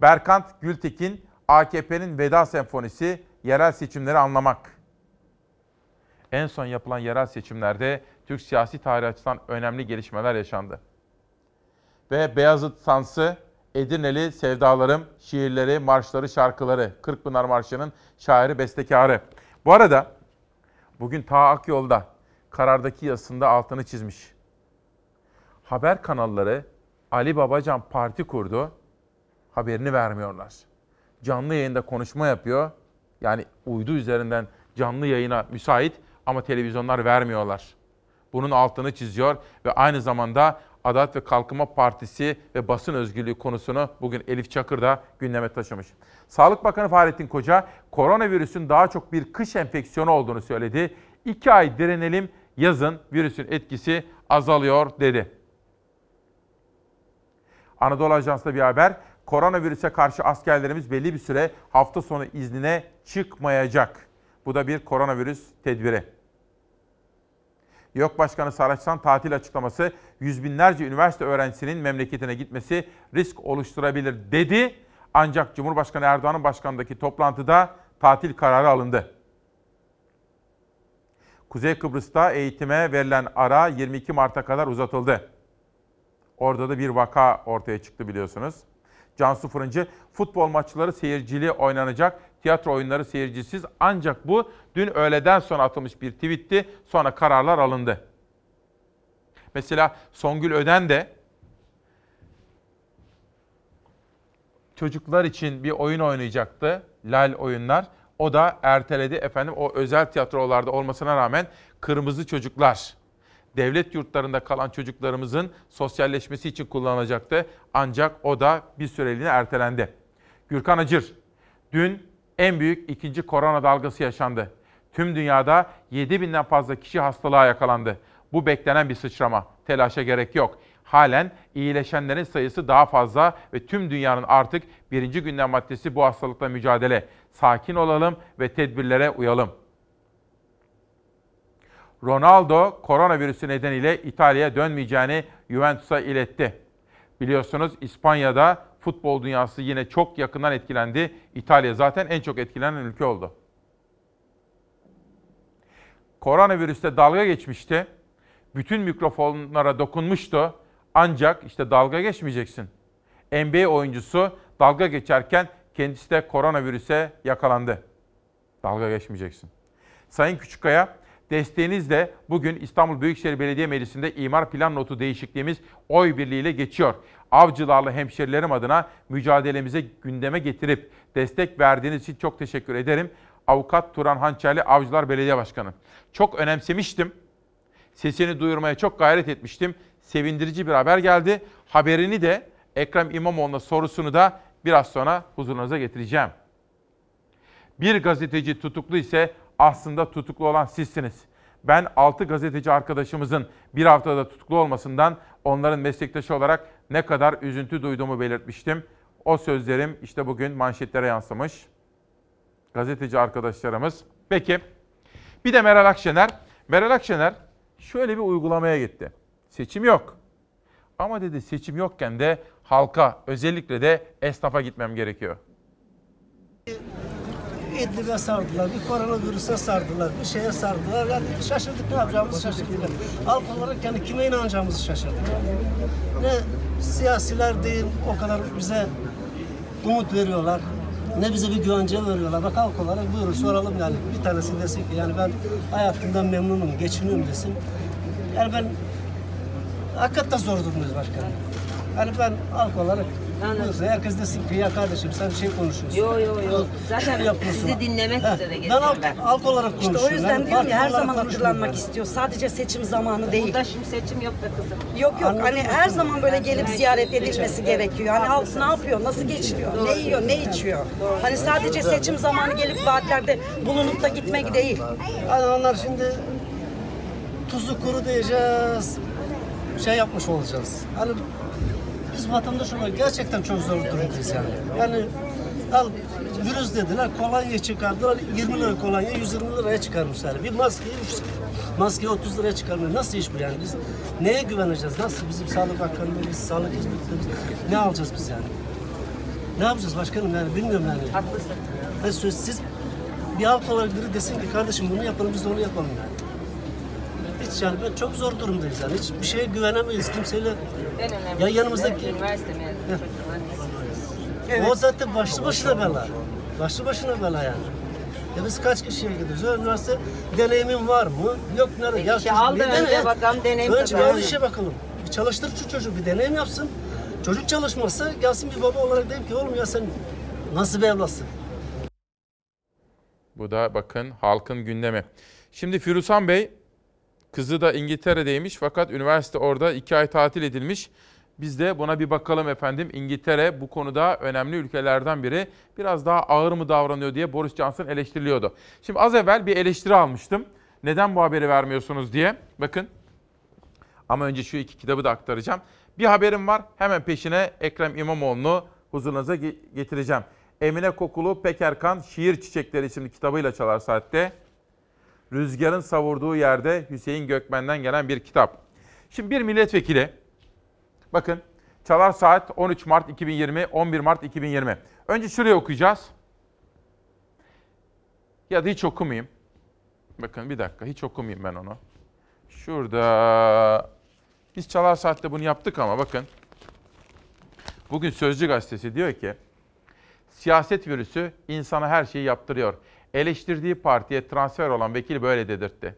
Berkant Gültekin, A K P'nin Veda Senfonisi, yerel seçimleri anlamak. En son yapılan yerel seçimlerde Türk siyasi tarihi açısından önemli gelişmeler yaşandı. Ve Beyazıt Sansı, Edirneli Sevdalarım, şiirleri, marşları, şarkıları, Kırkpınar Marşı'nın şairi, bestekarı. Bu arada bugün Ta Akyol'da karardaki yazısında altını çizmiş. Haber kanalları Ali Babacan parti kurdu, haberini vermiyorlar. Canlı yayında konuşma yapıyor. Yani uydu üzerinden canlı yayına müsait ama televizyonlar vermiyorlar. Bunun altını çiziyor ve aynı zamanda Adalet ve Kalkınma Partisi ve basın özgürlüğü konusunu bugün Elif Çakır da gündeme taşımış. Sağlık Bakanı Fahrettin Koca, koronavirüsün daha çok bir kış enfeksiyonu olduğunu söyledi. İki ay direnelim, yazın virüsün etkisi azalıyor dedi. Anadolu Ajansı'nda bir haber, koronavirüse karşı askerlerimiz belli bir süre hafta sonu iznine çıkmayacak. Bu da bir koronavirüs tedbiri. YÖK Başkanı Saraç'tan tatil açıklaması, yüz binlerce üniversite öğrencisinin memleketine gitmesi risk oluşturabilir dedi. Ancak Cumhurbaşkanı Erdoğan'ın başkanındaki toplantıda tatil kararı alındı. Kuzey Kıbrıs'ta eğitime verilen ara yirmi iki Mart'a kadar uzatıldı. Orada da bir vaka ortaya çıktı biliyorsunuz. Cansu Fırıncı, futbol maçları seyircili oynanacak, tiyatro oyunları seyircisiz. Ancak bu dün öğleden sonra atılmış bir tweetti, sonra kararlar alındı. Mesela Songül Öden de çocuklar için bir oyun oynayacaktı, Lal Oyunlar. O da erteledi efendim, o özel tiyatrolarda olmasına rağmen. Kırmızı Çocuklar, devlet yurtlarında kalan çocuklarımızın sosyalleşmesi için kullanılacaktı. Ancak o da bir süreliğine ertelendi. Gürkan Acır, dün en büyük ikinci korona dalgası yaşandı. Tüm dünyada yedi binden fazla kişi hastalığa yakalandı. Bu beklenen bir sıçrama. Telaşa gerek yok. Halen iyileşenlerin sayısı daha fazla ve tüm dünyanın artık birinci gündem maddesi bu hastalıkla mücadele. Sakin olalım ve tedbirlere uyalım. Ronaldo koronavirüsü nedeniyle İtalya'ya dönmeyeceğini Juventus'a iletti. Biliyorsunuz İspanya'da futbol dünyası yine çok yakından etkilendi. İtalya zaten en çok etkilenen ülke oldu. Koronavirüste dalga geçmişti. Bütün mikrofonlara dokunmuştu. Ancak işte dalga geçmeyeceksin. N B A oyuncusu dalga geçerken kendisi de koronavirüse yakalandı. Dalga geçmeyeceksin. Sayın Küçükkaya, desteğinizle bugün İstanbul Büyükşehir Belediye Meclisi'nde imar plan notu değişikliğimiz oy birliğiyle geçiyor. Avcılarlı hemşerilerim adına mücadelemize gündeme getirip destek verdiğiniz için çok teşekkür ederim. Avukat Turan Hançerli, Avcılar Belediye Başkanı. Çok önemsemiştim. Sesini duyurmaya çok gayret etmiştim. Sevindirici bir haber geldi. Haberini de Ekrem İmamoğlu'na sorusunu da biraz sonra huzurunuza getireceğim. Bir gazeteci tutuklu ise aslında tutuklu olan sizsiniz. Ben altı gazeteci arkadaşımızın bir haftada tutuklu olmasından onların meslektaşı olarak ne kadar üzüntü duyduğumu belirtmiştim. O sözlerim işte bugün manşetlere yansımış. Gazeteci arkadaşlarımız. Peki bir de Meral Akşener. Meral Akşener şöyle bir uygulamaya gitti. Seçim yok. Ama dedi seçim yokken de halka, özellikle de esnafa gitmem gerekiyor. İdlib'e sardılar, bir koronavirüse sardılar, bir şeye sardılar. Yani şaşırdık, ne yapacağımızı şaşırdık. Halk olarak yani kime inanacağımızı şaşırdık. Ne siyasiler değil, o kadar bize umut veriyorlar. Ne bize bir güvence veriyorlar. Bak halk olarak buyurun soralım yani. Bir tanesi desin ki yani ben hayatımdan memnunum, geçiniyorum desin. Yani ben hakikaten zor durumdayız başkanım. Yani ben halk olarak buyursun. Herkes desin ki ya kardeşim sen şey konuşuyorsun. Yok yok yok. Zaten sizi dinlemek Heh. üzere geliyorum ben. Ben halk, halk olarak konuşuyorum. İşte o yüzden yani diyorum ya her zaman hatırlanmak istiyor. Sadece seçim zamanı ya değil. Burada şimdi seçim yok da kızım. Yok yok. Anladım. Hani her zaman böyle gelip ziyaret edilmesi gerekiyor. Hani halk ne yapıyor, nasıl geçiniyor, Doğru. ne yiyor, ne içiyor. Doğru. Hani sadece seçim zamanı gelip vaatlerde bulunup da gitmek değil. Hani onlar şimdi tuzu kuru diyeceğiz. Şey yapmış olacağız. Hani biz vatandaş olarak gerçekten çok zor durumdayız yani. Yani al virüs dediler, kolonya çıkardılar, yirmi lira kolonya yüz yirmi liraya çıkarmışlar. Bir maskeyi maske otuz liraya çıkarmıyor. Nasıl iş bu yani? Biz neye güveneceğiz? Nasıl bizim Sağlık Bakanlığımız, Sağlık Hizmetlerimiz, ne alacağız biz yani? Ne yapacağız başkanım yani bilmiyorum yani. Haklısın. Yani siz, siz bir halk olarak biri desin ki kardeşim bunu yapalım, biz de onu yapalım yani. Hiç yani ben çok zor durumdayız yani. Hiçbir şeye güvenemeyiz kimseyle. En önemli. Ya yanımızdaki üniversite mezunu çocuklar. O zaten başlı başına bela. Başlı başına bela yani. Ya biz kaç kişiye gidiyoruz? Üniversite deneyimin var mı? Yok nerede? Ya işte al da önce bakalım deneyim kazanalım. Önce bir işe bakalım. Bir çalıştır şu çocuğu, bir deneyim yapsın. Çocuk çalışmazsa gelsin bir baba olarak diyeyim ki oğlum ya sen nasıl bir evlatsın? Bu da bakın halkın gündemi. Şimdi Firuzhan Bey kızı da İngiltere'deymiş fakat üniversite orada iki ay tatil edilmiş. Biz de buna bir bakalım efendim. İngiltere bu konuda önemli ülkelerden biri. Biraz daha ağır mı davranıyor diye Boris Johnson eleştiriliyordu. Şimdi az evvel bir eleştiri almıştım. Neden bu haberi vermiyorsunuz diye. Bakın ama önce şu iki kitabı da aktaracağım. Bir haberim var, hemen peşine Ekrem İmamoğlu'nu huzurunuza getireceğim. Emine Kokulu Pekerkan Şiir Çiçekleri isimli kitabıyla Çalar Saat'te. Rüzgarın savurduğu yerde Hüseyin Gökmen'den gelen bir kitap. Şimdi bir milletvekili, bakın Çalar Saat on üç Mart iki bin yirmi, on bir Mart iki bin yirmi. Önce şuraya okuyacağız. Ya da hiç okumayayım. Bakın bir dakika, hiç okumayayım ben onu. Şurada, biz Çalar Saat'te bunu yaptık ama bakın. Bugün Sözcü Gazetesi diyor ki, siyaset virüsü insana her şeyi yaptırıyor. Eleştirdiği partiye transfer olan vekil böyle dedirtti.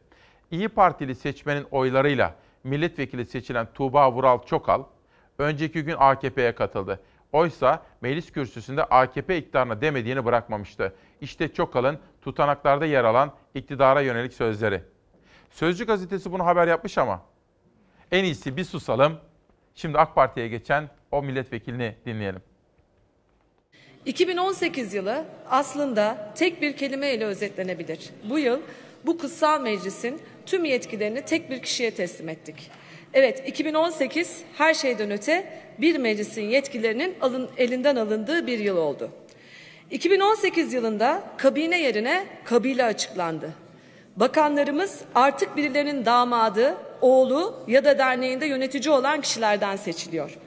İyi Partili seçmenin oylarıyla milletvekili seçilen Tuğba Vural Çokal, önceki gün A K P'ye katıldı. Oysa meclis kürsüsünde A K P iktidarına demediğini bırakmamıştı. İşte Çokal'ın tutanaklarda yer alan iktidara yönelik sözleri. Sözcü gazetesi bunu haber yapmış ama en iyisi bir susalım. Şimdi A K Parti'ye geçen o milletvekilini dinleyelim. iki bin on sekiz yılı aslında tek bir kelimeyle özetlenebilir. Bu yıl bu kutsal meclisin tüm yetkilerini tek bir kişiye teslim ettik. Evet, iki bin on sekiz her şeyden öte bir meclisin yetkilerinin alın, elinden alındığı bir yıl oldu. iki bin on sekiz yılında kabine yerine kabile açıklandı. Bakanlarımız artık birilerinin damadı, oğlu ya da derneğinde yönetici olan kişilerden seçiliyor.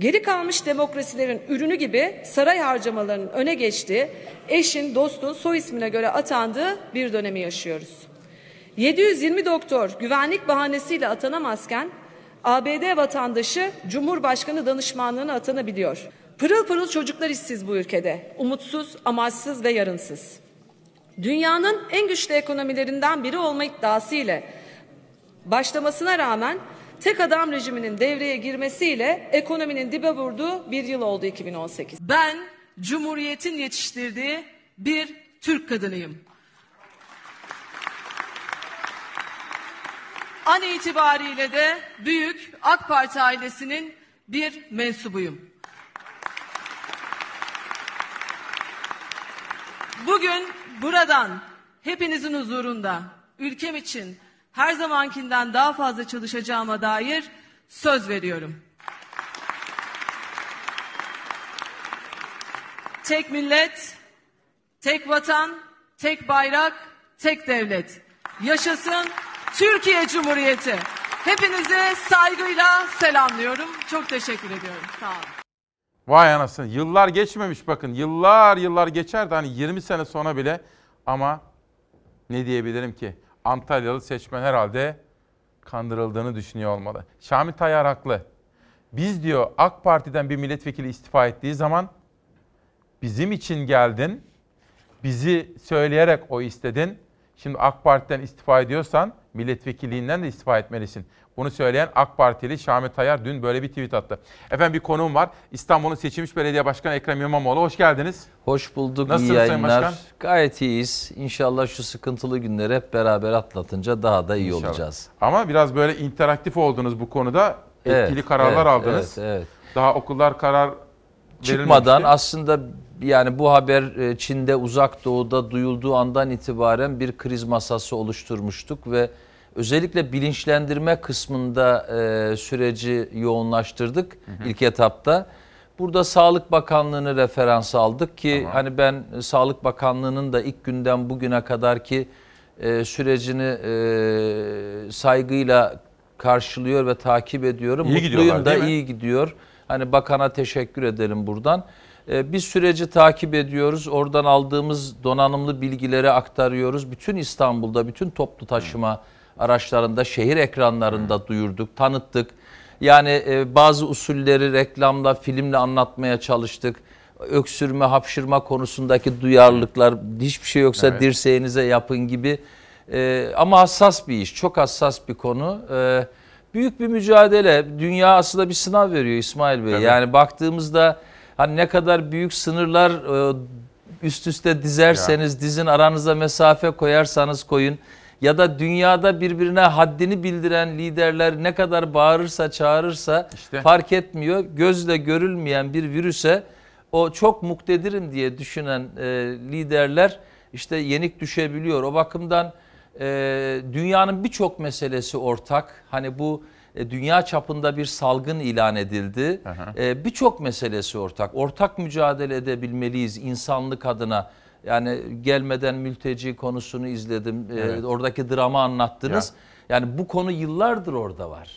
Geri kalmış demokrasilerin ürünü gibi saray harcamalarının öne geçtiği, eşin, dostun soy ismine göre atandığı bir dönemi yaşıyoruz. yedi yüz yirmi doktor güvenlik bahanesiyle atanamazken A B D vatandaşı Cumhurbaşkanı danışmanlığına atanabiliyor. Pırıl pırıl çocuklar işsiz bu ülkede. Umutsuz, amaçsız ve yarınsız. Dünyanın en güçlü ekonomilerinden biri olma iddiası ile başlamasına rağmen tek adam rejiminin devreye girmesiyle ekonominin dibe vurduğu bir yıl oldu iki bin on sekiz. Ben Cumhuriyet'in yetiştirdiği bir Türk kadınıyım. An itibariyle de büyük AK Parti ailesinin bir mensubuyum. Bugün buradan hepinizin huzurunda ülkem için her zamankinden daha fazla çalışacağıma dair söz veriyorum. Tek millet, tek vatan, tek bayrak, tek devlet. Yaşasın Türkiye Cumhuriyeti. Hepinize saygıyla selamlıyorum. Çok teşekkür ediyorum. Sağ olun. Vay anasını. Yıllar geçmemiş bakın. Yıllar yıllar geçerdi hani yirmi sene sonra bile ama ne diyebilirim ki? Antalyalı seçmen herhalde kandırıldığını düşünüyor olmalı. Şamil Tayyar haklı. Biz diyor AK Parti'den bir milletvekili istifa ettiği zaman bizim için geldin, bizi söyleyerek o istedin. Şimdi AK Parti'den istifa ediyorsan milletvekilliğinden de istifa etmelisin. Bunu söyleyen AK Partili Şamil Tayyar dün böyle bir tweet attı. Efendim bir konuğum var. İstanbul'un seçilmiş belediye başkanı Ekrem İmamoğlu. Hoş geldiniz. Hoş bulduk. Nasılsınız iyi yayınlar. Sayın Başkan? Gayet iyiyiz. İnşallah şu sıkıntılı günleri hep beraber atlatınca daha da iyi İnşallah. olacağız. Ama biraz böyle interaktif oldunuz bu konuda. Etkili evet, kararlar evet, aldınız. Evet, evet. Daha okullar karar çıkmadan verilmişti. Aslında yani bu haber Çin'de, Uzak Doğu'da duyulduğu andan itibaren bir kriz masası oluşturmuştuk ve özellikle bilinçlendirme kısmında e, süreci yoğunlaştırdık hı hı. ilk etapta. Burada Sağlık Bakanlığı'nı referans aldık ki tamam. hani ben Sağlık Bakanlığı'nın da ilk günden bugüne kadarki e, sürecini e, saygıyla karşılıyor ve takip ediyorum. İyi Mutluyum gidiyorlar, da iyi gidiyor. Hani bakana teşekkür edelim buradan. E, biz süreci takip ediyoruz. Oradan aldığımız donanımlı bilgileri aktarıyoruz. Bütün İstanbul'da, bütün toplu taşıma hı. araçlarında, şehir ekranlarında hmm. duyurduk, tanıttık. Yani e, bazı usulleri reklamla, filmle anlatmaya çalıştık. Öksürme, hapşırma konusundaki duyarlılıklar, hiçbir şey yoksa evet. dirseğinize yapın gibi. E, ama hassas bir iş, çok hassas bir konu. E, büyük bir mücadele, dünya aslında bir sınav veriyor İsmail Bey. Evet. Yani baktığımızda hani ne kadar büyük sınırlar e, üst üste dizerseniz, ya. dizin aranıza mesafe koyarsanız koyun. Ya da dünyada birbirine haddini bildiren liderler ne kadar bağırırsa çağırırsa işte. fark etmiyor. Gözle görülmeyen bir virüse o çok muktedirim diye düşünen e, liderler işte yenik düşebiliyor. O bakımdan e, dünyanın birçok meselesi ortak. Hani bu e, dünya çapında bir salgın ilan edildi. E, birçok meselesi ortak. Ortak mücadele edebilmeliyiz insanlık adına. Yani gelmeden mülteci konusunu izledim. Evet. E, oradaki drama anlattınız. Ya. Yani bu konu yıllardır orada var.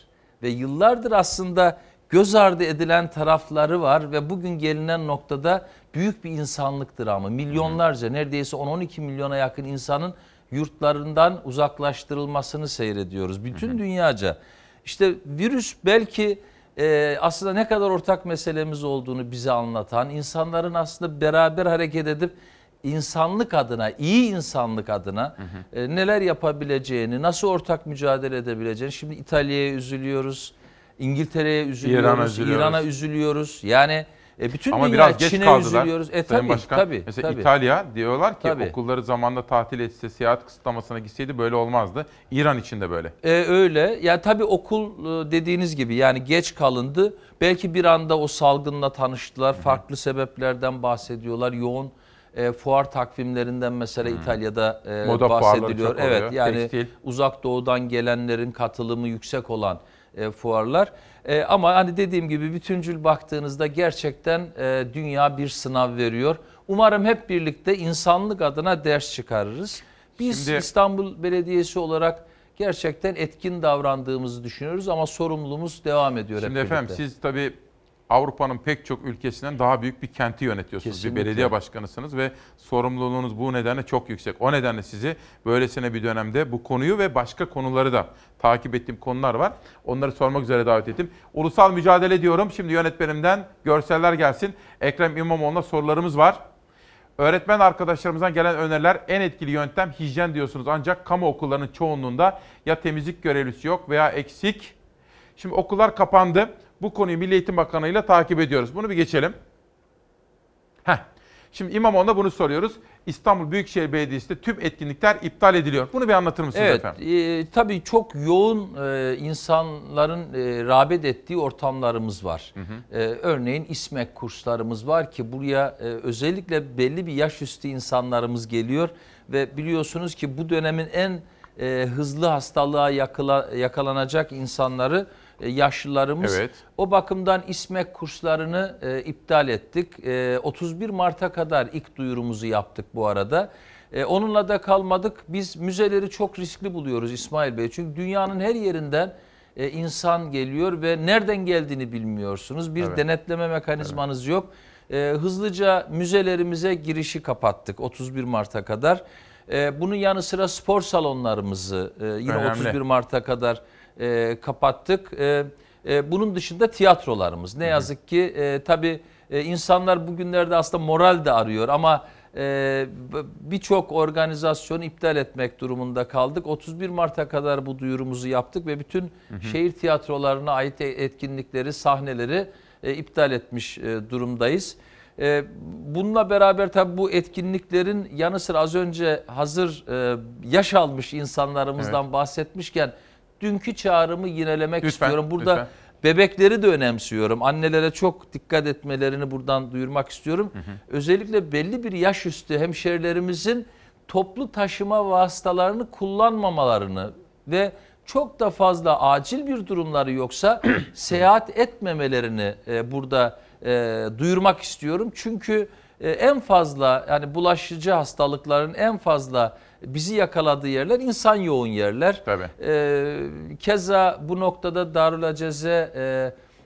Ve yıllardır aslında göz ardı edilen tarafları var. Ve bugün gelinen noktada büyük bir insanlık dramı. Milyonlarca Hı-hı. neredeyse on on iki milyona yakın insanın yurtlarından uzaklaştırılmasını seyrediyoruz. Bütün Hı-hı. dünyaca. İşte virüs belki e, aslında ne kadar ortak meselemiz olduğunu bize anlatan, insanların aslında beraber hareket edip insanlık adına, iyi insanlık adına hı hı. E, neler yapabileceğini, nasıl ortak mücadele edebileceğini. Şimdi İtalya'ya üzülüyoruz, İngiltere'ye üzülüyoruz, İran'a üzülüyoruz. İran'a üzülüyoruz. Yani E bütün ama dünya, biraz geç Çin'e kaldılar. Üzülüyoruz. E, Sayın tabii, Başkan, tabii, mesela tabii. İtalya diyorlar ki tabii. okulları zamanında tatil etse, seyahat kısıtlamasına gitseydi böyle olmazdı. İran için de böyle. E, öyle. Ya tabii okul dediğiniz gibi yani geç kalındı. Belki bir anda o salgınla tanıştılar. Hı-hı. Farklı sebeplerden bahsediyorlar. Yoğun e, fuar takvimlerinden mesela Hı-hı. İtalya'da e, moda bahsediliyor. Evet, yani tekstil. Uzak doğudan gelenlerin katılımı yüksek olan E, fuarlar e, ama hani dediğim gibi bütüncül baktığınızda gerçekten e, dünya bir sınav veriyor. Umarım hep birlikte insanlık adına ders çıkarırız. Biz Şimdi... İstanbul Belediyesi olarak gerçekten etkin davrandığımızı düşünüyoruz ama sorumluluğumuz devam ediyor. Şimdi hep efendim birlikte. Siz tabii Avrupa'nın pek çok ülkesinden daha büyük bir kenti yönetiyorsunuz. Kesinlikle. Bir belediye başkanısınız ve sorumluluğunuz bu nedenle çok yüksek. O nedenle sizi böylesine bir dönemde bu konuyu ve başka konuları da takip ettiğim konular var. Onları sormak üzere davet ettim. Ulusal mücadele diyorum. Şimdi yönetmenimden görseller gelsin. Ekrem İmamoğlu'na sorularımız var. Öğretmen arkadaşlarımızdan gelen öneriler en etkili yöntem hijyen diyorsunuz. Ancak kamu okullarının çoğunluğunda ya temizlik görevlisi yok veya eksik. Şimdi okullar kapandı. Bu konuyu Milli Eğitim Bakanı ile takip ediyoruz. Bunu bir geçelim. Heh. Şimdi İmamoğlu'na bunu soruyoruz. İstanbul Büyükşehir Belediyesi'nde tüm etkinlikler iptal ediliyor. Bunu bir anlatır mısınız evet, efendim? Evet. Tabii çok yoğun e, insanların e, rağbet ettiği ortamlarımız var. Hı hı. E, örneğin İSMEK kurslarımız var ki buraya e, özellikle belli bir yaş üstü insanlarımız geliyor. Ve biliyorsunuz ki bu dönemin en e, hızlı hastalığa yakala, yakalanacak insanları... yaşlılarımız. Evet. O bakımdan İSMEK kurslarını e, iptal ettik. E, otuz bir Mart'a kadar ilk duyurumuzu yaptık bu arada. E, onunla da kalmadık. Biz müzeleri çok riskli buluyoruz İsmail Bey. Çünkü dünyanın her yerinden e, insan geliyor ve nereden geldiğini bilmiyorsunuz. Bir evet. denetleme mekanizmanız evet. yok. E, hızlıca müzelerimize girişi kapattık otuz bir Mart'a kadar. E, bunun yanı sıra spor salonlarımızı e, yine önemli. otuz bir Mart'a kadar E, kapattık. E, e, bunun dışında tiyatrolarımız. Ne yazık ki e, tabii e, insanlar bugünlerde aslında moral de arıyor ama e, birçok organizasyonu iptal etmek durumunda kaldık. otuz bir Mart'a kadar bu duyurumuzu yaptık ve bütün hı hı. şehir tiyatrolarına ait etkinlikleri, sahneleri e, iptal etmiş e, durumdayız. E, bununla beraber tabii bu etkinliklerin yanı sıra az önce hazır e, yaş almış insanlarımızdan evet. bahsetmişken dünkü çağrımı yinelemek lütfen, istiyorum. Burada lütfen. Bebekleri de önemsiyorum. Annelere çok dikkat etmelerini buradan duyurmak istiyorum. Hı hı. Özellikle belli bir yaş üstü hemşerilerimizin toplu taşıma vasıtalarını kullanmamalarını ve çok da fazla acil bir durumları yoksa seyahat etmemelerini e, burada e, duyurmak istiyorum. Çünkü e, en fazla yani bulaşıcı hastalıkların en fazla bizi yakaladığı yerler insan yoğun yerler. Tabii. E, keza bu noktada Darül Aceze e,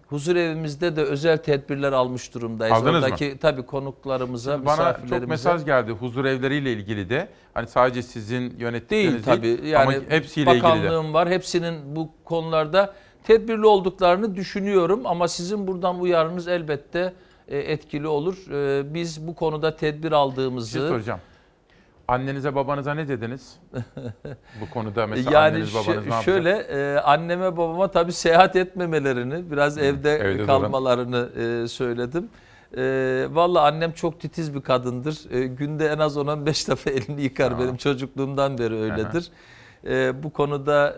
huzur evimizde de özel tedbirler almış durumdayız. Aldınız Oradaki mı? Tabii konuklarımıza, Şimdi misafirlerimize. Bana çok mesaj geldi huzur evleriyle ilgili de. Hani sadece sizin yönettiğiniz değil, değil tabii. Yani ama hepsiyle ilgili de. Bakanlığım var hepsinin bu konularda tedbirli olduklarını düşünüyorum ama sizin buradan uyarınız elbette etkili olur. Biz bu konuda tedbir aldığımızı... Bir şey soracağım. Annenize babanıza ne dediniz? Bu konuda mesela yani anneniz babanız ne yapacak? Şöyle e, anneme babama tabii seyahat etmemelerini biraz hmm, evde, evde kalmalarını e, söyledim. E, Vallahi annem çok titiz bir kadındır. E, günde en az on beş defa elini yıkar Aa. benim çocukluğumdan beri öyledir. E, bu konuda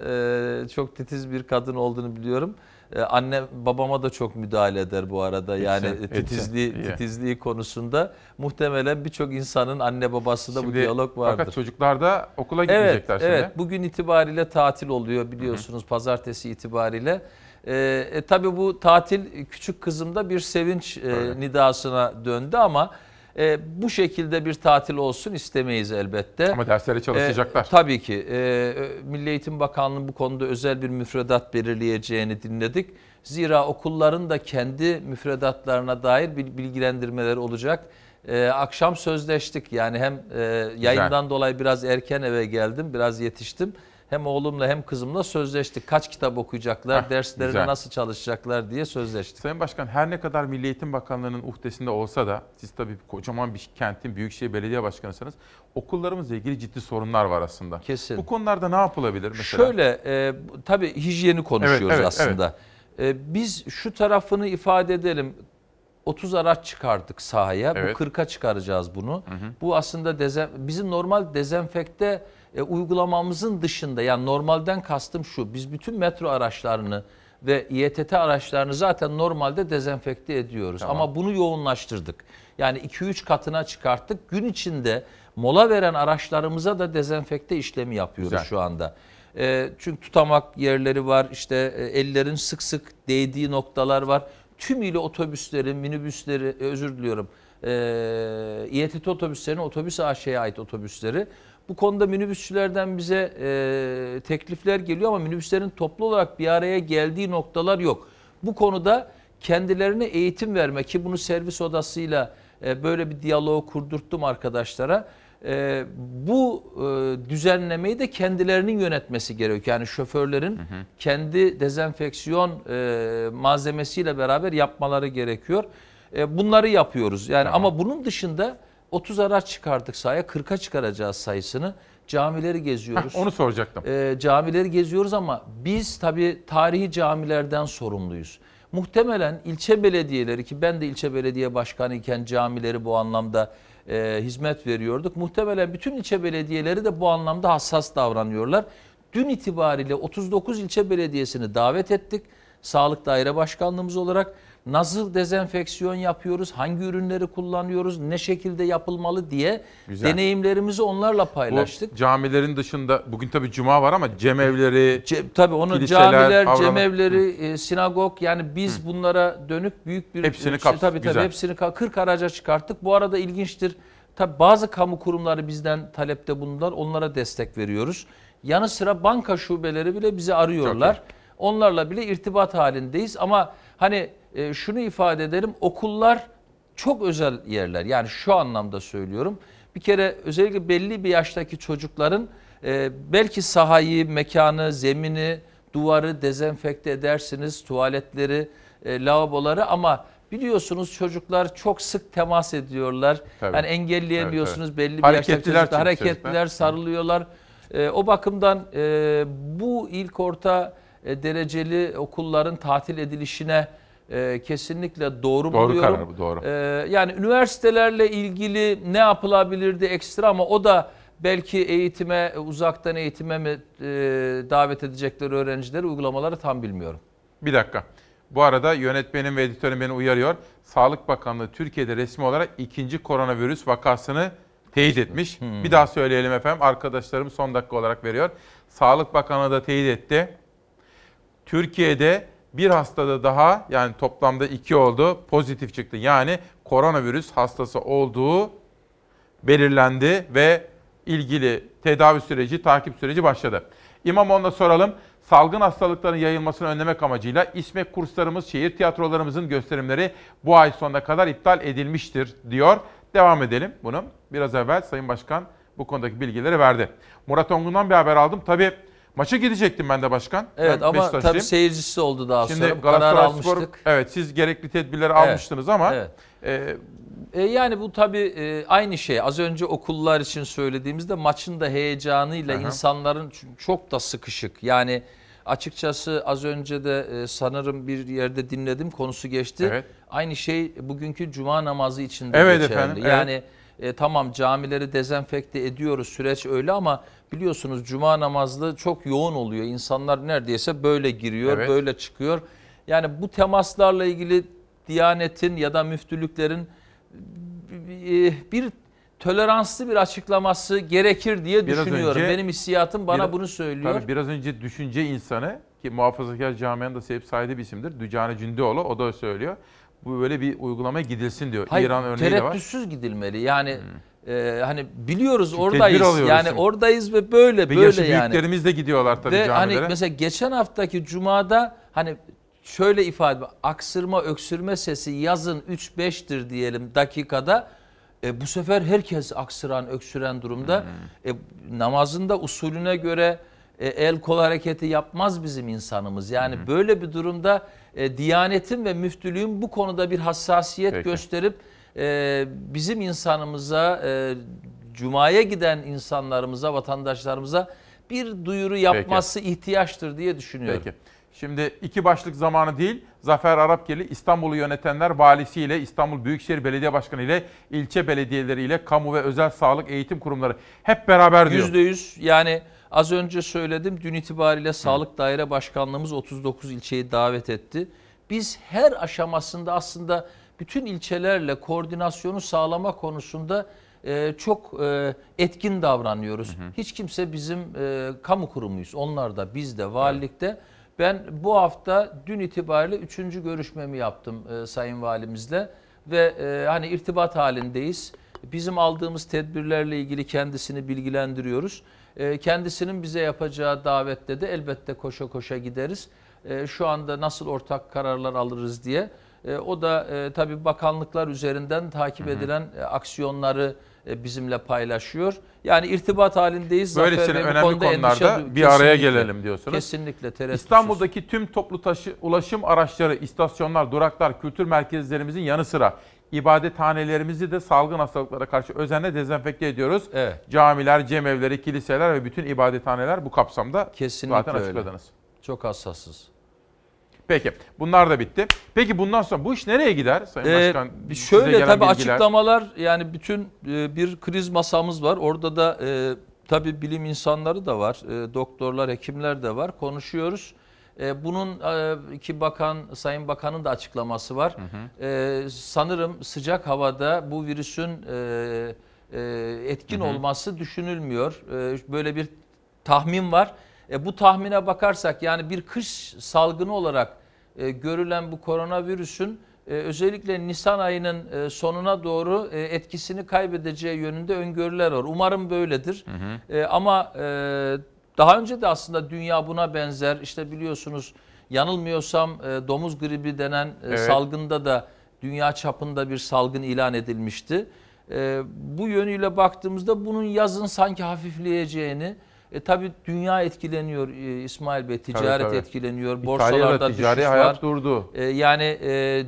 e, çok titiz bir kadın olduğunu biliyorum. E, anne babama da çok müdahale eder bu arada yani etsin, titizliği, etsin. titizliği konusunda muhtemelen birçok insanın anne babası da şimdi, bu diyalog vardır. Fakat çocuklar da okula gidecekler evet, şimdi. Evet bugün itibariyle tatil oluyor biliyorsunuz Hı-hı. pazartesi itibariyle. E, e, tabii bu tatil küçük kızımda bir sevinç e, nidasına döndü ama... E, bu şekilde bir tatil olsun istemeyiz elbette. Ama derslere çalışacaklar. E, tabii ki. E, Milli Eğitim Bakanlığı'nın bu konuda özel bir müfredat belirleyeceğini dinledik. Zira okulların da kendi müfredatlarına dair bilgilendirmeleri olacak. E, akşam sözleştik. Yani hem e, yayından Güzel. dolayı biraz erken eve geldim, biraz yetiştim. Hem oğlumla hem kızımla sözleştik. Kaç kitap okuyacaklar, Heh, derslerine güzel. nasıl çalışacaklar diye sözleştik. Sayın Başkan her ne kadar Milli Eğitim Bakanlığı'nın uhdesinde olsa da siz tabii kocaman bir kentin Büyükşehir Belediye Başkanısınız. Okullarımızla ilgili ciddi sorunlar var aslında. Kesin. Bu konularda ne yapılabilir mesela? Şöyle e, tabii hijyeni konuşuyoruz evet, evet, aslında. Evet. E, biz şu tarafını ifade edelim. otuz araç çıkardık sahaya. Evet. Bu kırka çıkaracağız bunu. Hı hı. Bu aslında dezen, bizim normal dezenfekte e, uygulamamızın dışında, yani normalden kastım şu. Biz bütün metro araçlarını ve İETT araçlarını zaten normalde dezenfekte ediyoruz. Tamam. Ama bunu yoğunlaştırdık. Yani iki üç katına çıkarttık. Gün içinde mola veren araçlarımıza da dezenfekte işlemi yapıyoruz. Güzel. Şu anda. E, çünkü tutamak yerleri var, işte e, ellerin sık sık değdiği noktalar var. Tümüyle otobüsleri, minibüsleri, özür diliyorum, e, İETT otobüslerini, otobüs AŞ'ye ait otobüsleri. Bu konuda minibüsçülerden bize e, teklifler geliyor ama minibüslerin toplu olarak bir araya geldiği noktalar yok. Bu konuda kendilerine eğitim verme, ki bunu servis odasıyla e, böyle bir diyaloğu kurdurttum arkadaşlara. E, bu e, düzenlemeyi de kendilerinin yönetmesi gerekiyor. Yani şoförlerin, hı hı, kendi dezenfeksiyon e, malzemesiyle beraber yapmaları gerekiyor. E, bunları yapıyoruz. Yani, tamam. Ama bunun dışında otuz araç çıkardık sahaya, kırka çıkaracağız sayısını. Camileri geziyoruz. Heh, onu soracaktım. E, camileri geziyoruz ama biz tabii tarihi camilerden sorumluyuz. Muhtemelen ilçe belediyeleri, ki ben de ilçe belediye başkanı iken camileri bu anlamda E, hizmet veriyorduk. Muhtemelen bütün ilçe belediyeleri de bu anlamda hassas davranıyorlar. Dün itibariyle otuz dokuz ilçe belediyesini davet ettik. Sağlık Daire Başkanlığımız olarak nasıl dezenfeksiyon yapıyoruz, hangi ürünleri kullanıyoruz, ne şekilde yapılmalı diye, güzel, deneyimlerimizi onlarla paylaştık. Bu camilerin dışında bugün tabii cuma var ama cemevleri, Ce, tabii onu kiliseler, camiler, avram, cemevleri, hı, sinagog, yani biz, hı, bunlara dönük büyük bir hepsini kapsın, tabii tabii hepsini kırk araca çıkarttık. Bu arada ilginçtir. Tabii bazı kamu kurumları bizden talepte bulundular. Onlara destek veriyoruz. Yanı sıra banka şubeleri bile bizi arıyorlar. Onlarla bile irtibat halindeyiz ama hani e, şunu ifade edelim, okullar çok özel yerler. Yani şu anlamda söylüyorum, bir kere özellikle belli bir yaştaki çocukların e, belki sahayı, mekanı, zemini, duvarı dezenfekte edersiniz, tuvaletleri, e, lavaboları, ama biliyorsunuz çocuklar çok sık temas ediyorlar. Tabii. Yani engelleyemiyorsunuz, evet, evet, belli bir yaştaki çocuklar hareketliler, sarılıyorlar. E, o bakımdan e, bu ilk orta dereceli okulların tatil edilişine e, kesinlikle doğru, doğru buluyorum. Karar, doğru. E, yani üniversitelerle ilgili ne yapılabilirdi ekstra, ama o da belki eğitime, uzaktan eğitime mi e, davet edecekleri öğrencileri, uygulamaları tam bilmiyorum. Bir dakika. Bu arada yönetmenim ve editörüm beni uyarıyor. Sağlık Bakanlığı Türkiye'de resmi olarak ikinci koronavirüs vakasını teyit etmiş. Hmm. Bir daha söyleyelim efendim. Arkadaşlarım son dakika olarak veriyor. Sağlık Bakanlığı da teyit etti. Türkiye'de bir hastada daha, yani toplamda iki oldu, pozitif çıktı. Yani koronavirüs hastası olduğu belirlendi ve ilgili tedavi süreci, takip süreci başladı. İmamoğlu'na soralım. Salgın hastalıkların yayılmasını önlemek amacıyla İSMEK kurslarımız, şehir tiyatrolarımızın gösterimleri bu ay sonuna kadar iptal edilmiştir diyor. Devam edelim bunu. Biraz evvel Sayın Başkan bu konudaki bilgileri verdi. Murat Ongun'dan bir haber aldım. Tabii maça gidecektim ben de başkan. Evet, ben ama tabii seyircisi oldu daha Şimdi sonra. Şimdi Galatasaray, evet, siz gerekli tedbirleri, evet, almıştınız ama. Evet. E, e, yani bu tabii e, aynı şey. Az önce okullar için söylediğimizde maçın da heyecanıyla, hı, insanların çok da sıkışık. Yani açıkçası az önce de e, sanırım bir yerde dinledim, konusu geçti. Evet. Aynı şey bugünkü cuma namazı için de, evet, geçerli. Efendim, yani, evet. E, tamam camileri dezenfekte ediyoruz, süreç öyle, ama biliyorsunuz cuma namazı çok yoğun oluyor. İnsanlar neredeyse böyle giriyor, evet, böyle çıkıyor. Yani bu temaslarla ilgili Diyanet'in ya da müftülüklerin e, bir toleranslı bir açıklaması gerekir diye biraz düşünüyorum. Önce, benim hissiyatım bana bir, bunu söylüyor. Tabii biraz önce düşünce insanı, ki Muhafazakar Camianın da sevip saydığı bir isimdir, Dücane Cündioğlu, o da söylüyor. Bu böyle bir uygulamaya gidilsin diyor. Hayır, İran örneği de var. Tereddütsüz gidilmeli. Yani hmm. e, hani biliyoruz, çünkü oradayız. Yani şimdi oradayız ve böyle bir böyle yaşı yani. Büyüklerimiz de gidiyorlar tabii ve camilere. Hani mesela geçen haftaki cumada hani şöyle ifade, aksırma öksürme sesi yazın üç beştir diyelim dakikada. E, bu sefer herkes aksıran öksüren durumda. Hmm. E, namazında usulüne göre e, el kol hareketi yapmaz bizim insanımız. Yani hmm. böyle bir durumda E, Diyanetin ve müftülüğün bu konuda bir hassasiyet, peki, gösterip e, bizim insanımıza, e, cumaya giden insanlarımıza, vatandaşlarımıza bir duyuru yapması, peki, ihtiyaçtır diye düşünüyorum. Peki. Şimdi iki başlık zamanı değil, Zafer Arapgeli İstanbul'u yönetenler valisiyle, İstanbul Büyükşehir Belediye Başkanı ile, ilçe belediyeleriyle, kamu ve özel sağlık eğitim kurumları hep beraber diyor. yüzde yüz yani az önce söyledim, dün itibariyle Hı. Sağlık Daire Başkanlığımız otuz dokuz ilçeyi davet etti. Biz her aşamasında aslında bütün ilçelerle koordinasyonu sağlama konusunda çok etkin davranıyoruz. Hı hı. Hiç kimse bizim kamu kurumuyuz. Onlar da, biz de, valilikte. Evet. Ben bu hafta dün itibariyle üçüncü görüşmemi yaptım Sayın Valimizle ve hani irtibat halindeyiz. Bizim aldığımız tedbirlerle ilgili kendisini bilgilendiriyoruz. Kendisinin bize yapacağı davette de elbette koşa koşa gideriz. Şu anda nasıl ortak kararlar alırız diye. O da tabii bakanlıklar üzerinden takip edilen hı hı. aksiyonları bizimle paylaşıyor. Yani irtibat halindeyiz. Böylesine önemli konularda bir araya gelelim diyorsunuz. Kesinlikle tereddütsüz. İstanbul'daki tüm toplu taşı, ulaşım araçları, istasyonlar, duraklar, kültür merkezlerimizin yanı sıra ibadethanelerimizi de salgın hastalıklara karşı özenle dezenfekte ediyoruz. Evet. Camiler, cemevleri, kiliseler ve bütün ibadethaneler bu kapsamda. Kesinlikle zaten açıkladınız. Öyle. Çok hassassız. Peki bunlar da bitti. Peki bundan sonra bu iş nereye gider Sayın ee, Başkan? Şöyle tabii bilgiler... açıklamalar, yani bütün bir kriz masamız var. Orada da e, tabii bilim insanları da var. E, doktorlar, hekimler de var. Konuşuyoruz. E, bunun e, ki bakan, Sayın Bakan'ın da açıklaması var. Hı hı. E, sanırım sıcak havada bu virüsün e, e, etkin hı hı. olması düşünülmüyor. E, böyle bir tahmin var. E bu tahmine bakarsak, yani bir kış salgını olarak e, görülen bu koronavirüsün e, özellikle Nisan ayının e, sonuna doğru e, etkisini kaybedeceği yönünde öngörüler var. Umarım böyledir. Hı hı. E, ama e, daha önce de aslında dünya buna benzer, işte biliyorsunuz yanılmıyorsam e, domuz gribi denen e, evet. salgında da dünya çapında bir salgın ilan edilmişti. E, bu yönüyle baktığımızda bunun yazın sanki hafifleyeceğini... E, tabii dünya etkileniyor e, İsmail Bey, ticaret tabii, tabii. etkileniyor, borsalarda düşüş var. Hayat durdu. E, yani e,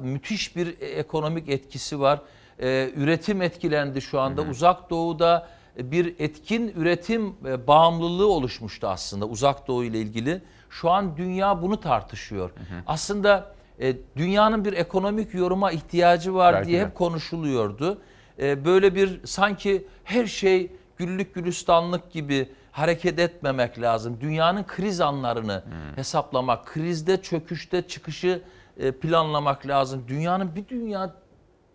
müthiş bir ekonomik etkisi var. E, üretim etkilendi şu anda. Hı-hı. Uzak Doğu'da bir etkin üretim e, bağımlılığı oluşmuştu aslında Uzak Doğu ile ilgili. Şu an dünya bunu tartışıyor. Hı-hı. Aslında e, dünyanın bir ekonomik yoruma ihtiyacı var Belki diye hep de. konuşuluyordu. E, böyle bir sanki her şey... güllük gülistanlık gibi hareket etmemek lazım. Dünyanın kriz anlarını hmm. hesaplamak, krizde çöküşte çıkışı planlamak lazım. Dünyanın bir dünya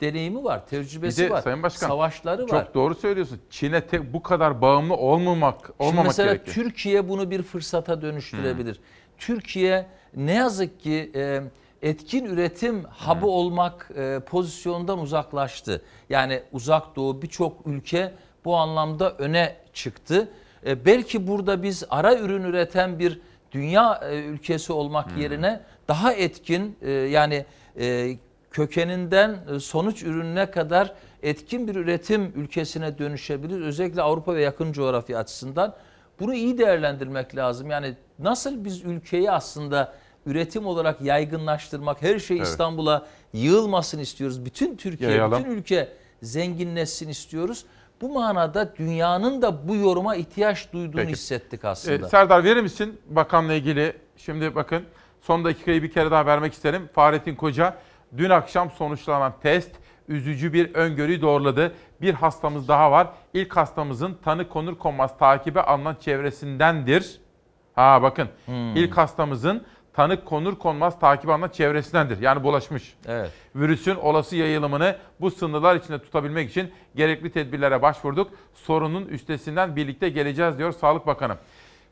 deneyimi var, tecrübesi bir de, var, Sayın Başkan, savaşları var. Çok doğru söylüyorsun. Çin'e te, bu kadar bağımlı olmamak, olmamak mesela gerekiyor. Mesela Türkiye bunu bir fırsata dönüştürebilir. Hmm. Türkiye ne yazık ki... E, etkin üretim hub'ı olmak e, pozisyondan uzaklaştı. Yani Uzak Doğu, birçok ülke bu anlamda öne çıktı. E, belki burada biz ara ürün üreten bir dünya e, ülkesi olmak hmm. yerine daha etkin e, yani e, kökeninden e, sonuç ürününe kadar etkin bir üretim ülkesine dönüşebilir. Özellikle Avrupa ve yakın coğrafya açısından bunu iyi değerlendirmek lazım. Yani nasıl biz ülkeyi aslında... üretim olarak yaygınlaştırmak, her şey evet. İstanbul'a yığılmasını istiyoruz. Bütün Türkiye, Yayalım. bütün ülke zenginleşsin istiyoruz. Bu manada dünyanın da bu yoruma ihtiyaç duyduğunu Peki. hissettik aslında. Ee, Serdar verir misin bakanla ilgili? Şimdi bakın, son dakikayı bir kere daha vermek isterim. Fahrettin Koca dün akşam sonuçlanan test üzücü bir öngörüyü doğruladı. Bir hastamız daha var. İlk hastamızın tanı konur konmaz takibe alınan çevresindendir. Ha bakın hmm. ilk hastamızın tanık konur konmaz takibi alınan çevresindendir. Yani bulaşmış. Evet. Virüsün olası yayılımını bu sınırlar içinde tutabilmek için gerekli tedbirlere başvurduk. Sorunun üstesinden birlikte geleceğiz diyor Sağlık Bakanı.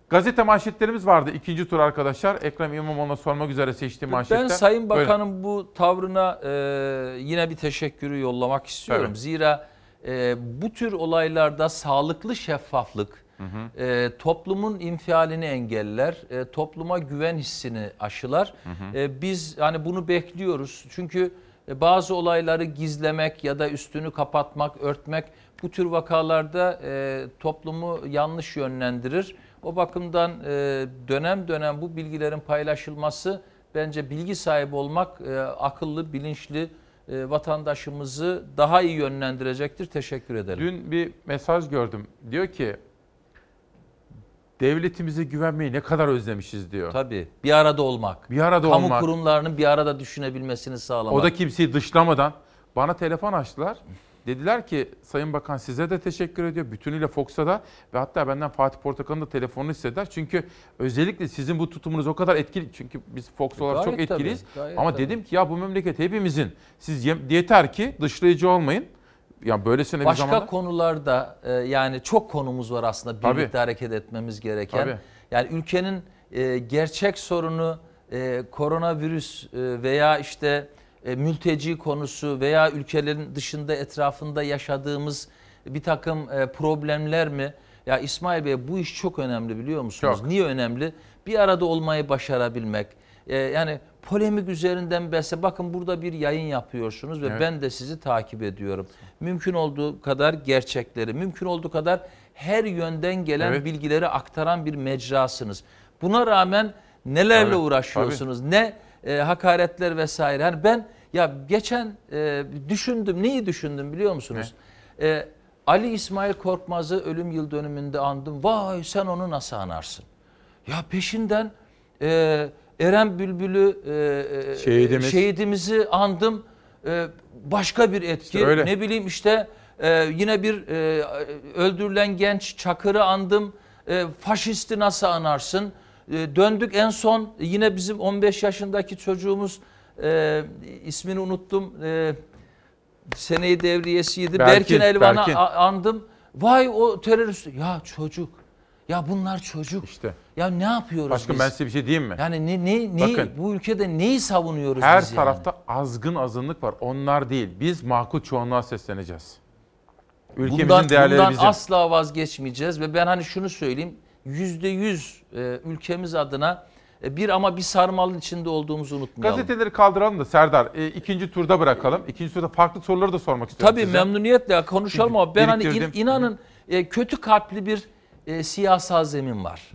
Gazete manşetlerimiz vardı ikinci tur arkadaşlar. Ekrem İmamoğlu'na sormak üzere seçtiğim manşetler. Ben Sayın Bakan'ın Öyle. bu tavrına e, yine bir teşekkürü yollamak istiyorum. Evet. Zira e, bu tür olaylarda sağlıklı şeffaflık, Hı hı. E, toplumun infialini engeller, e, topluma güven hissini aşılar. Hı hı. E, biz hani bunu bekliyoruz. Çünkü e, bazı olayları gizlemek ya da üstünü kapatmak, örtmek bu tür vakalarda e, toplumu yanlış yönlendirir. O bakımdan e, dönem dönem bu bilgilerin paylaşılması, bence bilgi sahibi olmak e, akıllı, bilinçli vatandaşımızı daha iyi yönlendirecektir. Teşekkür ederim. Dün bir mesaj gördüm. Diyor ki, devletimize güvenmeyi ne kadar özlemişiz diyor. Tabii. Bir arada olmak. Bir arada Kamu olmak. Kamu kurumlarının bir arada düşünebilmesini sağlamak. O da kimseyi dışlamadan. Bana telefon açtılar. Dediler ki Sayın Bakan size de teşekkür ediyor. Bütünüyle Fox'a da ve hatta benden Fatih Portakal'ın da telefonunu istediler. Çünkü özellikle sizin bu tutumunuz o kadar etkili. Çünkü biz Fox olarak gayet çok etkiliyiz. Tabii, Ama tabii. dedim ki ya bu memleket hepimizin. Siz yeter ki dışlayıcı olmayın. Yani böylesine Başka bir zamanda... konularda e, yani çok konumuz var aslında birlikte Tabii. hareket etmemiz gereken. Tabii. Yani ülkenin e, gerçek sorunu e, koronavirüs e, veya işte e, mülteci konusu veya ülkelerin dışında etrafında yaşadığımız bir takım e, problemler mi? Ya İsmail Bey bu iş çok önemli biliyor musunuz? Çok. Niye önemli? Bir arada olmayı başarabilmek. E, yani polemik üzerinden bese bakın burada bir yayın yapıyorsunuz ve evet. ben de sizi takip ediyorum. Mümkün olduğu kadar gerçekleri, mümkün olduğu kadar her yönden gelen evet. bilgileri aktaran bir mecrasınız. Buna rağmen nelerle evet. uğraşıyorsunuz? Tabii. Ne e, hakaretler vesaire. Yani ben ya geçen e, düşündüm. Neyi düşündüm biliyor musunuz? E, Ali İsmail Korkmaz'ı ölüm yıl dönümünde andım. Vay sen onu nasıl anarsın? Ya peşinden eee Eren Bülbül'ü e, Şehidimiz. şehidimizi andım. E, başka bir etki. İşte ne bileyim işte e, yine bir e, öldürülen genç Çakır'ı andım. E, faşisti nasıl anarsın? E, döndük en son yine bizim on beş yaşındaki çocuğumuz e, ismini unuttum. E, seneyi devriyesiydi. Berkin, Berkin Elvan'ı Berkin. andım. Vay o terörist. Ya çocuk. Ya bunlar çocuk. İşte. Ya ne yapıyoruz Başka biz? Başka ben size bir şey diyeyim mi? Yani ne, ne, neyi, Bakın, bu ülkede neyi savunuyoruz her biz Her tarafta yani? Azgın azınlık var. Onlar değil. Biz makul çoğunluğa sesleneceğiz. Ülkemizin bundan, değerleri bundan bizim. Bundan asla vazgeçmeyeceğiz. Ve ben hani şunu söyleyeyim. Yüzde yüz ülkemiz adına bir ama bir sarmalın içinde olduğumuzu unutmayalım. Gazeteleri kaldıralım da Serdar. E, ikinci turda bırakalım. İkinci turda farklı soruları da sormak istiyorum Tabii size. memnuniyetle konuşalım ama ben hani in, inanın e, kötü kalpli bir E, siyasal zemin var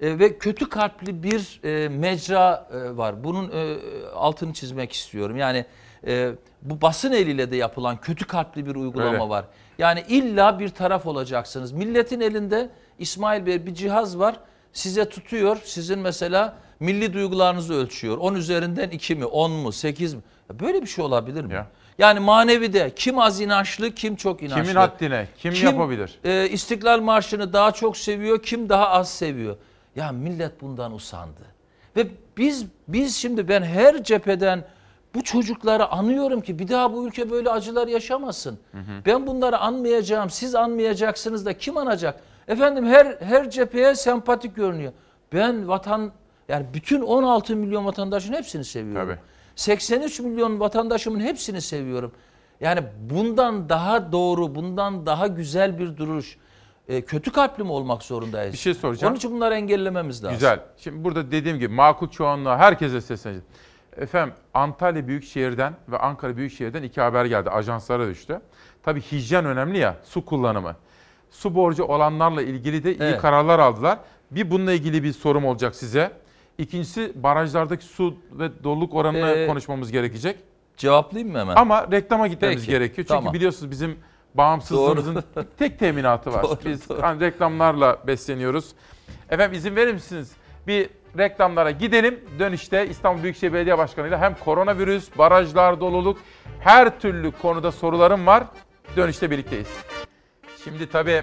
e, ve kötü kalpli bir e, mecra e, var. Bunun e, altını çizmek istiyorum. Yani e, bu basın eliyle de yapılan kötü kalpli bir uygulama Öyle. var. Yani illa bir taraf olacaksınız. Milletin elinde İsmail Bey bir cihaz var. Size tutuyor. Sizin mesela milli duygularınızı ölçüyor. on üzerinden iki mi? on mu? sekiz mi? Böyle bir şey olabilir mi? Ya. Yani manevide kim az inançlı, kim çok inançlı. Kimin haddine, kim, kim yapabilir? E, İstiklal Marşı'nı daha çok seviyor, kim daha az seviyor. Ya millet bundan usandı. Ve biz biz şimdi ben her cepheden bu çocukları anıyorum ki bir daha bu ülke böyle acılar yaşamasın. Hı hı. Ben bunları anmayacağım, siz anmayacaksınız da kim anacak? Efendim her her cepheye sempatik görünüyor. Ben vatan, yani bütün on altı milyon vatandaşın hepsini seviyorum. Tabii. seksen üç milyon vatandaşımın hepsini seviyorum. Yani bundan daha doğru, bundan daha güzel bir duruş. E, kötü kalpli mi olmak zorundayız? Bir şey soracağım. Onun için bunları engellememiz lazım. Güzel. Şimdi burada dediğim gibi makul çoğunluğa herkese sesleneceğim. Efendim Antalya Büyükşehir'den ve Ankara Büyükşehir'den iki haber geldi. Ajanslara düştü. Tabii hijyen önemli ya, su kullanımı. Su borcu olanlarla ilgili de iyi evet. kararlar aldılar. Bir bununla ilgili bir sorum olacak size. İkincisi barajlardaki su ve doluluk oranını ee, konuşmamız gerekecek. Cevaplayayım mı hemen? Ama reklama gitmemiz Peki, gerekiyor. Çünkü tamam. biliyorsunuz bizim bağımsızlığımızın tek teminatı var. Doğru, Biz doğru. Hani reklamlarla besleniyoruz. Efendim izin verir misiniz? Bir reklamlara gidelim. Dönüşte İstanbul Büyükşehir Belediye Başkanı ile hem koronavirüs, barajlar, doluluk her türlü konuda sorularım var. Dönüşte birlikteyiz. Şimdi tabii...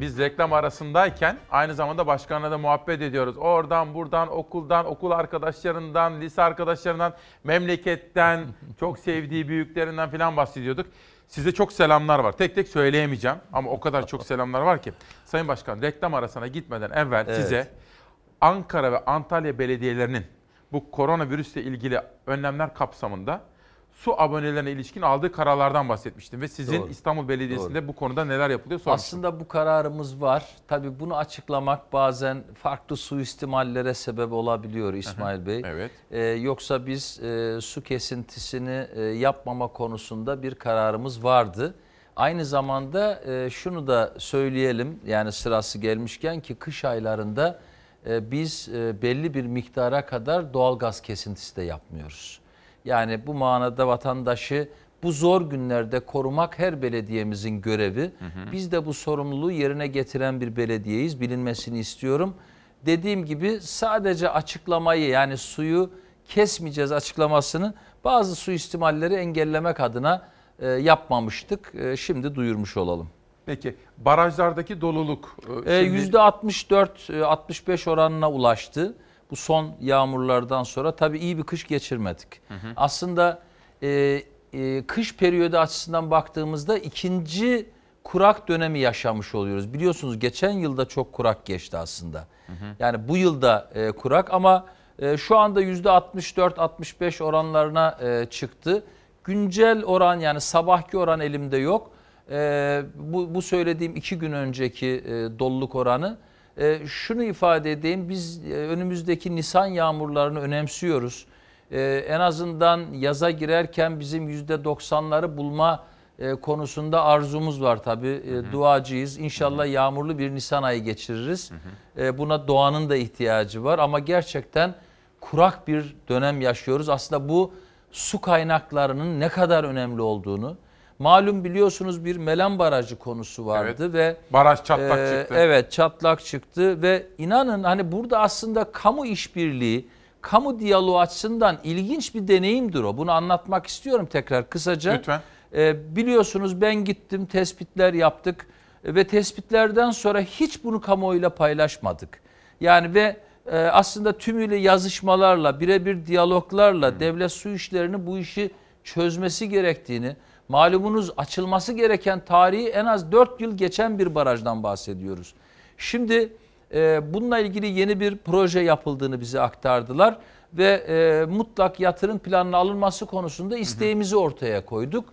Biz reklam arasındayken aynı zamanda başkanla da muhabbet ediyoruz. Oradan, buradan, okuldan, okul arkadaşlarından, lise arkadaşlarından, memleketten, çok sevdiği büyüklerinden falan bahsediyorduk. Size çok selamlar var. Tek tek söyleyemeyeceğim ama o kadar çok selamlar var ki. Sayın Başkan, reklam arasına gitmeden evvel evet. size Ankara ve Antalya belediyelerinin bu koronavirüsle ilgili önlemler kapsamında su abonelerine ilişkin aldığı kararlardan bahsetmiştim. Ve sizin Doğru. İstanbul Belediyesi'nde Doğru. bu konuda neler yapılıyor sormuştum. Aslında bu kararımız var. Tabii bunu açıklamak bazen farklı suistimallere sebep olabiliyor İsmail Bey. Evet. Ee, yoksa biz e, su kesintisini e, yapmama konusunda bir kararımız vardı. Aynı zamanda e, şunu da söyleyelim. Yani sırası gelmişken ki kış aylarında e, biz e, belli bir miktara kadar doğalgaz kesintisi de yapmıyoruz. Yani bu manada vatandaşı Bu zor günlerde korumak her belediyemizin görevi. Hı hı. Biz de bu sorumluluğu yerine getiren bir belediyeyiz. Bilinmesini istiyorum. Dediğim gibi sadece açıklamayı, yani suyu kesmeyeceğiz açıklamasını bazı suistimalleri engellemek adına e, yapmamıştık. E, şimdi duyurmuş olalım. Peki barajlardaki doluluk? E, şimdi... yüzde altmış dört altmış beş oranına ulaştı. Bu son yağmurlardan sonra tabii iyi bir kış geçirmedik. Hı hı. Aslında e, e, kış periyodu açısından baktığımızda ikinci kurak dönemi yaşamış oluyoruz. Biliyorsunuz geçen yılda çok kurak geçti aslında. Hı hı. Yani bu yılda e, kurak ama e, şu anda yüzde altmış dört altmış beş oranlarına e, çıktı. Güncel oran, yani sabahki oran elimde yok. E, bu, bu söylediğim iki gün önceki e, doluluk oranı. E, şunu ifade edeyim, biz e, önümüzdeki Nisan yağmurlarını önemsiyoruz. E, en azından yaza girerken bizim yüzde doksanları bulma e, konusunda arzumuz var tabii. E, duacıyız. İnşallah hı hı. yağmurlu bir Nisan ayı geçiririz. Hı hı. E, buna doğanın da ihtiyacı var ama gerçekten kurak bir dönem yaşıyoruz. Aslında bu su kaynaklarının ne kadar önemli olduğunu. Malum biliyorsunuz bir Melen Barajı konusu vardı, evet, ve baraj çatlak e, çıktı. Evet, çatlak çıktı ve inanın hani burada aslında kamu işbirliği, kamu diyaloğu açısından ilginç bir deneyimdir o. Bunu anlatmak istiyorum tekrar kısaca. Lütfen. E, biliyorsunuz ben gittim, tespitler yaptık ve tespitlerden sonra hiç bunu kamuoyuyla paylaşmadık. Yani ve e, aslında tümüyle yazışmalarla, birebir diyaloglarla hmm. devlet su işlerini bu işi çözmesi gerektiğini... Malumunuz açılması gereken tarihi en az dört yıl geçen bir barajdan bahsediyoruz. Şimdi e, bununla ilgili yeni bir proje yapıldığını bize aktardılar ve e, mutlak yatırım planına alınması konusunda isteğimizi ortaya koyduk.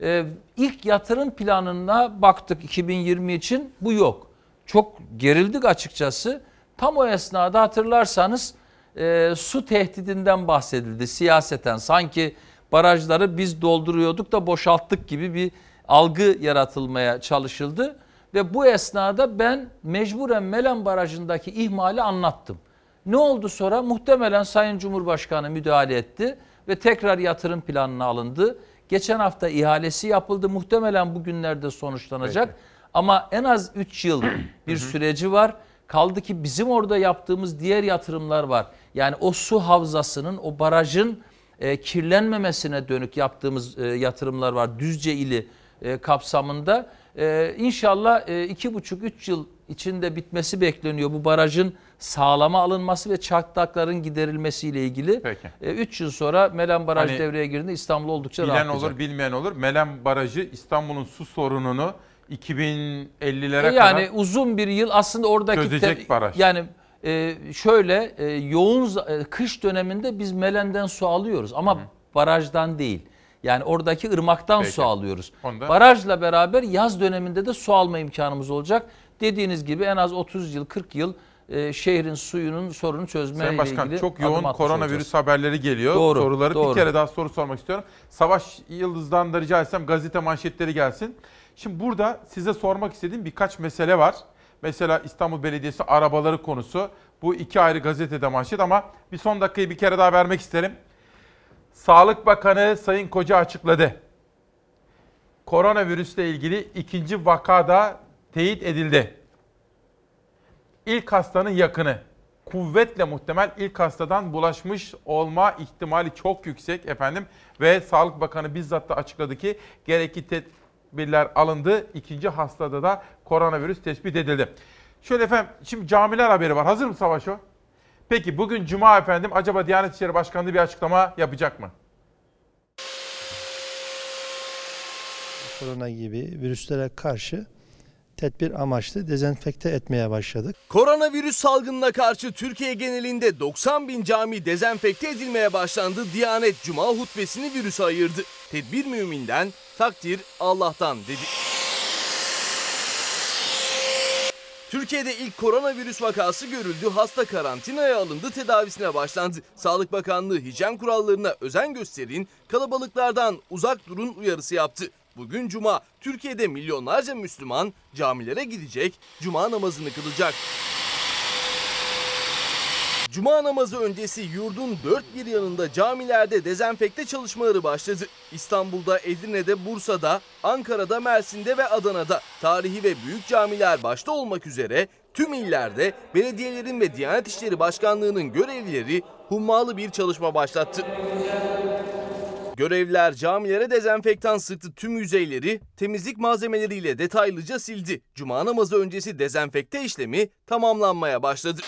E, ilk yatırım planına baktık iki bin yirmi için, bu yok. Çok gerildik açıkçası. Tam o esnada hatırlarsanız e, su tehdidinden bahsedildi siyaseten, sanki... Barajları biz dolduruyorduk da boşalttık gibi bir algı yaratılmaya çalışıldı. Ve bu esnada ben mecburen Melen Barajı'ndaki ihmali anlattım. Ne oldu sonra? Muhtemelen Sayın Cumhurbaşkanı müdahale etti ve tekrar yatırım planına alındı. Geçen hafta ihalesi yapıldı. Muhtemelen bugünlerde sonuçlanacak. Peki. Ama en az üç yıl bir süreci var. Kaldı ki bizim orada yaptığımız diğer yatırımlar var. Yani o su havzasının, o barajın E, kirlenmemesine dönük yaptığımız e, yatırımlar var Düzce ili e, kapsamında. E, inşallah e, iki buçuk üç yıl içinde bitmesi bekleniyor bu barajın sağlama alınması ve çatlakların giderilmesiyle ilgili. E, üç yıl sonra Melen Barajı hani, devreye girdiğinde İstanbul oldukça rahatlayacak. Bilen olur, bilmeyen olur. Melen Barajı İstanbul'un su sorununu iki bin ellilere e, yani kadar yani uzun bir yıl aslında oradaki çözecek baraj. Yani Ee, şöyle e, yoğun e, kış döneminde biz Melen'den su alıyoruz ama hı. barajdan değil. Yani oradaki ırmaktan Peki. su alıyoruz. Onda... Barajla beraber yaz döneminde de su alma imkanımız olacak. Dediğiniz gibi en az otuz yıl kırk yıl e, şehrin suyunun sorunu çözmeyle ilgili adım atmış olacağız. Sayın Başkan, çok yoğun koronavirüs haberleri geliyor. Doğru, Soruları doğru. Bir kere daha soru sormak istiyorum. Savaş Yıldız'dan da rica etsem gazete manşetleri gelsin. Şimdi burada size sormak istediğim birkaç mesele var. Mesela İstanbul Belediyesi arabaları konusu, bu iki ayrı gazetede manşet ama bir son dakikayı bir kere daha vermek isterim. Sağlık Bakanı Sayın Koca açıkladı. Koronavirüsle ilgili ikinci vaka da teyit edildi. İlk hastanın yakını, kuvvetle muhtemel ilk hastadan bulaşmış olma ihtimali çok yüksek efendim. Ve Sağlık Bakanı bizzat da açıkladı ki gerekli tedbirler alındı. İkinci hastada da koronavirüs tespit edildi. Şöyle efendim, şimdi camiler haberi var. Hazır mı Savaş o? Peki bugün Cuma efendim, acaba Diyanet İşleri Başkanlığı bir açıklama yapacak mı? Korona gibi virüslere karşı tedbir amaçlı dezenfekte etmeye başladık. Koronavirüs salgınına karşı Türkiye genelinde doksan bin cami dezenfekte edilmeye başlandı. Diyanet Cuma hutbesini virüse ayırdı. Tedbir müminden, takdir Allah'tan dedi. Türkiye'de ilk koronavirüs vakası görüldü. Hasta karantinaya alındı, tedavisine başlandı. Sağlık Bakanlığı hijyen kurallarına özen gösterin, kalabalıklardan uzak durun uyarısı yaptı. Bugün Cuma, Türkiye'de milyonlarca Müslüman camilere gidecek, Cuma namazını kılacak. Cuma namazı öncesi yurdun dört bir yanında camilerde dezenfekte çalışmaları başladı. İstanbul'da, Edirne'de, Bursa'da, Ankara'da, Mersin'de ve Adana'da tarihi ve büyük camiler başta olmak üzere tüm illerde belediyelerin ve Diyanet İşleri Başkanlığı'nın görevlileri hummalı bir çalışma başlattı. Görevliler camilere dezenfektan sıktı, tüm yüzeyleri temizlik malzemeleriyle detaylıca sildi. Cuma namazı öncesi dezenfekte işlemi tamamlanmaya başladı.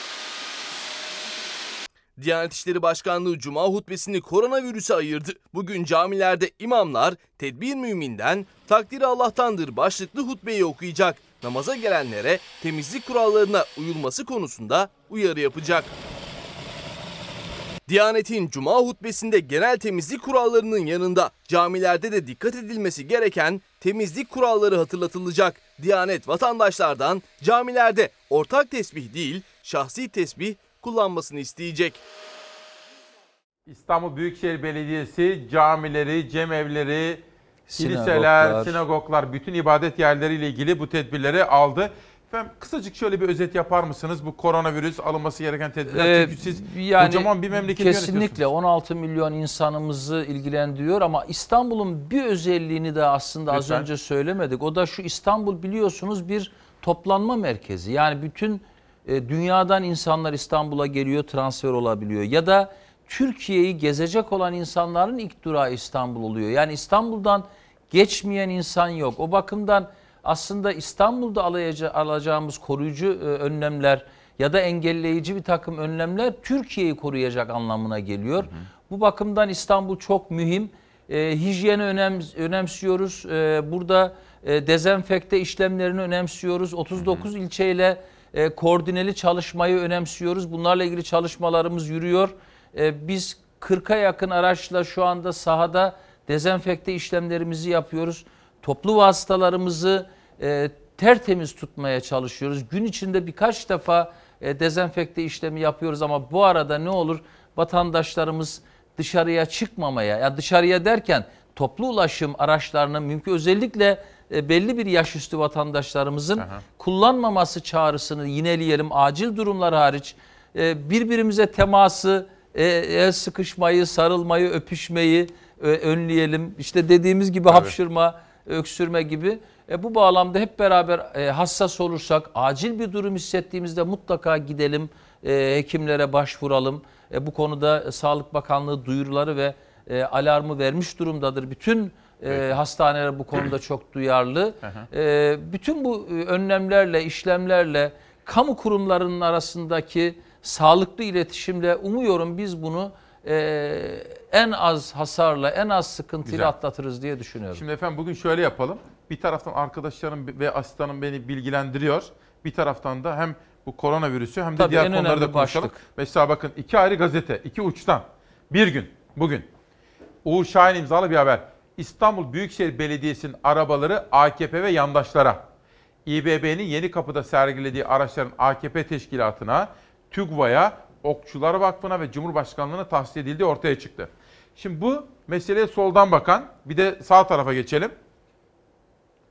Diyanet İşleri Başkanlığı Cuma hutbesini koronavirüse ayırdı. Bugün camilerde imamlar tedbir müminden, takdir Allah'tandır başlıklı hutbeyi okuyacak. Namaza gelenlere temizlik kurallarına uyulması konusunda uyarı yapacak. Diyanet'in Cuma hutbesinde genel temizlik kurallarının yanında camilerde de dikkat edilmesi gereken temizlik kuralları hatırlatılacak. Diyanet vatandaşlardan camilerde ortak tesbih değil, şahsi tesbih kullanmasını isteyecek. İstanbul Büyükşehir Belediyesi camileri, cemevleri, kiliseler, sinagoglar, bütün ibadet yerleriyle ilgili bu tedbirleri aldı. Efendim kısacık şöyle bir özet yapar mısınız bu koronavirüs alınması gereken tedbirler? Ee, Çünkü siz yani, kocaman bir memleketi yönetiyorsunuz. Kesinlikle on altı milyon insanımızı ilgilendiriyor ama İstanbul'un bir özelliğini de aslında Lütfen. az önce söylemedik. O da şu: İstanbul biliyorsunuz bir toplanma merkezi. Yani bütün dünyadan insanlar İstanbul'a geliyor, transfer olabiliyor. Ya da Türkiye'yi gezecek olan insanların ilk durağı İstanbul oluyor. Yani İstanbul'dan geçmeyen insan yok. O bakımdan aslında İstanbul'da alacağımız koruyucu önlemler ya da engelleyici bir takım önlemler Türkiye'yi koruyacak anlamına geliyor. Hı hı. Bu bakımdan İstanbul çok mühim. E, hijyeni önems önemsiyoruz. E, burada e, dezenfekte işlemlerini önemsiyoruz. otuz dokuz hı hı. ilçeyle E, koordineli çalışmayı önemsiyoruz. Bunlarla ilgili çalışmalarımız yürüyor. E, biz kırka yakın araçla şu anda sahada dezenfekte işlemlerimizi yapıyoruz. Toplu vasıtalarımızı e, tertemiz tutmaya çalışıyoruz. Gün içinde birkaç defa e, dezenfekte işlemi yapıyoruz ama bu arada ne olur, vatandaşlarımız dışarıya çıkmamaya, ya dışarıya derken toplu ulaşım araçlarının mümkün, özellikle belli bir yaş üstü vatandaşlarımızın Aha. kullanmaması çağrısını yineleyelim, acil durumlar hariç. Birbirimize teması, el sıkışmayı, sarılmayı, öpüşmeyi önleyelim. İşte dediğimiz gibi Tabii. hapşırma, öksürme gibi. Bu bağlamda hep beraber hassas olursak, acil bir durum hissettiğimizde mutlaka gidelim, hekimlere başvuralım. Bu konuda Sağlık Bakanlığı duyuruları ve alarmı vermiş durumdadır. Bütün Evet. E, hastaneler bu konuda çok duyarlı. E, bütün bu önlemlerle, işlemlerle, kamu kurumlarının arasındaki sağlıklı iletişimle umuyorum biz bunu e, en az hasarla, en az sıkıntıyla Güzel. atlatırız diye düşünüyorum. Şimdi efendim bugün şöyle yapalım. Bir taraftan arkadaşlarım ve asistanım beni bilgilendiriyor. Bir taraftan da hem bu koronavirüsü hem de Tabii diğer konuları da konuşalım. Başlık. Mesela bakın, iki ayrı gazete, iki uçtan. Bir gün, bugün. Uğur Şahin imzalı bir haber. İstanbul Büyükşehir Belediyesi'nin arabaları A K P ve yandaşlara, İ B B'nin Yenikapı'da sergilediği araçların A K P teşkilatına, TÜGVA'ya, Okçular Vakfı'na ve Cumhurbaşkanlığı'na tahsis edildiği ortaya çıktı. Şimdi bu meseleye soldan bakan, bir de sağ tarafa geçelim.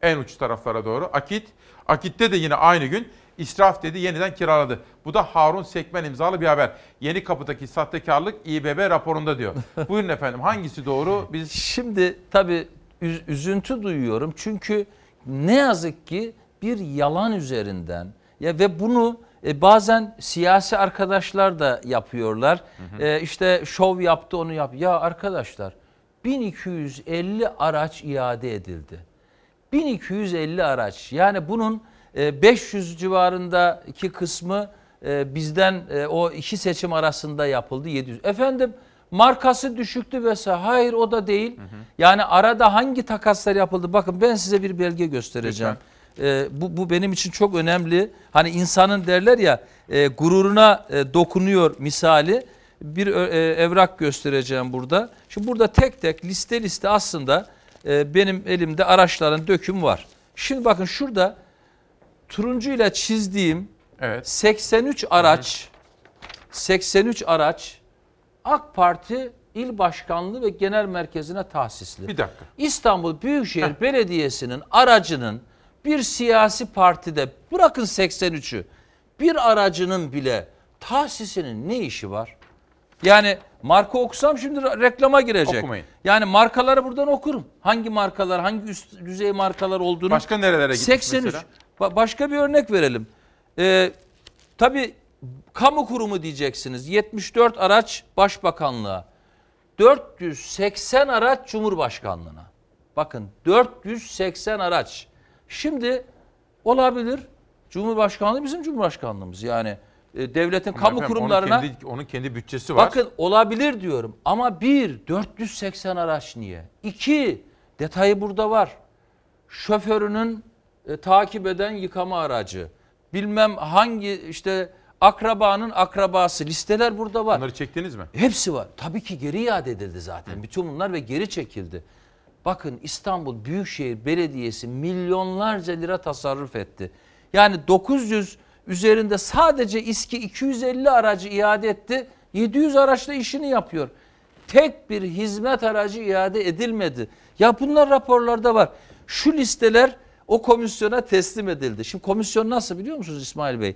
En uç taraflara doğru. Akit. Akit'te de yine aynı gün israf dedi, yeniden kiraladı. Bu da Harun Sekmen imzalı bir haber. Yenikapı'daki sahtekarlık İ B B raporunda diyor. Buyurun efendim, hangisi doğru? Biz şimdi tabii üz üzüntü duyuyorum. Çünkü ne yazık ki bir yalan üzerinden ya ve bunu e, bazen siyasi arkadaşlar da yapıyorlar. Hı hı. E, işte şov yaptı, onu yap. Ya arkadaşlar, bin iki yüz elli araç iade edildi. bin iki yüz elli araç, yani bunun beş yüz civarındaki kısmı bizden, o iki seçim arasında yapıldı, yedi yüz. Efendim markası düşüktü vesaire, hayır o da değil. Hı hı. Yani arada hangi takaslar yapıldı? Bakın ben size bir belge göstereceğim. E, bu, bu benim için çok önemli. Hani insanın derler ya e, gururuna e, dokunuyor misali. Bir e, evrak göstereceğim burada. Şimdi burada tek tek liste liste aslında benim elimde araçların döküm var. Şimdi bakın şurada turuncuyla çizdiğim evet. seksen üç araç, seksen üç araç AK Parti İl Başkanlığı ve Genel Merkezi'ne tahsisli. Bir dakika. İstanbul Büyükşehir Belediyesi'nin aracının bir siyasi partide, bırakın seksen üçü, bir aracının bile tahsisinin ne işi var? Yani marka okusam şimdi reklama girecek. Okumayın. Yani markaları buradan okurum. Hangi markalar, hangi üst düzey markalar olduğunu. Başka nerelere gitmiş seksen üç mesela? Ba- başka bir örnek verelim. Ee, tabii kamu kurumu diyeceksiniz. yetmiş dört araç başbakanlığa. dört yüz seksen araç Cumhurbaşkanlığına. Bakın dört yüz seksen araç. Şimdi olabilir Cumhurbaşkanlığı bizim Cumhurbaşkanlığımız yani. Devletin ama kamu efendim, kurumlarına... Onun kendi, onun kendi bütçesi var. Bakın olabilir diyorum ama bir, dört yüz seksen araç niye? İki, detayı burada var. Şoförünün e, takip eden yıkama aracı. Bilmem hangi işte akrabanın akrabası. Listeler burada var. Bunları çektiniz mi? Hepsi var. Tabii ki geri iade edildi zaten. Hı. Bütün bunlar ve geri çekildi. Bakın İstanbul Büyükşehir Belediyesi milyonlarca lira tasarruf etti. Yani dokuz yüz... üzerinde sadece İSKİ iki yüz elli aracı iade etti. yedi yüz araçla işini yapıyor. Tek bir hizmet aracı iade edilmedi. Ya bunlar raporlarda var. Şu listeler o komisyona teslim edildi. Şimdi komisyon nasıl biliyor musunuz İsmail Bey?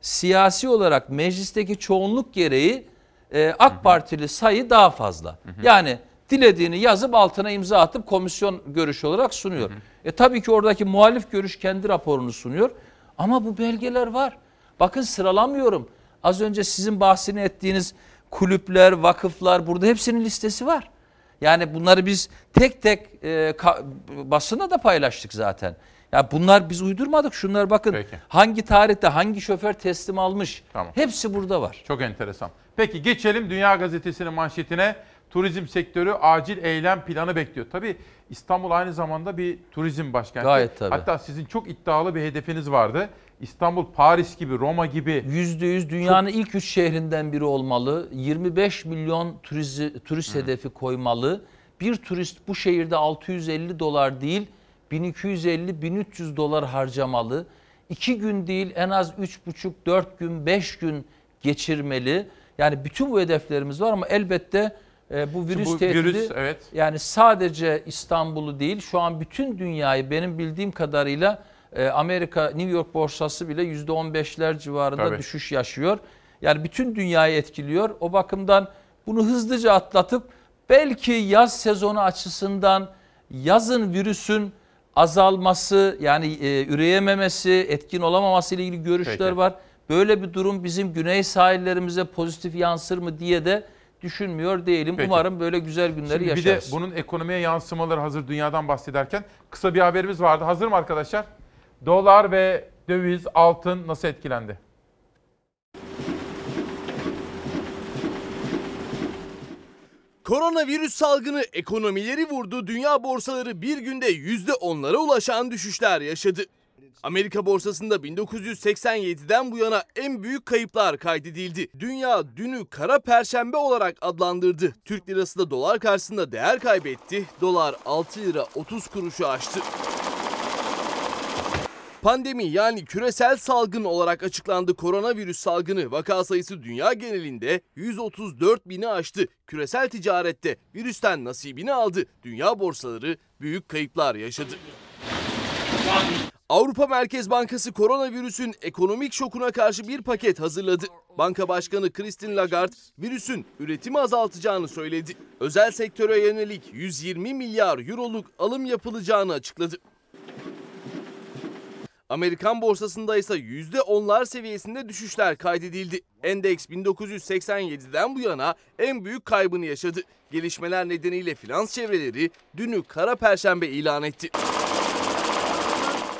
Siyasi olarak meclisteki çoğunluk gereği e, AK Partili sayı daha fazla. Hı hı. Yani dilediğini yazıp altına imza atıp komisyon görüşü olarak sunuyor. Hı hı. E tabii ki oradaki muhalif görüş kendi raporunu sunuyor. Ama bu belgeler var. Bakın sıralamıyorum. Az önce sizin bahsini ettiğiniz kulüpler, vakıflar burada hepsinin listesi var. Yani bunları biz tek tek e, ka, basına da paylaştık zaten. Ya bunlar biz uydurmadık. Şunlar bakın peki, hangi tarihte hangi şoför teslim almış. Tamam. Hepsi burada var. Çok enteresan. Peki geçelim Dünya Gazetesi'nin manşetine. Turizm sektörü acil eylem planı bekliyor. Tabii İstanbul aynı zamanda bir turizm başkenti. Gayet tabii. Hatta sizin çok iddialı bir hedefiniz vardı. İstanbul, Paris gibi, Roma gibi. yüzde yüz dünyanın çok... ilk üç şehrinden biri olmalı. yirmi beş milyon turizi, turist hmm. hedefi koymalı. Bir turist bu şehirde altı yüz elli dolar değil, bin iki yüz elli bin üç yüz dolar harcamalı. iki gün değil en az üç buçuk dört gün, beş gün geçirmeli. Yani bütün bu hedeflerimiz var ama elbette... E, bu virüs bu tehdidi virüs, evet. Yani sadece İstanbul'u değil şu an bütün dünyayı benim bildiğim kadarıyla e, Amerika New York borsası bile yüzde on beşler civarında tabii düşüş yaşıyor. Yani bütün dünyayı etkiliyor. O bakımdan bunu hızlıca atlatıp belki yaz sezonu açısından yazın virüsün azalması yani e, üreyememesi, etkin olamaması ile ilgili görüşler peki var. Böyle bir durum bizim güney sahillerimize pozitif yansır mı diye de düşünmüyor değilim. Peki. Umarım böyle güzel günleri şimdi yaşarız. Bir de bunun ekonomiye yansımaları hazır dünyadan bahsederken kısa bir haberimiz vardı. Hazır mı arkadaşlar? Dolar ve döviz, altın nasıl etkilendi? Koronavirüs salgını ekonomileri vurdu. Dünya borsaları bir günde yüzde onlara ulaşan düşüşler yaşadı. Amerika borsasında bin dokuz yüz seksen yediden bu yana en büyük kayıplar kaydedildi. Dünya dünü kara perşembe olarak adlandırdı. Türk lirası da dolar karşısında değer kaybetti. Dolar altı lira otuz kuruşu aştı. Pandemi yani küresel salgın olarak açıklandı koronavirüs salgını. Vaka sayısı dünya genelinde yüz otuz dört bini aştı. Küresel ticarette virüsten nasibini aldı. Dünya borsaları büyük kayıplar yaşadı. Avrupa Merkez Bankası koronavirüsün ekonomik şokuna karşı bir paket hazırladı. Banka Başkanı Christine Lagarde virüsün üretimi azaltacağını söyledi. Özel sektöre yönelik yüz yirmi milyar euroluk alım yapılacağını açıkladı. Amerikan borsasında ise yüzde onlar seviyesinde düşüşler kaydedildi. Endeks bin dokuz yüz seksen yediden bu yana en büyük kaybını yaşadı. Gelişmeler nedeniyle finans çevreleri dünü kara perşembe ilan etti.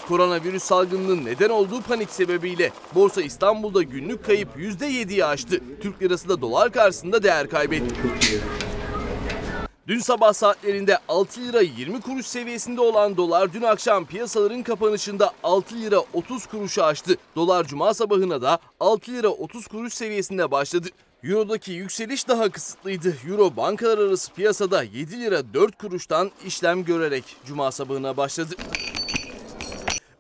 Koronavirüs salgınının neden olduğu panik sebebiyle Borsa İstanbul'da günlük kayıp yüzde yediyi aştı. Türk lirası da dolar karşısında değer kaybetti. Dün sabah saatlerinde altı lira yirmi kuruş seviyesinde olan dolar dün akşam piyasaların kapanışında altı lira otuz kuruşu aştı. Dolar cuma sabahına da altı lira otuz kuruş seviyesinde başladı. Euro'daki yükseliş daha kısıtlıydı. Euro bankalar arası piyasada yedi lira dört kuruştan işlem görerek cuma sabahına başladı.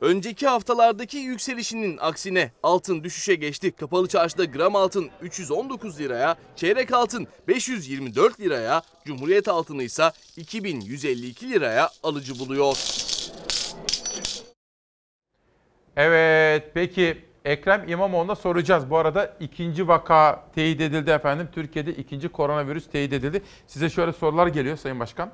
Önceki haftalardaki yükselişinin aksine altın düşüşe geçti. Kapalı çarşıda gram altın üç yüz on dokuz liraya, çeyrek altın beş yüz yirmi dört liraya, Cumhuriyet altını ise iki bin yüz elli iki liraya alıcı buluyor. Evet, peki Ekrem İmamoğlu'na soracağız. Bu arada ikinci vaka teyit edildi efendim. Türkiye'de ikinci koronavirüs teyit edildi. Size şöyle sorular geliyor Sayın Başkan.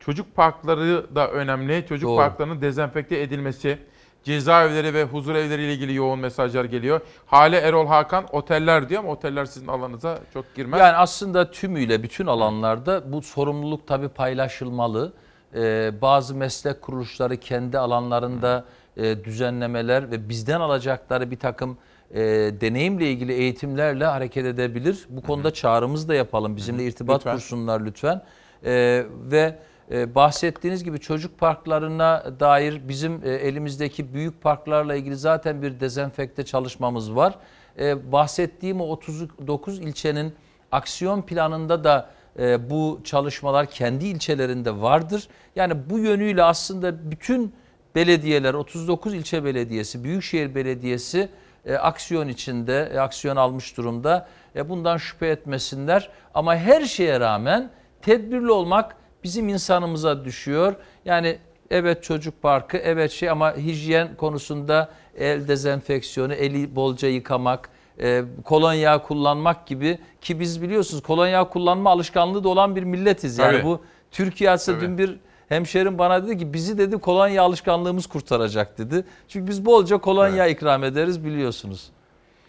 Çocuk parkları da önemli. Çocuk Doğru. parklarının dezenfekte edilmesi, cezaevleri ve huzur evleriyle ilgili yoğun mesajlar geliyor. Hale Erol Hakan oteller diyor ama oteller sizin alanınıza çok girmez. Yani aslında tümüyle bütün alanlarda bu sorumluluk tabii paylaşılmalı. Ee, bazı meslek kuruluşları kendi alanlarında e, düzenlemeler ve bizden alacakları bir takım e, deneyimle ilgili eğitimlerle hareket edebilir. Bu konuda Hı-hı. çağrımızı da yapalım. Bizimle Hı-hı. irtibat lütfen. kursunlar lütfen. Ee, ve e, bahsettiğiniz gibi çocuk parklarına dair bizim e, elimizdeki büyük parklarla ilgili zaten bir dezenfekte çalışmamız var. E, bahsettiğim o otuz dokuz ilçenin aksiyon planında da Ee, bu çalışmalar kendi ilçelerinde vardır. Yani bu yönüyle aslında bütün belediyeler, otuz dokuz ilçe belediyesi, büyükşehir belediyesi e, aksiyon içinde, e, aksiyon almış durumda. E, bundan şüphe etmesinler. Ama her şeye rağmen tedbirli olmak bizim insanımıza düşüyor. Yani evet çocuk parkı, evet şey ama hijyen konusunda el dezenfeksiyonu, eli bolca yıkamak, E, kolonya kullanmak gibi ki biz biliyorsunuz kolonya kullanma alışkanlığı da olan bir milletiz. Yani evet. bu Türkiye aslında evet. dün bir hemşerim bana dedi ki bizi dedi kolonya alışkanlığımız kurtaracak dedi. Çünkü biz bolca kolonya evet. ikram ederiz biliyorsunuz.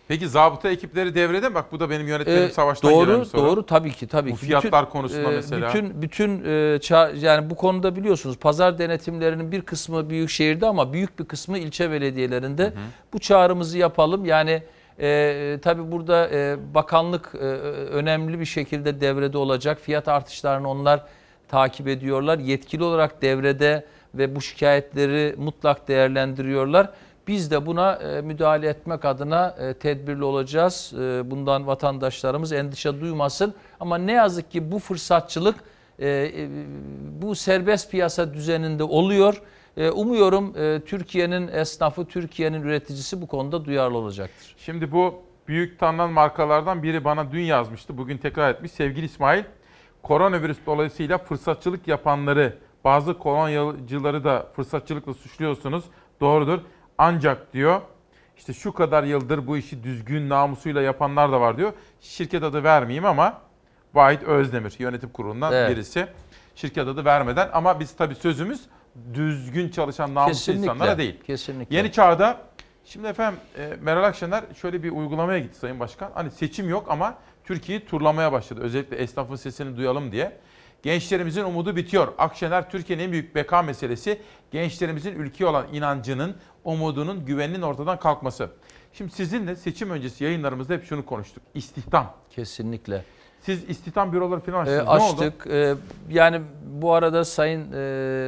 Peki zabıta ekipleri devrede mi? Bak bu da benim yönetmenim e, savaştan doğru, gelen bir soru. Doğru tabii ki tabii bu ki. Bu fiyatlar bütün, konusunda e, mesela. Bütün, bütün e, ça, yani bu konuda biliyorsunuz pazar denetimlerinin bir kısmı büyük şehirde ama büyük bir kısmı ilçe belediyelerinde. Hı hı. Bu çağrımızı yapalım yani. Ee, tabii burada e, bakanlık e, önemli bir şekilde devrede olacak. Fiyat artışlarını onlar takip ediyorlar. Yetkili olarak devrede ve bu şikayetleri mutlak değerlendiriyorlar. Biz de buna e, müdahale etmek adına e, tedbirli olacağız. E, bundan vatandaşlarımız endişe duymasın. Ama ne yazık ki bu fırsatçılık e, e, bu serbest piyasa düzeninde oluyor. Umuyorum Türkiye'nin esnafı, Türkiye'nin üreticisi bu konuda duyarlı olacaktır. Şimdi bu büyük tanınan markalardan biri bana dün yazmıştı, bugün tekrar etmiş. Sevgili İsmail, koronavirüs dolayısıyla fırsatçılık yapanları, bazı kolonyacıları da fırsatçılıkla suçluyorsunuz. Doğrudur. Ancak diyor, işte şu kadar yıldır bu işi düzgün namusuyla yapanlar da var diyor. Şirket adı vermeyeyim ama Vahit Özdemir, yönetim kurulundan evet. birisi. Şirket adı vermeden ama biz tabii sözümüz düzgün çalışan namuslu insanlara değil. Kesinlikle. Yeni Çağ'da şimdi efendim Meral Akşener şöyle bir uygulamaya gitti Sayın Başkan. Hani seçim yok ama Türkiye'yi turlamaya başladı. Özellikle esnafın sesini duyalım diye. Gençlerimizin umudu bitiyor. Akşener Türkiye'nin en büyük beka meselesi gençlerimizin ülkeye olan inancının, umudunun, güveninin ortadan kalkması. Şimdi sizinle seçim öncesi yayınlarımızda hep şunu konuştuk. İstihdam. Kesinlikle. Siz istihdam büroları falan açtınız. E, açtık. Ne oldu? E, yani bu arada Sayın e,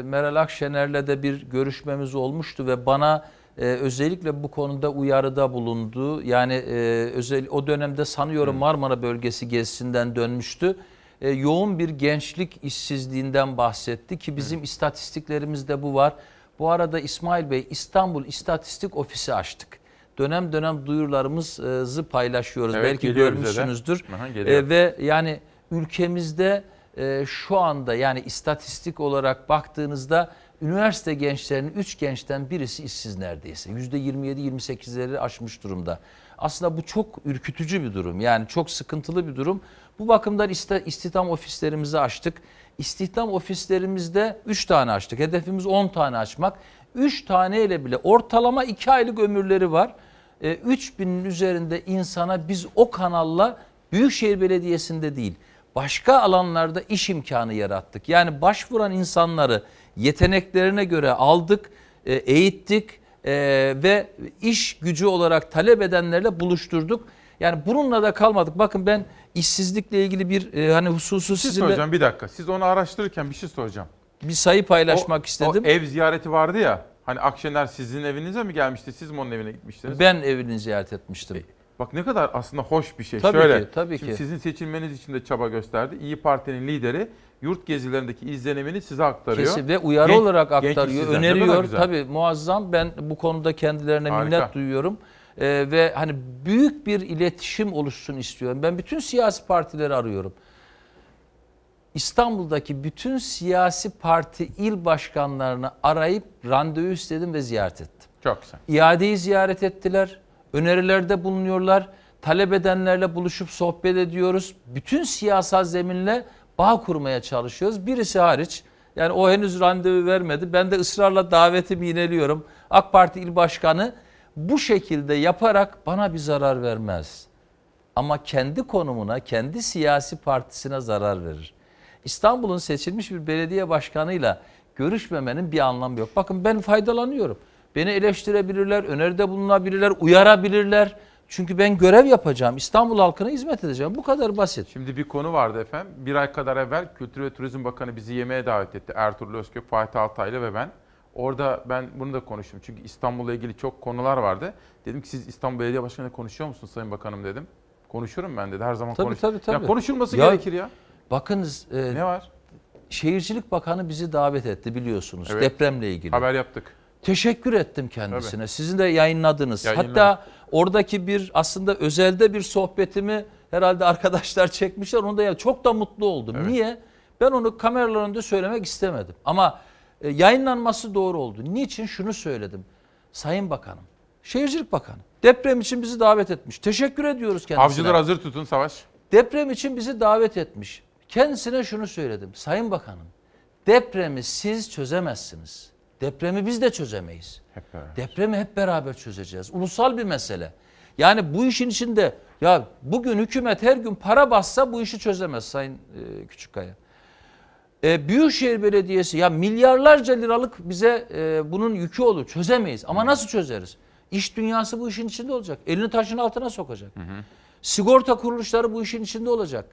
Meral Akşener'le de bir görüşmemiz olmuştu ve bana e, özellikle bu konuda uyarıda bulundu. Yani e, özel o dönemde sanıyorum hmm. Marmara bölgesi gezisinden dönmüştü. E, yoğun bir gençlik işsizliğinden bahsetti ki bizim hmm. istatistiklerimizde bu var. Bu arada İsmail Bey İstanbul İstatistik Ofisi açtık. Dönem dönem duyurularımızı paylaşıyoruz. Evet, belki görmüşsünüzdür. Aha, e, ve yani ülkemizde e, şu anda yani istatistik olarak baktığınızda üniversite gençlerinin üç gençten birisi işsiz neredeyse. yüzde yirmi yedi yirmi sekizleri aşmış durumda. Aslında bu çok ürkütücü bir durum. Yani çok sıkıntılı bir durum. Bu bakımdan istihdam ofislerimizi açtık. İstihdam ofislerimizde üç tane açtık. Hedefimiz on tane açmak. üç tane ile bile ortalama iki aylık ömürleri var. üç binin üzerinde insana biz o kanalla Büyükşehir Belediyesi'nde değil başka alanlarda iş imkanı yarattık. Yani başvuran insanları yeteneklerine göre aldık, eğittik ve iş gücü olarak talep edenlerle buluşturduk. Yani bununla da kalmadık. Bakın ben işsizlikle ilgili bir hani hususu sizinle... Siz soracağım bir dakika. Siz onu araştırırken bir şey soracağım. Bir sayı paylaşmak o, istedim. O ev ziyareti vardı ya. Hani Akşener sizin evinize mi gelmişti? Siz mi onun evine gitmiştiniz? Ben evini ziyaret etmiştim. E, bak ne kadar aslında hoş bir şey. Tabii Şöyle, ki. Tabii şimdi ki. Sizin seçilmeniz için de çaba gösterdi. İyi Parti'nin lideri yurt gezilerindeki izlenimini size aktarıyor. Kesin ve uyarı genç, olarak aktarıyor, öneriyor. Tabii muazzam. Ben bu konuda kendilerine Harika. minnet duyuyorum. Ee, ve hani büyük bir iletişim oluşsun istiyorum. Ben bütün siyasi partileri arıyorum. İstanbul'daki bütün siyasi parti il başkanlarını arayıp randevu istedim ve ziyaret ettim. Çok güzel. İadeyi ziyaret ettiler. önerilerde bulunuyorlar. Talep edenlerle buluşup sohbet ediyoruz. Bütün siyasal zeminle bağ kurmaya çalışıyoruz. Birisi hariç, yani o henüz randevu vermedi. Ben de ısrarla davetimi yineliyorum. AK Parti İl Başkanı bu şekilde yaparak bana bir zarar vermez. Ama kendi konumuna, kendi siyasi partisine zarar verir. İstanbul'un seçilmiş bir belediye başkanıyla görüşmemenin bir anlamı yok. Bakın ben faydalanıyorum. Beni eleştirebilirler, öneride bulunabilirler, uyarabilirler. Çünkü ben görev yapacağım, İstanbul halkına hizmet edeceğim. Bu kadar basit. Şimdi bir konu vardı efendim. Bir ay kadar evvel Kültür ve Turizm Bakanı bizi yemeğe davet etti. Ertuğrul Özkök, Fatih Altaylı ve ben. Orada ben bunu da konuştum. Çünkü İstanbul'la ilgili çok konular vardı. Dedim ki siz İstanbul Belediye Başkanı'yla konuşuyor musunuz Sayın Bakanım dedim. Konuşurum ben dedi. Her zaman tabii, konuşurum. Tabii, tabii. Ya konuşulması ya, gerekir ya. Bakınız. E, ne var? Şehircilik Bakanı bizi davet etti biliyorsunuz. Evet. Depremle ilgili. Haber yaptık. Teşekkür ettim kendisine. Tabii. Sizin de yayınladınız. Yayınladım. Hatta oradaki bir aslında özelde bir sohbetimi herhalde arkadaşlar çekmişler. Onu da ya çok da mutlu oldum. Evet. Niye? Ben onu kameraların önünde söylemek istemedim. Ama e, yayınlanması doğru oldu. Niçin? Şunu söyledim. Sayın Bakanım, Şehircilik Bakanı deprem için bizi davet etmiş. Teşekkür ediyoruz kendisine. Avcılar hazır tutun savaş. Deprem için bizi davet etmiş. Kendisine şunu söyledim. Sayın Bakanım, depremi siz çözemezsiniz. Depremi biz de çözemeyiz. Hep Depremi hep beraber çözeceğiz. Ulusal bir mesele. Yani bu işin içinde ya bugün hükümet her gün para bassa bu işi çözemez Sayın e, Küçükkaya. E, Büyükşehir Belediyesi ya milyarlarca liralık bize e, bunun yükü olur. Çözemeyiz. Ama hı, nasıl çözeriz? İş dünyası bu işin içinde olacak. Elini taşın altına sokacak. Hı hı. Sigorta kuruluşları bu işin içinde olacak.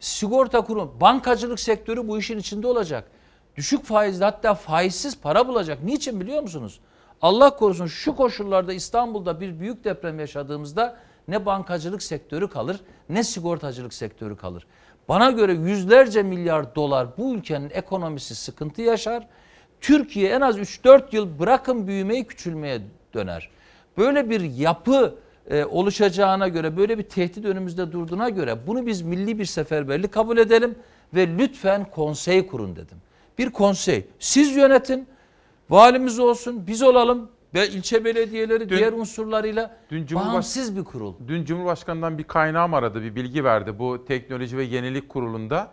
Sigorta kurum, bankacılık sektörü bu işin içinde olacak. Düşük faizli hatta faizsiz para bulacak. Niçin biliyor musunuz? Allah korusun şu koşullarda İstanbul'da bir büyük deprem yaşadığımızda ne bankacılık sektörü kalır ne sigortacılık sektörü kalır. Bana göre yüzlerce milyar dolar bu ülkenin ekonomisi sıkıntı yaşar. Türkiye en az üç dört yıl bırakın büyümeyi küçülmeye döner. Böyle bir yapı e, oluşacağına göre, böyle bir tehdit önümüzde durduğuna göre bunu biz milli bir seferberlik kabul edelim ve lütfen konsey kurun dedim. Bir konsey. Siz yönetin, valimiz olsun, biz olalım ve ilçe belediyeleri dün, diğer unsurlarıyla dün bağımsız bir kurul. Dün Cumhurbaşkanı'ndan bir kaynağım aradı, bir bilgi verdi. Bu teknoloji ve yenilik kurulunda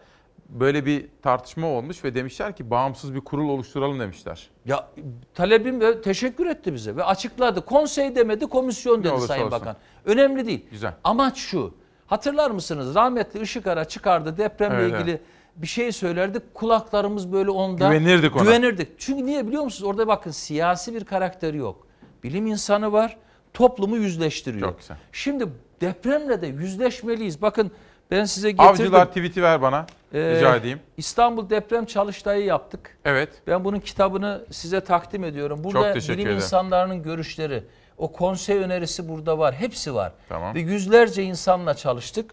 böyle bir tartışma olmuş ve demişler ki bağımsız bir kurul oluşturalım demişler. Ya talebim ve teşekkür etti bize ve açıkladı. Konsey demedi, komisyon dedi Sayın olsun. Bakan. Önemli değil. Güzel. Amaç şu. Hatırlar mısınız? Rahmetli Işıkara çıkardı depremle evet, ilgili. Evet. Bir şey söylerdik, kulaklarımız böyle onda güvenirdik ona. Güvenirdik. Çünkü niye biliyor musunuz? Orada bakın siyasi bir karakteri yok. Bilim insanı var, toplumu yüzleştiriyor. Çok güzel. Şimdi depremle de yüzleşmeliyiz. Bakın ben size getirdim. Avcılar tweet'i ver bana, ee, rica edeyim. İstanbul Deprem Çalıştayı yaptık. Evet. Ben bunun kitabını size takdim ediyorum. Burada bilim ederim. insanlarının görüşleri, o konsey önerisi burada var. Hepsi var. Tamam. Ve yüzlerce insanla çalıştık.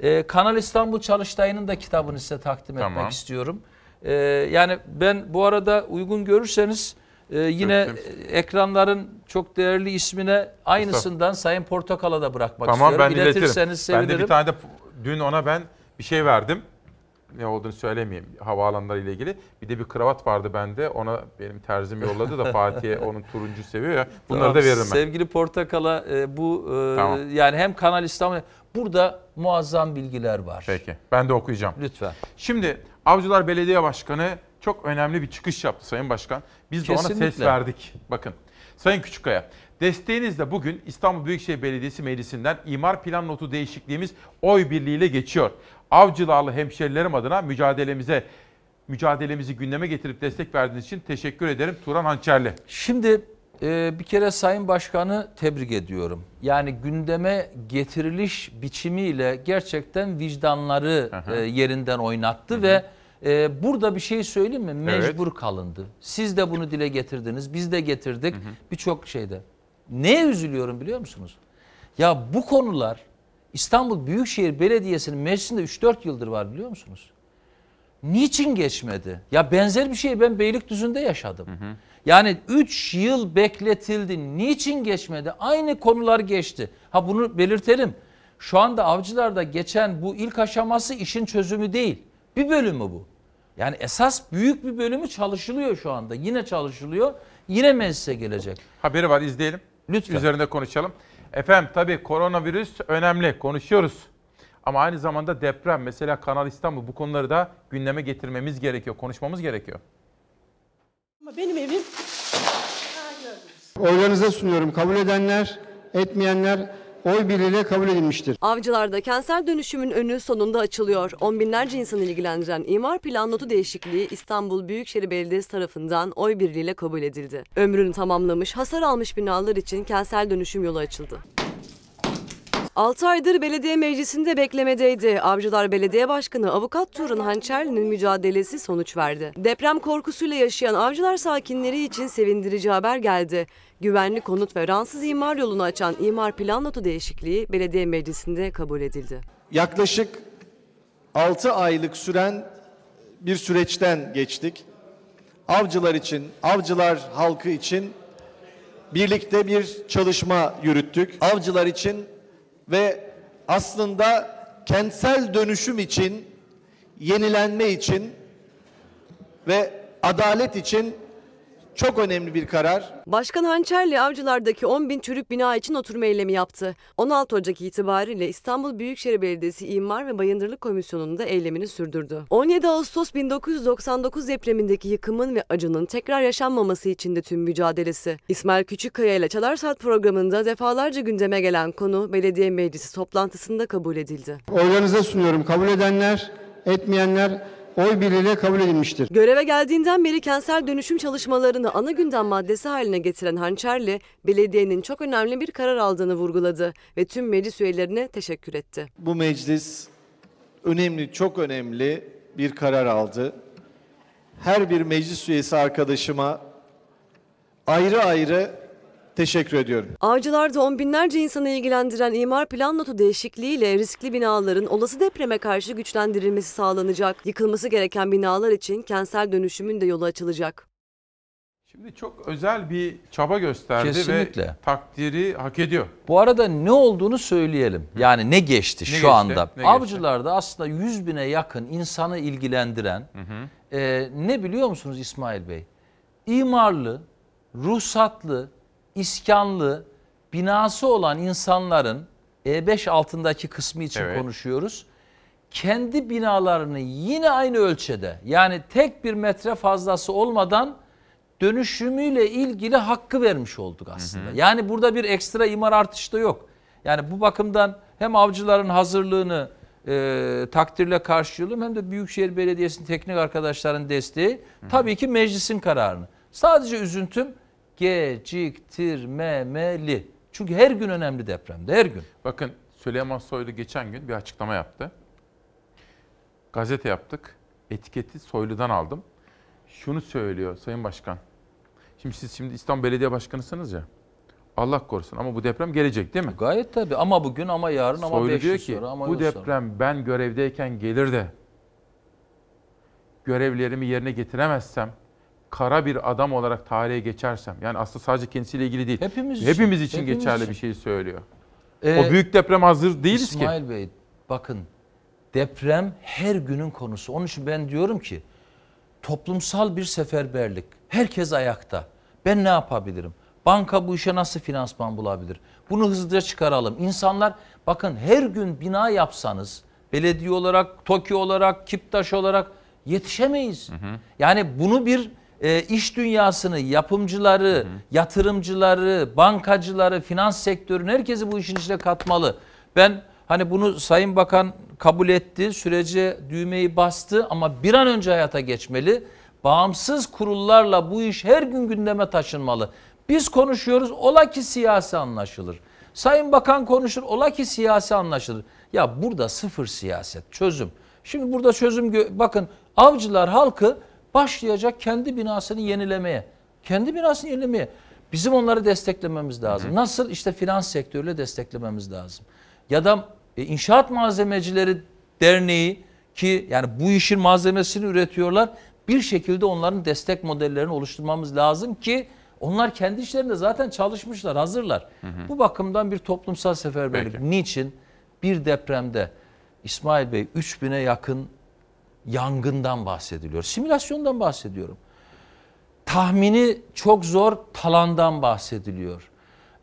Ee, Kanal İstanbul Çalıştay'ın da kitabını size takdim tamam. etmek istiyorum. Ee, yani ben bu arada uygun görürseniz e, yine Türkçemiz. ekranların çok değerli ismine aynısından Sayın Portakal'a da bırakmak tamam, istiyorum. Ben İletirseniz sevinirim. Ben de bir tane de dün ona ben bir şey verdim. Ne olduğunu söylemeyeyim havaalanları ile ilgili. Bir de bir kravat vardı bende. Ona benim terzim yolladı da Fatih'e onun turuncu seviyor ya. Bunları tamam, da veririm ben. Sevgili Portakal'a e, bu e, tamam. yani hem Kanal İstanbul burada muazzam bilgiler var. Peki ben de okuyacağım. Lütfen. Şimdi Avcılar Belediye Başkanı çok önemli bir çıkış yaptı Sayın Başkan. Biz Kesinlikle. de ona ses verdik. Bakın Sayın Küçükkaya, desteğinizle bugün İstanbul Büyükşehir Belediyesi Meclisi'nden imar plan notu değişikliğimiz oy birliğiyle geçiyor. Avcılarlı hemşerilerim adına mücadelemize mücadelemizi gündeme getirip destek verdiğiniz için teşekkür ederim Turan Hançerli. Şimdi e, bir kere Sayın Başkan'ı tebrik ediyorum. Yani gündeme getiriliş biçimiyle gerçekten vicdanları e, yerinden oynattı Hı-hı. ve e, burada bir şey söyleyeyim mi? Mecbur evet. kalındı. Siz de bunu dile getirdiniz, biz de getirdik birçok şeyde. Neye üzülüyorum biliyor musunuz? Ya bu konular... İstanbul Büyükşehir Belediyesi'nin meclisinde üç dört yıldır var biliyor musunuz? Niçin geçmedi? Ya benzer bir şeyi ben Beylikdüzü'nde yaşadım. Hı hı. Yani üç yıl bekletildi. Niçin geçmedi? Aynı konular geçti. Ha bunu belirtelim. Şu anda Avcılar'da geçen bu ilk aşaması işin çözümü değil. Bir bölümü bu. Yani esas büyük bir bölümü çalışılıyor şu anda. Yine çalışılıyor. Yine meclise gelecek. Haberi var izleyelim. Lütfen. Üzerinde konuşalım. Efendim tabii koronavirüs önemli, konuşuyoruz. Ama aynı zamanda deprem, mesela Kanal İstanbul, bu konuları da gündeme getirmemiz gerekiyor, konuşmamız gerekiyor. Ama benim evim... Oylarınıza sunuyorum. Kabul edenler, etmeyenler... Oy birliğiyle kabul edilmiştir. Avcılar'da kentsel dönüşümün önü sonunda açılıyor. On binlerce insanı ilgilendiren imar plan notu değişikliği İstanbul Büyükşehir Belediyesi tarafından oy birliğiyle kabul edildi. Ömrünü tamamlamış, hasar almış binalar için kentsel dönüşüm yolu açıldı. altı aydır belediye meclisinde beklemedeydi. Avcılar Belediye Başkanı Avukat Turan Hançerli'nin mücadelesi sonuç verdi. Deprem korkusuyla yaşayan Avcılar sakinleri için sevindirici haber geldi. Güvenli konut ve ransız imar yolunu açan imar plan notu değişikliği belediye meclisinde kabul edildi. Yaklaşık altı aylık süren bir süreçten geçtik. Avcılar için, Avcılar halkı için birlikte bir çalışma yürüttük. Avcılar için ve aslında kentsel dönüşüm için, yenilenme için ve adalet için çok önemli bir karar. Başkan Hançerli Avcılar'daki on bin çürük bina için oturma eylemi yaptı. on altı Ocak itibariyle İstanbul Büyükşehir Belediyesi İmar ve Bayındırlık Komisyonu'nda eylemini sürdürdü. on yedi Ağustos bin dokuz yüz doksan dokuz depremindeki yıkımın ve acının tekrar yaşanmaması için de tüm mücadelesi. İsmail Küçükkaya ile Çalar Saat programında defalarca gündeme gelen konu belediye meclisi toplantısında kabul edildi. Oylarınıza sunuyorum. Kabul edenler, etmeyenler... Oy birliğiyle kabul edilmiştir. Göreve geldiğinden beri kentsel dönüşüm çalışmalarını ana gündem maddesi haline getiren Hançerli, belediyenin çok önemli bir karar aldığını vurguladı ve tüm meclis üyelerine teşekkür etti. Bu meclis önemli, çok önemli bir karar aldı. Her bir meclis üyesi arkadaşıma ayrı ayrı teşekkür ediyorum. Avcılar'da on binlerce insanı ilgilendiren imar plan notu değişikliğiyle riskli binaların olası depreme karşı güçlendirilmesi sağlanacak. Yıkılması gereken binalar için kentsel dönüşümün de yolu açılacak. Şimdi çok özel bir çaba gösterdi. Kesinlikle. Ve takdiri hak ediyor. Bu arada ne olduğunu söyleyelim. Yani ne geçti ne şu geçti, anda? Avcılar'da geçti? Aslında yüz bine yakın insanı ilgilendiren hı hı. E, ne biliyor musunuz İsmail Bey? İmarlı, ruhsatlı, İskanlı, binası olan insanların E beş altındaki kısmı için evet. konuşuyoruz. Kendi binalarını yine aynı ölçüde, yani tek bir metre fazlası olmadan dönüşümüyle ilgili hakkı vermiş olduk aslında. Hı hı. Yani burada bir ekstra imar artışı da yok. Yani bu bakımdan hem Avcıların hazırlığını e, takdirle karşılıyorum, hem de Büyükşehir Belediyesi'nin teknik arkadaşların desteği, hı hı. tabii ki meclisin kararını. Sadece üzüntüm, geciktirmemeli. Çünkü her gün önemli depremde, her gün. Bakın Süleyman Soylu geçen gün bir açıklama yaptı. Gazete yaptık. Etiketi Soylu'dan aldım. Şunu söylüyor Sayın Başkan. Şimdi siz şimdi İstanbul Belediye Başkanısınız ya. Allah korusun ama bu deprem gelecek değil mi? Gayet tabii ama bugün ama yarın Soylu ama beş diyor ki, sonra ama bu deprem sonra. Ben görevdeyken gelir de görevlerimi yerine getiremezsem kara bir adam olarak tarihe geçersem, yani aslında sadece kendisiyle ilgili değil, hepimiz için, hepimiz için hepimiz geçerli için. Bir şey söylüyor. Ee, o büyük deprem hazır değiliz İsmail ki. İsmail Bey bakın deprem her günün konusu. Onun için ben diyorum ki toplumsal bir seferberlik. Herkes ayakta. Ben ne yapabilirim? Banka bu işe nasıl finansman bulabilir? Bunu hızlıca çıkaralım. İnsanlar bakın her gün bina yapsanız belediye olarak, TOKİ olarak, KİPTAŞ olarak yetişemeyiz. Hı hı. Yani bunu bir E, iş dünyasını, yapımcıları, hı hı. yatırımcıları, bankacıları, finans sektörünü herkesi bu işin içine katmalı. Ben hani bunu Sayın Bakan kabul etti, sürece düğmeyi bastı ama bir an önce hayata geçmeli. Bağımsız kurullarla bu iş her gün gündeme taşınmalı. Biz konuşuyoruz, ola ki siyasi anlaşılır. Sayın Bakan konuşur, ola ki siyasi anlaşılır. Ya burada sıfır siyaset, çözüm. Şimdi burada çözüm, bakın Avcılar halkı başlayacak kendi binasını yenilemeye. Kendi binasını yenilemeye. Bizim onları desteklememiz lazım. Hı hı. Nasıl? İşte finans sektörüyle desteklememiz lazım. Ya da inşaat malzemecileri derneği ki yani bu işin malzemesini üretiyorlar. Bir şekilde onların destek modellerini oluşturmamız lazım ki onlar kendi işlerinde zaten çalışmışlar, hazırlar. Hı hı. Bu bakımdan bir toplumsal seferberlik. Peki. Niçin? Bir depremde İsmail Bey üç bine yakın yangından bahsediliyor. Simülasyondan bahsediyorum. Tahmini çok zor talandan bahsediliyor.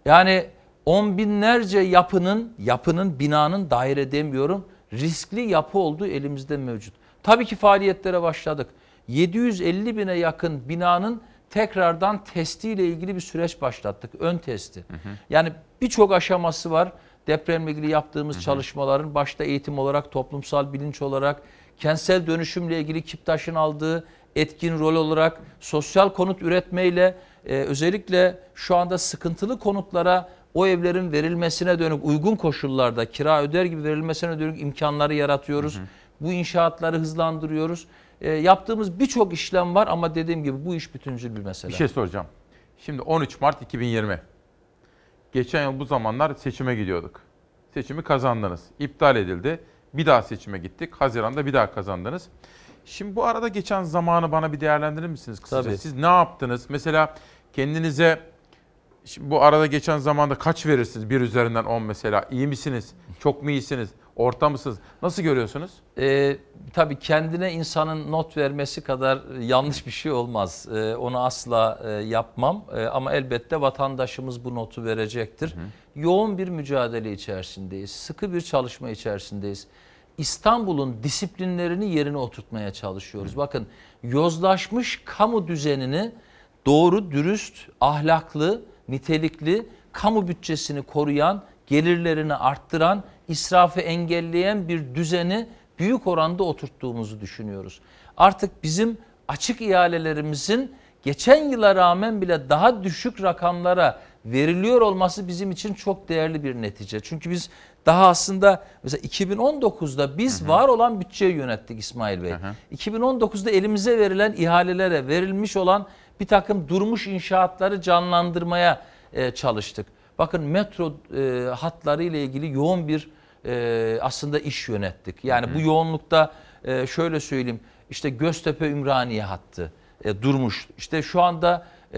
Yani on binlerce yapının, yapının, binanın, daire demiyorum, riskli yapı olduğu elimizde mevcut. Tabii ki faaliyetlere başladık. yedi yüz elli bine yakın binanın tekrardan testiyle ilgili bir süreç başlattık. Ön testi. Hı hı. Yani birçok aşaması var. Depremle ilgili yaptığımız hı hı. çalışmaların başta eğitim olarak, toplumsal bilinç olarak, kentsel dönüşümle ilgili KİPTAŞ'ın aldığı etkin rol olarak, sosyal konut üretmeyle e, özellikle şu anda sıkıntılı konutlara o evlerin verilmesine dönük uygun koşullarda kira öder gibi verilmesine dönük imkanları yaratıyoruz. Hı hı. Bu inşaatları hızlandırıyoruz. E, yaptığımız birçok işlem var ama dediğim gibi bu iş bütüncül bir mesele. Bir şey soracağım. Şimdi on üç Mart iki bin yirmi. Geçen yıl bu zamanlar seçime gidiyorduk. Seçimi kazandınız. İptal edildi. Bir daha seçime gittik. Haziran'da bir daha kazandınız. Şimdi bu arada geçen zamanı bana bir değerlendirir misiniz kısaca? Tabii. Siz ne yaptınız? Mesela kendinize şimdi bu arada geçen zamanda kaç verirsiniz? Bir üzerinden on mesela. İyi misiniz? Çok mu iyisiniz? Orta mısınız? Nasıl görüyorsunuz? Ee, tabii kendine insanın not vermesi kadar yanlış bir şey olmaz. Ee, onu asla e, yapmam. Ee, ama elbette vatandaşımız bu notu verecektir. Hı hı. Yoğun bir mücadele içerisindeyiz. Sıkı bir çalışma içerisindeyiz. İstanbul'un disiplinlerini yerine oturtmaya çalışıyoruz. Hı. Bakın, yozlaşmış kamu düzenini doğru, dürüst, ahlaklı, nitelikli, kamu bütçesini koruyan, gelirlerini arttıran, israfı engelleyen bir düzeni büyük oranda oturttuğumuzu düşünüyoruz. Artık bizim açık ihalelerimizin geçen yıla rağmen bile daha düşük rakamlara veriliyor olması bizim için çok değerli bir netice. Çünkü biz daha aslında mesela iki bin on dokuzda biz hı hı. var olan bütçeyi yönettik İsmail Bey. Hı hı. iki bin on dokuzda elimize verilen ihalelere verilmiş olan bir takım durmuş inşaatları canlandırmaya e, çalıştık. Bakın metro e, hatları ile ilgili yoğun bir e, aslında iş yönettik. Yani hı hı. bu yoğunlukta e, şöyle söyleyeyim, işte Göztepe-Ümraniye hattı e, durmuş. İşte şu anda e,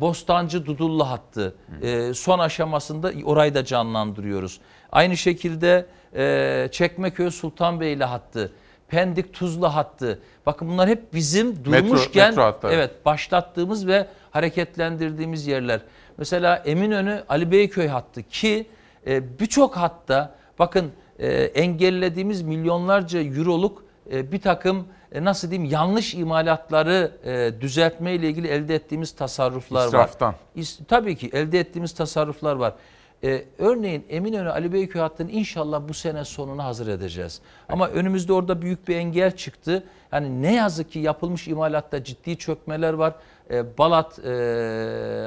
Bostancı-Dudullu hattı e, son aşamasında, orayı da canlandırıyoruz. Aynı şekilde e, Çekmeköy-Sultanbeyli hattı, Pendik-Tuzlu hattı. Bakın bunlar hep bizim durmuşken metro, metro evet başlattığımız ve hareketlendirdiğimiz yerler. Mesela Eminönü Ali Beyköy hattı ki e, birçok hatta bakın e, engellediğimiz milyonlarca euroluk e, bir takım e, nasıl diyeyim yanlış imalatları e, düzeltme ile ilgili elde ettiğimiz tasarruflar İsraftan. var. İsraftan. Tabii ki elde ettiğimiz tasarruflar var. Ee, örneğin Eminönü Ali Beyköy hattını inşallah bu sene sonuna hazır edeceğiz. Ama evet. önümüzde orada büyük bir engel çıktı. Yani ne yazık ki yapılmış imalatta ciddi çökmeler var. Ee, Balat, e,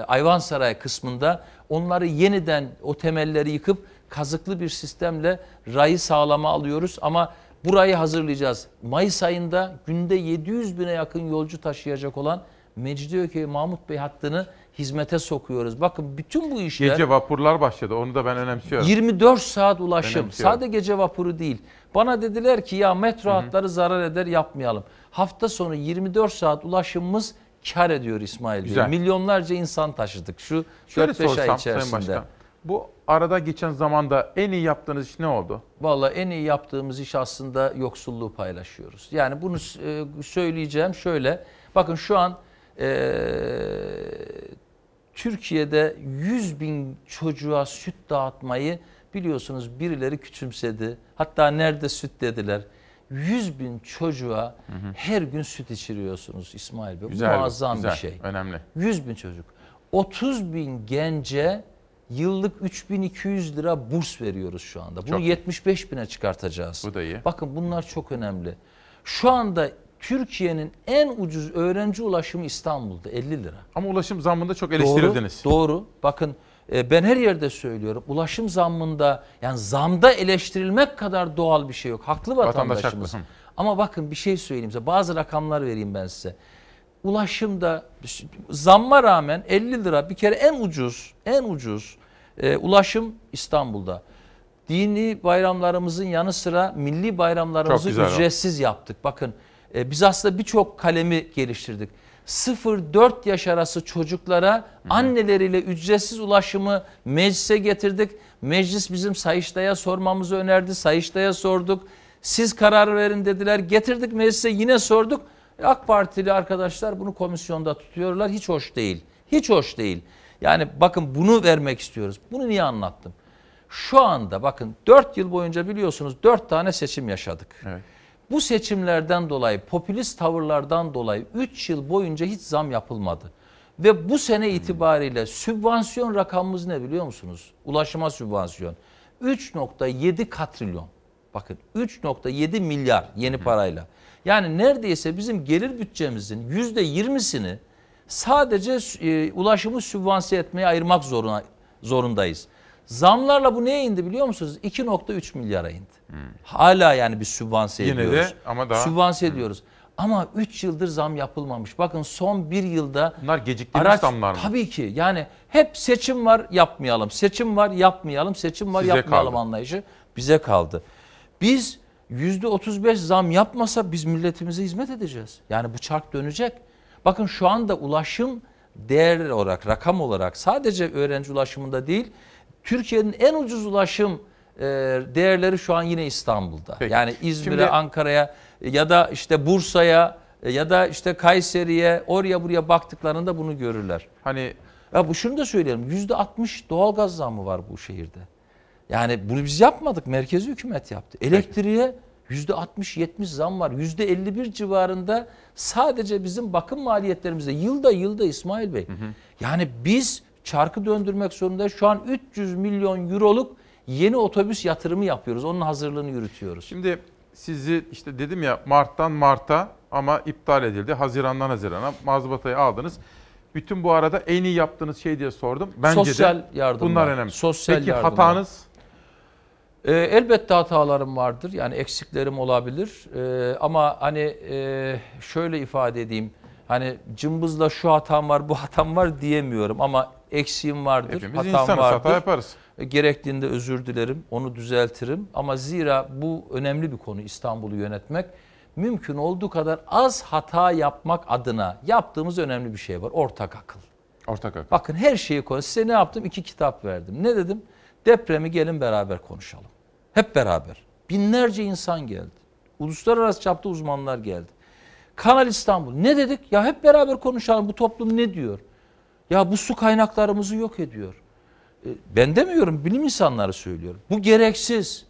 Ayvansaray kısmında onları yeniden o temelleri yıkıp kazıklı bir sistemle rayı sağlama alıyoruz. Ama burayı hazırlayacağız. Mayıs ayında günde yedi yüz bine yakın yolcu taşıyacak olan Mecidiyeköy-Mahmut Bey hattını hizmete sokuyoruz. Bakın bütün bu işler... Gece vapurlar başladı. Onu da ben önemsiyorum. yirmi dört saat ulaşım. Sadece gece vapuru değil. Bana dediler ki ya metro hatları zarar eder, yapmayalım. Hafta sonu yirmi dört saat ulaşımımız kar ediyor İsmail Bey. Güzel. Milyonlarca insan taşıdık şu dört beş ay içerisinde. Bu arada geçen zamanda en iyi yaptığınız iş ne oldu? Vallahi en iyi yaptığımız iş aslında yoksulluğu paylaşıyoruz. Yani bunu söyleyeceğim şöyle. Bakın şu an Ee, Türkiye'de yüz bin çocuğa süt dağıtmayı biliyorsunuz birileri küçümsedi. Hatta nerede süt dediler. yüz bin çocuğa hı hı. her gün süt içiriyorsunuz İsmail Bey. Güzel, muazzam güzel, bir şey. Önemli. yüz bin çocuk. otuz bin gence yıllık üç bin iki yüz lira burs veriyoruz şu anda. Bunu yetmiş beş bine çıkartacağız. Bu da iyi. Bakın bunlar çok önemli. Şu anda Türkiye'nin en ucuz öğrenci ulaşımı İstanbul'da elli lira. Ama ulaşım zammında çok eleştirildiniz. Doğru, doğru. Bakın e, ben her yerde söylüyorum. Ulaşım zammında yani zamda eleştirilmek kadar doğal bir şey yok. Haklı vatandaşımız. Vatandaş haklı. Ama bakın bir şey söyleyeyim size. Bazı rakamlar vereyim ben size. Ulaşımda zamma rağmen elli lira bir kere en ucuz, en ucuz e, ulaşım İstanbul'da. Dini bayramlarımızın yanı sıra milli bayramlarımızı ücretsiz o. yaptık. Bakın. Biz aslında birçok kalemi geliştirdik. sıfır dört yaş arası çocuklara anneleriyle ücretsiz ulaşımı meclise getirdik. Meclis bizim Sayıştay'a sormamızı önerdi. Sayıştay'a sorduk. Siz karar verin dediler. Getirdik meclise, yine sorduk. AK Partili arkadaşlar bunu komisyonda tutuyorlar. Hiç hoş değil. Hiç hoş değil. Yani bakın bunu vermek istiyoruz. Bunu niye anlattım? Şu anda bakın dört yıl boyunca biliyorsunuz dört tane seçim yaşadık. Evet. Bu seçimlerden dolayı, popülist tavırlardan dolayı üç yıl boyunca hiç zam yapılmadı. Ve bu sene itibariyle sübvansiyon rakamımız ne biliyor musunuz? Ulaşıma sübvansiyon. üç nokta yedi katrilyon. Bakın üç nokta yedi milyar yeni parayla. Yani neredeyse bizim gelir bütçemizin yüzde yirmisini sadece e, ulaşımı sübvansiye etmeye ayırmak zoruna, zorundayız. Zamlarla bu neye indi biliyor musunuz? iki nokta üç milyara indi. Hmm. Hala yani bir sübvansiye ediyoruz. Yine de ama daha. Sübvansiye ediyoruz. Ama üç yıldır zam yapılmamış. Bakın son bir yılda. Bunlar geciktirmiş araç, zamlar mı? Tabii ki. Yani hep seçim var yapmayalım. Seçim var yapmayalım. Seçim var Size yapmayalım kaldı. Anlayışı bize kaldı. Biz yüzde otuz beş zam yapmasa biz milletimize hizmet edeceğiz. Yani bu çark dönecek. Bakın şu anda ulaşım değer olarak, rakam olarak sadece öğrenci ulaşımında değil, Türkiye'nin en ucuz ulaşım değerleri şu an yine İstanbul'da. Peki. Yani İzmir'e, Ankara'ya ya da işte Bursa'ya ya da işte Kayseri'ye, oraya buraya baktıklarında bunu görürler. Hani ya bu şunu da söyleyelim. yüzde altmış doğalgaz zammı var bu şehirde. Yani bunu biz yapmadık. Merkezi hükümet yaptı. Elektriğe yüzde altmış yetmiş zam var. yüzde elli bir civarında sadece bizim bakım maliyetlerimizde. Yılda yılda İsmail Bey. Hı hı. Yani biz çarkı döndürmek zorundayız. Şu an üç yüz milyon euroluk yeni otobüs yatırımı yapıyoruz. Onun hazırlığını yürütüyoruz. Şimdi sizi işte dedim ya Mart'tan Mart'a ama iptal edildi. Haziran'dan Haziran'a mazbatayı aldınız. Bütün bu arada en iyi yaptığınız şey diye sordum. Bence sosyal yardımlar. Bunlar önemli. Sosyal Peki yardımlar. Hatanız? Ee, elbette hatalarım vardır. Yani eksiklerim olabilir. Ee, ama hani e, şöyle ifade edeyim. Hani cımbızla şu hatam var, bu hatam var diyemiyorum ama eksiğim vardır, Hepimiz hatam insanız, vardır. Hata yaparız. Gerektiğinde özür dilerim, onu düzeltirim ama zira bu önemli bir konu İstanbul'u yönetmek. Mümkün olduğu kadar az hata yapmak adına yaptığımız önemli bir şey var, ortak akıl. Ortak akıl. Bakın her şeyi konu. Size ne yaptım? İki kitap verdim. Ne dedim? Depremi gelin beraber konuşalım. Hep beraber. Binlerce insan geldi. Uluslararası çapta uzmanlar geldi. Kanal İstanbul. Ne dedik? Ya hep beraber konuşalım. Bu toplum ne diyor? Ya bu su kaynaklarımızı yok ediyor. Ben demiyorum, bilim insanları söylüyorum. Bu gereksiz.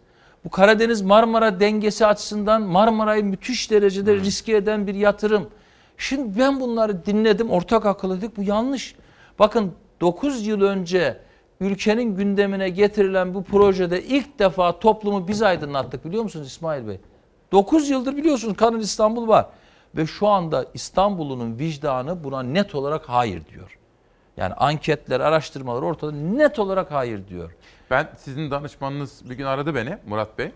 Bu Karadeniz Marmara dengesi açısından Marmara'yı müthiş derecede hmm. riske eden bir yatırım. Şimdi ben bunları dinledim, ortak akıl dedik. Bu yanlış. Bakın dokuz yıl önce ülkenin gündemine getirilen bu projede ilk defa toplumu biz aydınlattık biliyor musunuz İsmail Bey? dokuz yıldır biliyorsunuz Kanal İstanbul var. Ve şu anda İstanbul'un vicdanı buna net olarak hayır diyor. Yani anketler, araştırmalar ortada net olarak hayır diyor. Ben sizin danışmanınız bir gün aradı beni Murat Bey.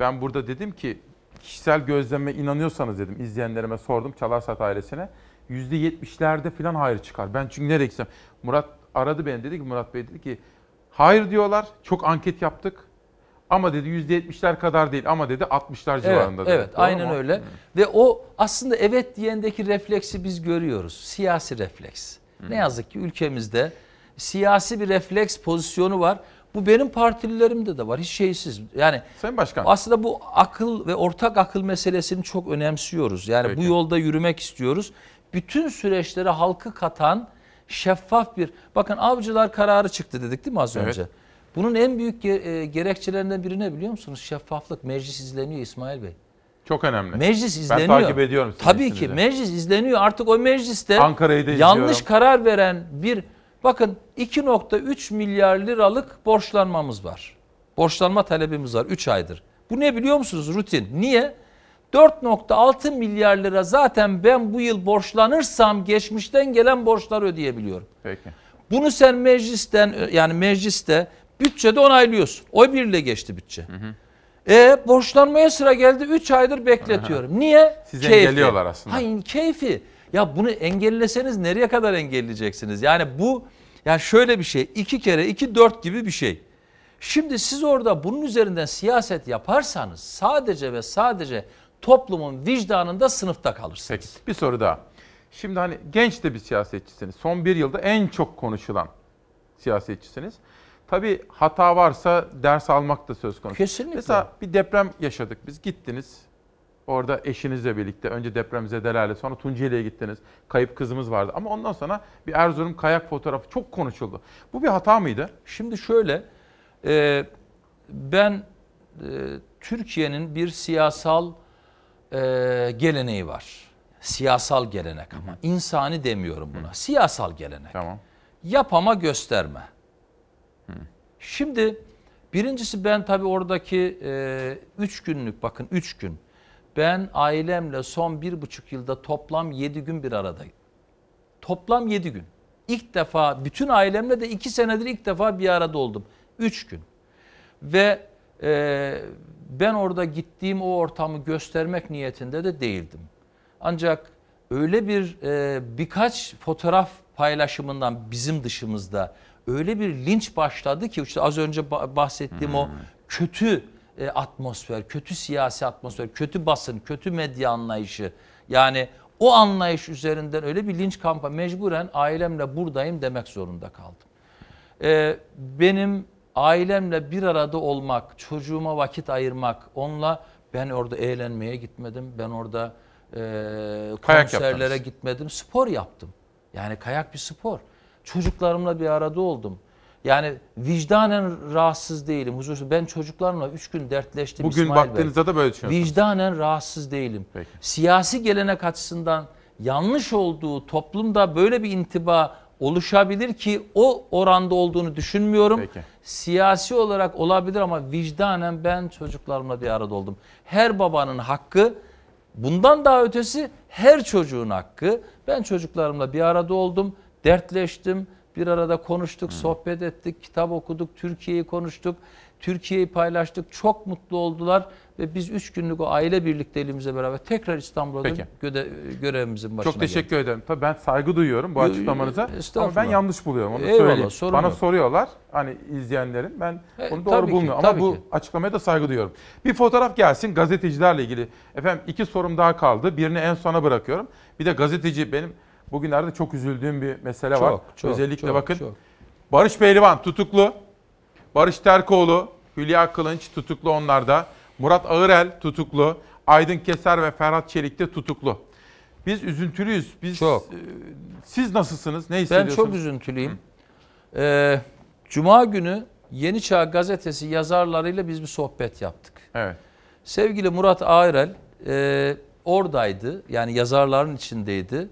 Ben burada dedim ki kişisel gözleme inanıyorsanız dedim izleyenlerime sordum Çalarsat ailesine. yüzde yetmişlerde falan hayır çıkar. Ben çünkü nereye gitsem. Murat aradı beni dedi ki Murat Bey dedi ki hayır diyorlar çok anket yaptık. Ama dedi yüzde yetmişler kadar değil ama dedi altmışlar civarında. Evet, evet aynen öyle. Hmm. Ve o aslında evet diyendeki refleksi biz görüyoruz. Siyasi refleks. Hmm. Ne yazık ki ülkemizde siyasi bir refleks pozisyonu var. Bu benim partililerimde de var. Hiç şeysiz. Yani Sayın Başkan. Aslında bu akıl ve ortak akıl meselesini çok önemsiyoruz. Yani Peki. bu yolda yürümek istiyoruz. Bütün süreçlere halkı katan şeffaf bir... Bakın Avcılar kararı çıktı dedik değil mi az evet. önce? Bunun en büyük gerekçelerinden biri ne biliyor musunuz? Şeffaflık. Meclis izleniyor İsmail Bey. Çok önemli. Meclis izleniyor. Ben takip ediyorum. Tabii ki meclis izleniyor. Artık o mecliste yanlış karar veren bir... Bakın iki nokta üç milyar liralık borçlanmamız var. Borçlanma talebimiz var üç aydır. Bu ne biliyor musunuz? Rutin. Niye? dört nokta altı milyar lira zaten ben bu yıl borçlanırsam geçmişten gelen borçları ödeyebiliyorum. Peki. Bunu sen meclisten yani mecliste... Bütçede onaylıyorsun. Oy birliğiyle geçti bütçe. Hı hı. E borçlanmaya sıra geldi. üç aydır bekletiyorum. Hı hı. Niye? Siz keyfi. Engelliyorlar aslında. Hayır keyfi. Ya bunu engelleseniz nereye kadar engelleyeceksiniz? Yani bu yani şöyle bir şey. iki kere iki dört gibi bir şey. Şimdi siz orada bunun üzerinden siyaset yaparsanız sadece ve sadece toplumun vicdanında sınıfta kalırsınız. Peki, bir soru daha. Şimdi hani genç de bir siyasetçisiniz. Son bir yılda en çok konuşulan siyasetçisiniz. Tabii hata varsa ders almak da söz konusu. Kesinlikle. Mesela bir deprem yaşadık biz. Gittiniz Orada eşinizle birlikte önce depremzedelerle, sonra Tunceli'ye gittiniz. Kayıp kızımız vardı ama ondan sonra bir Erzurum kayak fotoğrafı çok konuşuldu. Bu bir hata mıydı? Şimdi şöyle, e, ben e, Türkiye'nin bir siyasal e, geleneği var. Siyasal gelenek ama. Hı. İnsani demiyorum buna. Hı. Siyasal gelenek. Tamam. Yap ama gösterme. Hı. Şimdi birincisi ben tabii oradaki e, üç günlük, bakın üç gün. Ben ailemle son bir buçuk yılda toplam yedi gün bir aradayım. Toplam yedi gün. İlk defa bütün ailemle de iki senedir ilk defa bir arada oldum. Üç gün. Ve e, ben orada gittiğim o ortamı göstermek niyetinde de değildim. Ancak öyle bir e, birkaç fotoğraf paylaşımından bizim dışımızda öyle bir linç başladı ki işte az önce bahsettiğim hmm. o kötü e, atmosfer, kötü siyasi atmosfer, kötü basın, kötü medya anlayışı. Yani o anlayış üzerinden öyle bir linç kampanya, mecburen ailemle buradayım demek zorunda kaldım. E, benim ailemle bir arada olmak, çocuğuma vakit ayırmak, onunla ben orada eğlenmeye gitmedim, ben orada e, konserlere gitmedim, spor yaptım. Yani kayak bir spor. Çocuklarımla bir arada oldum. Yani vicdanen rahatsız değilim. Huzursuz. Ben çocuklarımla üç gün dertleştim. Bugün İsmail baktığınızda Bey, da böyle düşünüyorsunuz. Vicdanen rahatsız değilim. Peki. Siyasi gelenek açısından yanlış olduğu toplumda böyle bir intiba oluşabilir ki o oranda olduğunu düşünmüyorum. Peki. Siyasi olarak olabilir ama vicdanen ben çocuklarımla bir arada oldum. Her babanın hakkı, bundan daha ötesi her çocuğun hakkı. Ben çocuklarımla bir arada oldum. Dertleştim, bir arada konuştuk, hmm. sohbet ettik, kitap okuduk, Türkiye'yi konuştuk, Türkiye'yi paylaştık. Çok mutlu oldular ve biz üç günlük o aile birlikteliğimize beraber tekrar İstanbul'da görevimizin başına Çok teşekkür geldik. Ederim. Tabii ben saygı duyuyorum bu açıklamanıza ama ben yanlış buluyorum. Onu Eyvallah, sorun Bana yok. soruyorlar hani izleyenlerin, ben e, onu doğru bulmuyorum ki, ama bu ki. açıklamaya da saygı duyuyorum. Bir fotoğraf gelsin gazetecilerle ilgili. Efendim iki sorum daha kaldı, birini en sona bırakıyorum. Bir de gazeteci benim... Bugünlerde çok üzüldüğüm bir mesele çok, var. Çok, Özellikle çok, bakın çok. Barış Pehlivan tutuklu. Barış Terkoğlu, Hülya Kılınç tutuklu onlarda. Murat Ağırel tutuklu. Aydın Keser ve Ferhat Çelik de tutuklu. Biz üzüntülüyüz. Biz, çok. E, siz nasılsınız? Ne hissediyorsunuz? Ben çok üzüntülüyüm. E, Cuma günü Yeni Çağ Gazetesi yazarlarıyla biz bir sohbet yaptık. Evet. Sevgili Murat Ağırel e, oradaydı. Yani yazarların içindeydi.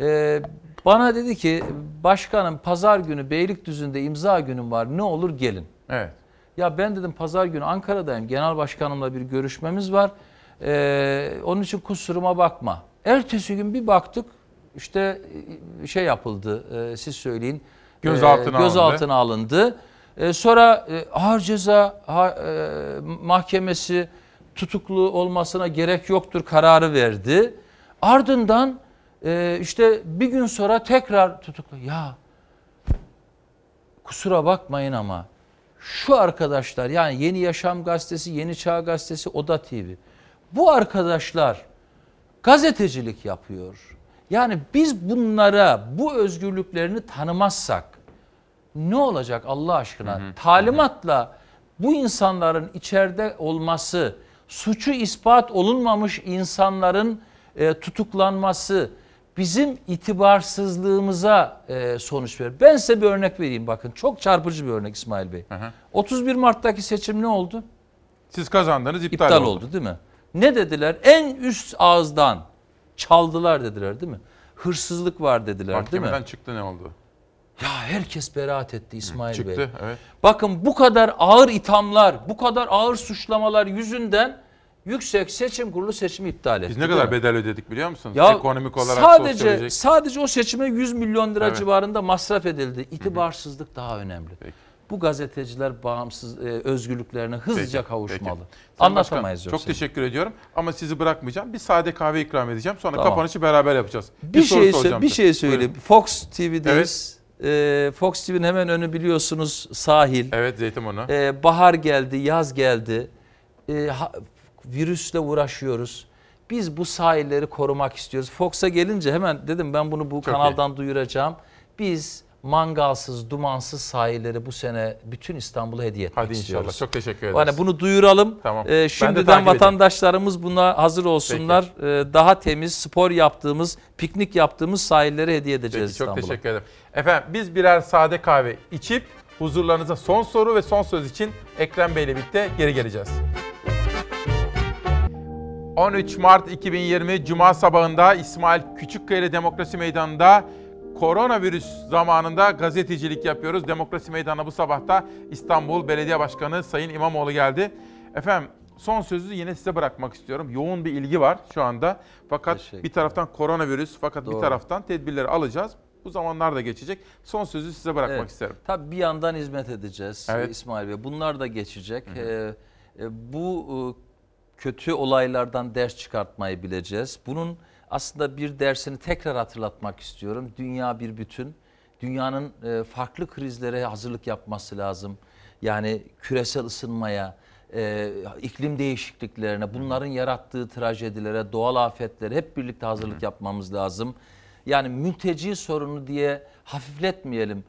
Ee, bana dedi ki başkanım pazar günü Beylikdüzü'nde imza günüm var, ne olur gelin. Evet. Ya ben dedim pazar günü Ankara'dayım, genel başkanımla bir görüşmemiz var, ee, onun için kusuruma bakma. Ertesi gün bir baktık işte şey yapıldı, e, siz söyleyin, gözaltına, e, gözaltına alındı. alındı. E, sonra e, ağır ceza ha, e, mahkemesi tutuklu olmasına gerek yoktur kararı verdi. Ardından Ee, işte bir gün sonra tekrar tutuklu. Ya kusura bakmayın ama şu arkadaşlar, yani Yeni Yaşam Gazetesi, Yeni Çağ Gazetesi, Oda T V. Bu arkadaşlar gazetecilik yapıyor. Yani biz bunlara bu özgürlüklerini tanımazsak ne olacak Allah aşkına? Hı hı, Talimatla hı. bu insanların içeride olması, suçu ispat olunmamış insanların e, tutuklanması... Bizim itibarsızlığımıza e, sonuç verir. Ben size bir örnek vereyim bakın. Çok çarpıcı bir örnek İsmail Bey. Hı hı. otuz bir Mart'taki seçim ne oldu? Siz kazandınız, iptal, iptal oldu. oldu değil mi? Ne dediler? En üst ağızdan çaldılar dediler değil mi? Hırsızlık var dediler Mahkemeden değil mi? Mahkemeden çıktı, ne oldu? Ya herkes beraat etti İsmail Hı, çıktı, Bey. Evet. Bakın bu kadar ağır ithamlar, bu kadar ağır suçlamalar yüzünden... Yüksek Seçim Kurulu seçimi iptal etti. Biz ne kadar bedel ödedik biliyor musunuz? Ya, ekonomik olarak sadece sosyolojik... sadece o seçime yüz milyon lira evet. civarında masraf edildi. İtibarsızlık Hı-hı. daha önemli. Peki. Bu gazeteciler bağımsız e, özgürlüklerine hızlıca peki, kavuşmalı. Peki. Anlatamayız başkan, Çok senin. teşekkür ediyorum ama sizi bırakmayacağım. Bir sade kahve ikram edeceğim. Sonra tamam. kapanışı beraber yapacağız. Bir, bir şey bir şey söyleyeyim. Fox T V'deyiz. Evet. E, Fox T V'nin hemen önü biliyorsunuz sahil. Evet, Zeytinburnu. E, bahar geldi, yaz geldi. E, ha, virüsle uğraşıyoruz. Biz bu sahilleri korumak istiyoruz. Fox'a gelince hemen dedim ben bunu bu Çok kanaldan iyi. duyuracağım. Biz mangalsız, dumansız sahilleri bu sene bütün İstanbul'a hediye etmek Hadi istiyoruz. İnşallah. Çok teşekkür ederiz. Yani bunu duyuralım. Tamam. Ee, şimdiden vatandaşlarımız edeyim. buna hazır olsunlar. Ee, daha temiz, spor yaptığımız, piknik yaptığımız sahilleri hediye edeceğiz Peki, İstanbul'a. Çok teşekkür ederim. Efendim biz birer sade kahve içip huzurlarınıza son soru ve son söz için Ekrem Bey ile birlikte geri geleceğiz. on üç Mart iki bin yirmi Cuma sabahında İsmail Küçükkaya ile Demokrasi Meydanı'nda koronavirüs zamanında gazetecilik yapıyoruz. Demokrasi Meydanı'na bu sabahta İstanbul Belediye Başkanı Sayın İmamoğlu geldi. Efendim son sözü yine size bırakmak istiyorum. Yoğun bir ilgi var şu anda. Fakat bir taraftan koronavirüs, fakat Doğru. bir taraftan tedbirleri alacağız. Bu zamanlar da geçecek. Son sözü size bırakmak evet. isterim. Tabii bir yandan hizmet edeceğiz evet. İsmail Bey. Bunlar da geçecek. Ee, bu kötü olaylardan ders çıkartmayı bileceğiz. Bunun aslında bir dersini tekrar hatırlatmak istiyorum. Dünya bir bütün. Dünyanın farklı krizlere hazırlık yapması lazım. Yani küresel ısınmaya, iklim değişikliklerine, bunların yarattığı trajedilere, doğal afetlere hep birlikte hazırlık yapmamız lazım. Yani mülteci sorunu diye hafifletmeyelim.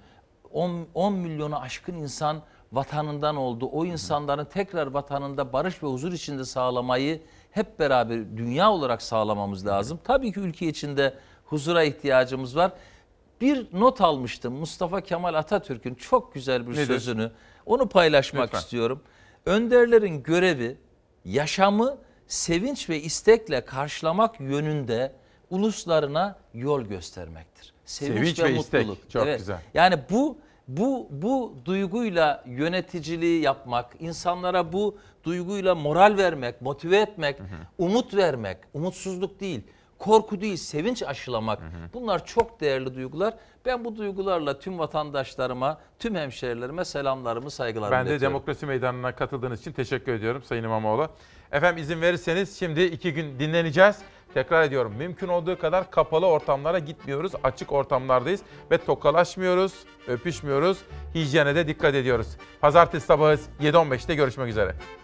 on milyonu aşkın insan vatanından oldu. O insanların tekrar vatanında barış ve huzur içinde sağlamayı hep beraber dünya olarak sağlamamız lazım. Tabii ki ülke içinde huzura ihtiyacımız var. Bir not almıştım Mustafa Kemal Atatürk'ün çok güzel bir Nedir? sözünü. Onu paylaşmak Lütfen. istiyorum. Önderlerin görevi yaşamı sevinç ve istekle karşılamak yönünde uluslarına yol göstermektir. Sevinç, sevinç ve, ve mutluluk. Istek. Çok evet. güzel. Yani bu Bu, bu duyguyla yöneticiliği yapmak, insanlara bu duyguyla moral vermek, motive etmek, hı hı. umut vermek, umutsuzluk değil, korku değil, sevinç aşılamak. Hı hı. Bunlar çok değerli duygular. Ben bu duygularla tüm vatandaşlarıma, tüm hemşehrilerime selamlarımı, saygılarımı iletiyorum. Ben de Demokrasi Meydanı'na katıldığınız için teşekkür ediyorum Sayın İmamoğlu. Efendim izin verirseniz şimdi iki gün dinleneceğiz. Tekrar ediyorum, mümkün olduğu kadar kapalı ortamlara gitmiyoruz. Açık ortamlardayız ve tokalaşmıyoruz, öpüşmüyoruz. Hijyene de dikkat ediyoruz. Pazartesi sabahı yedi on beşte görüşmek üzere.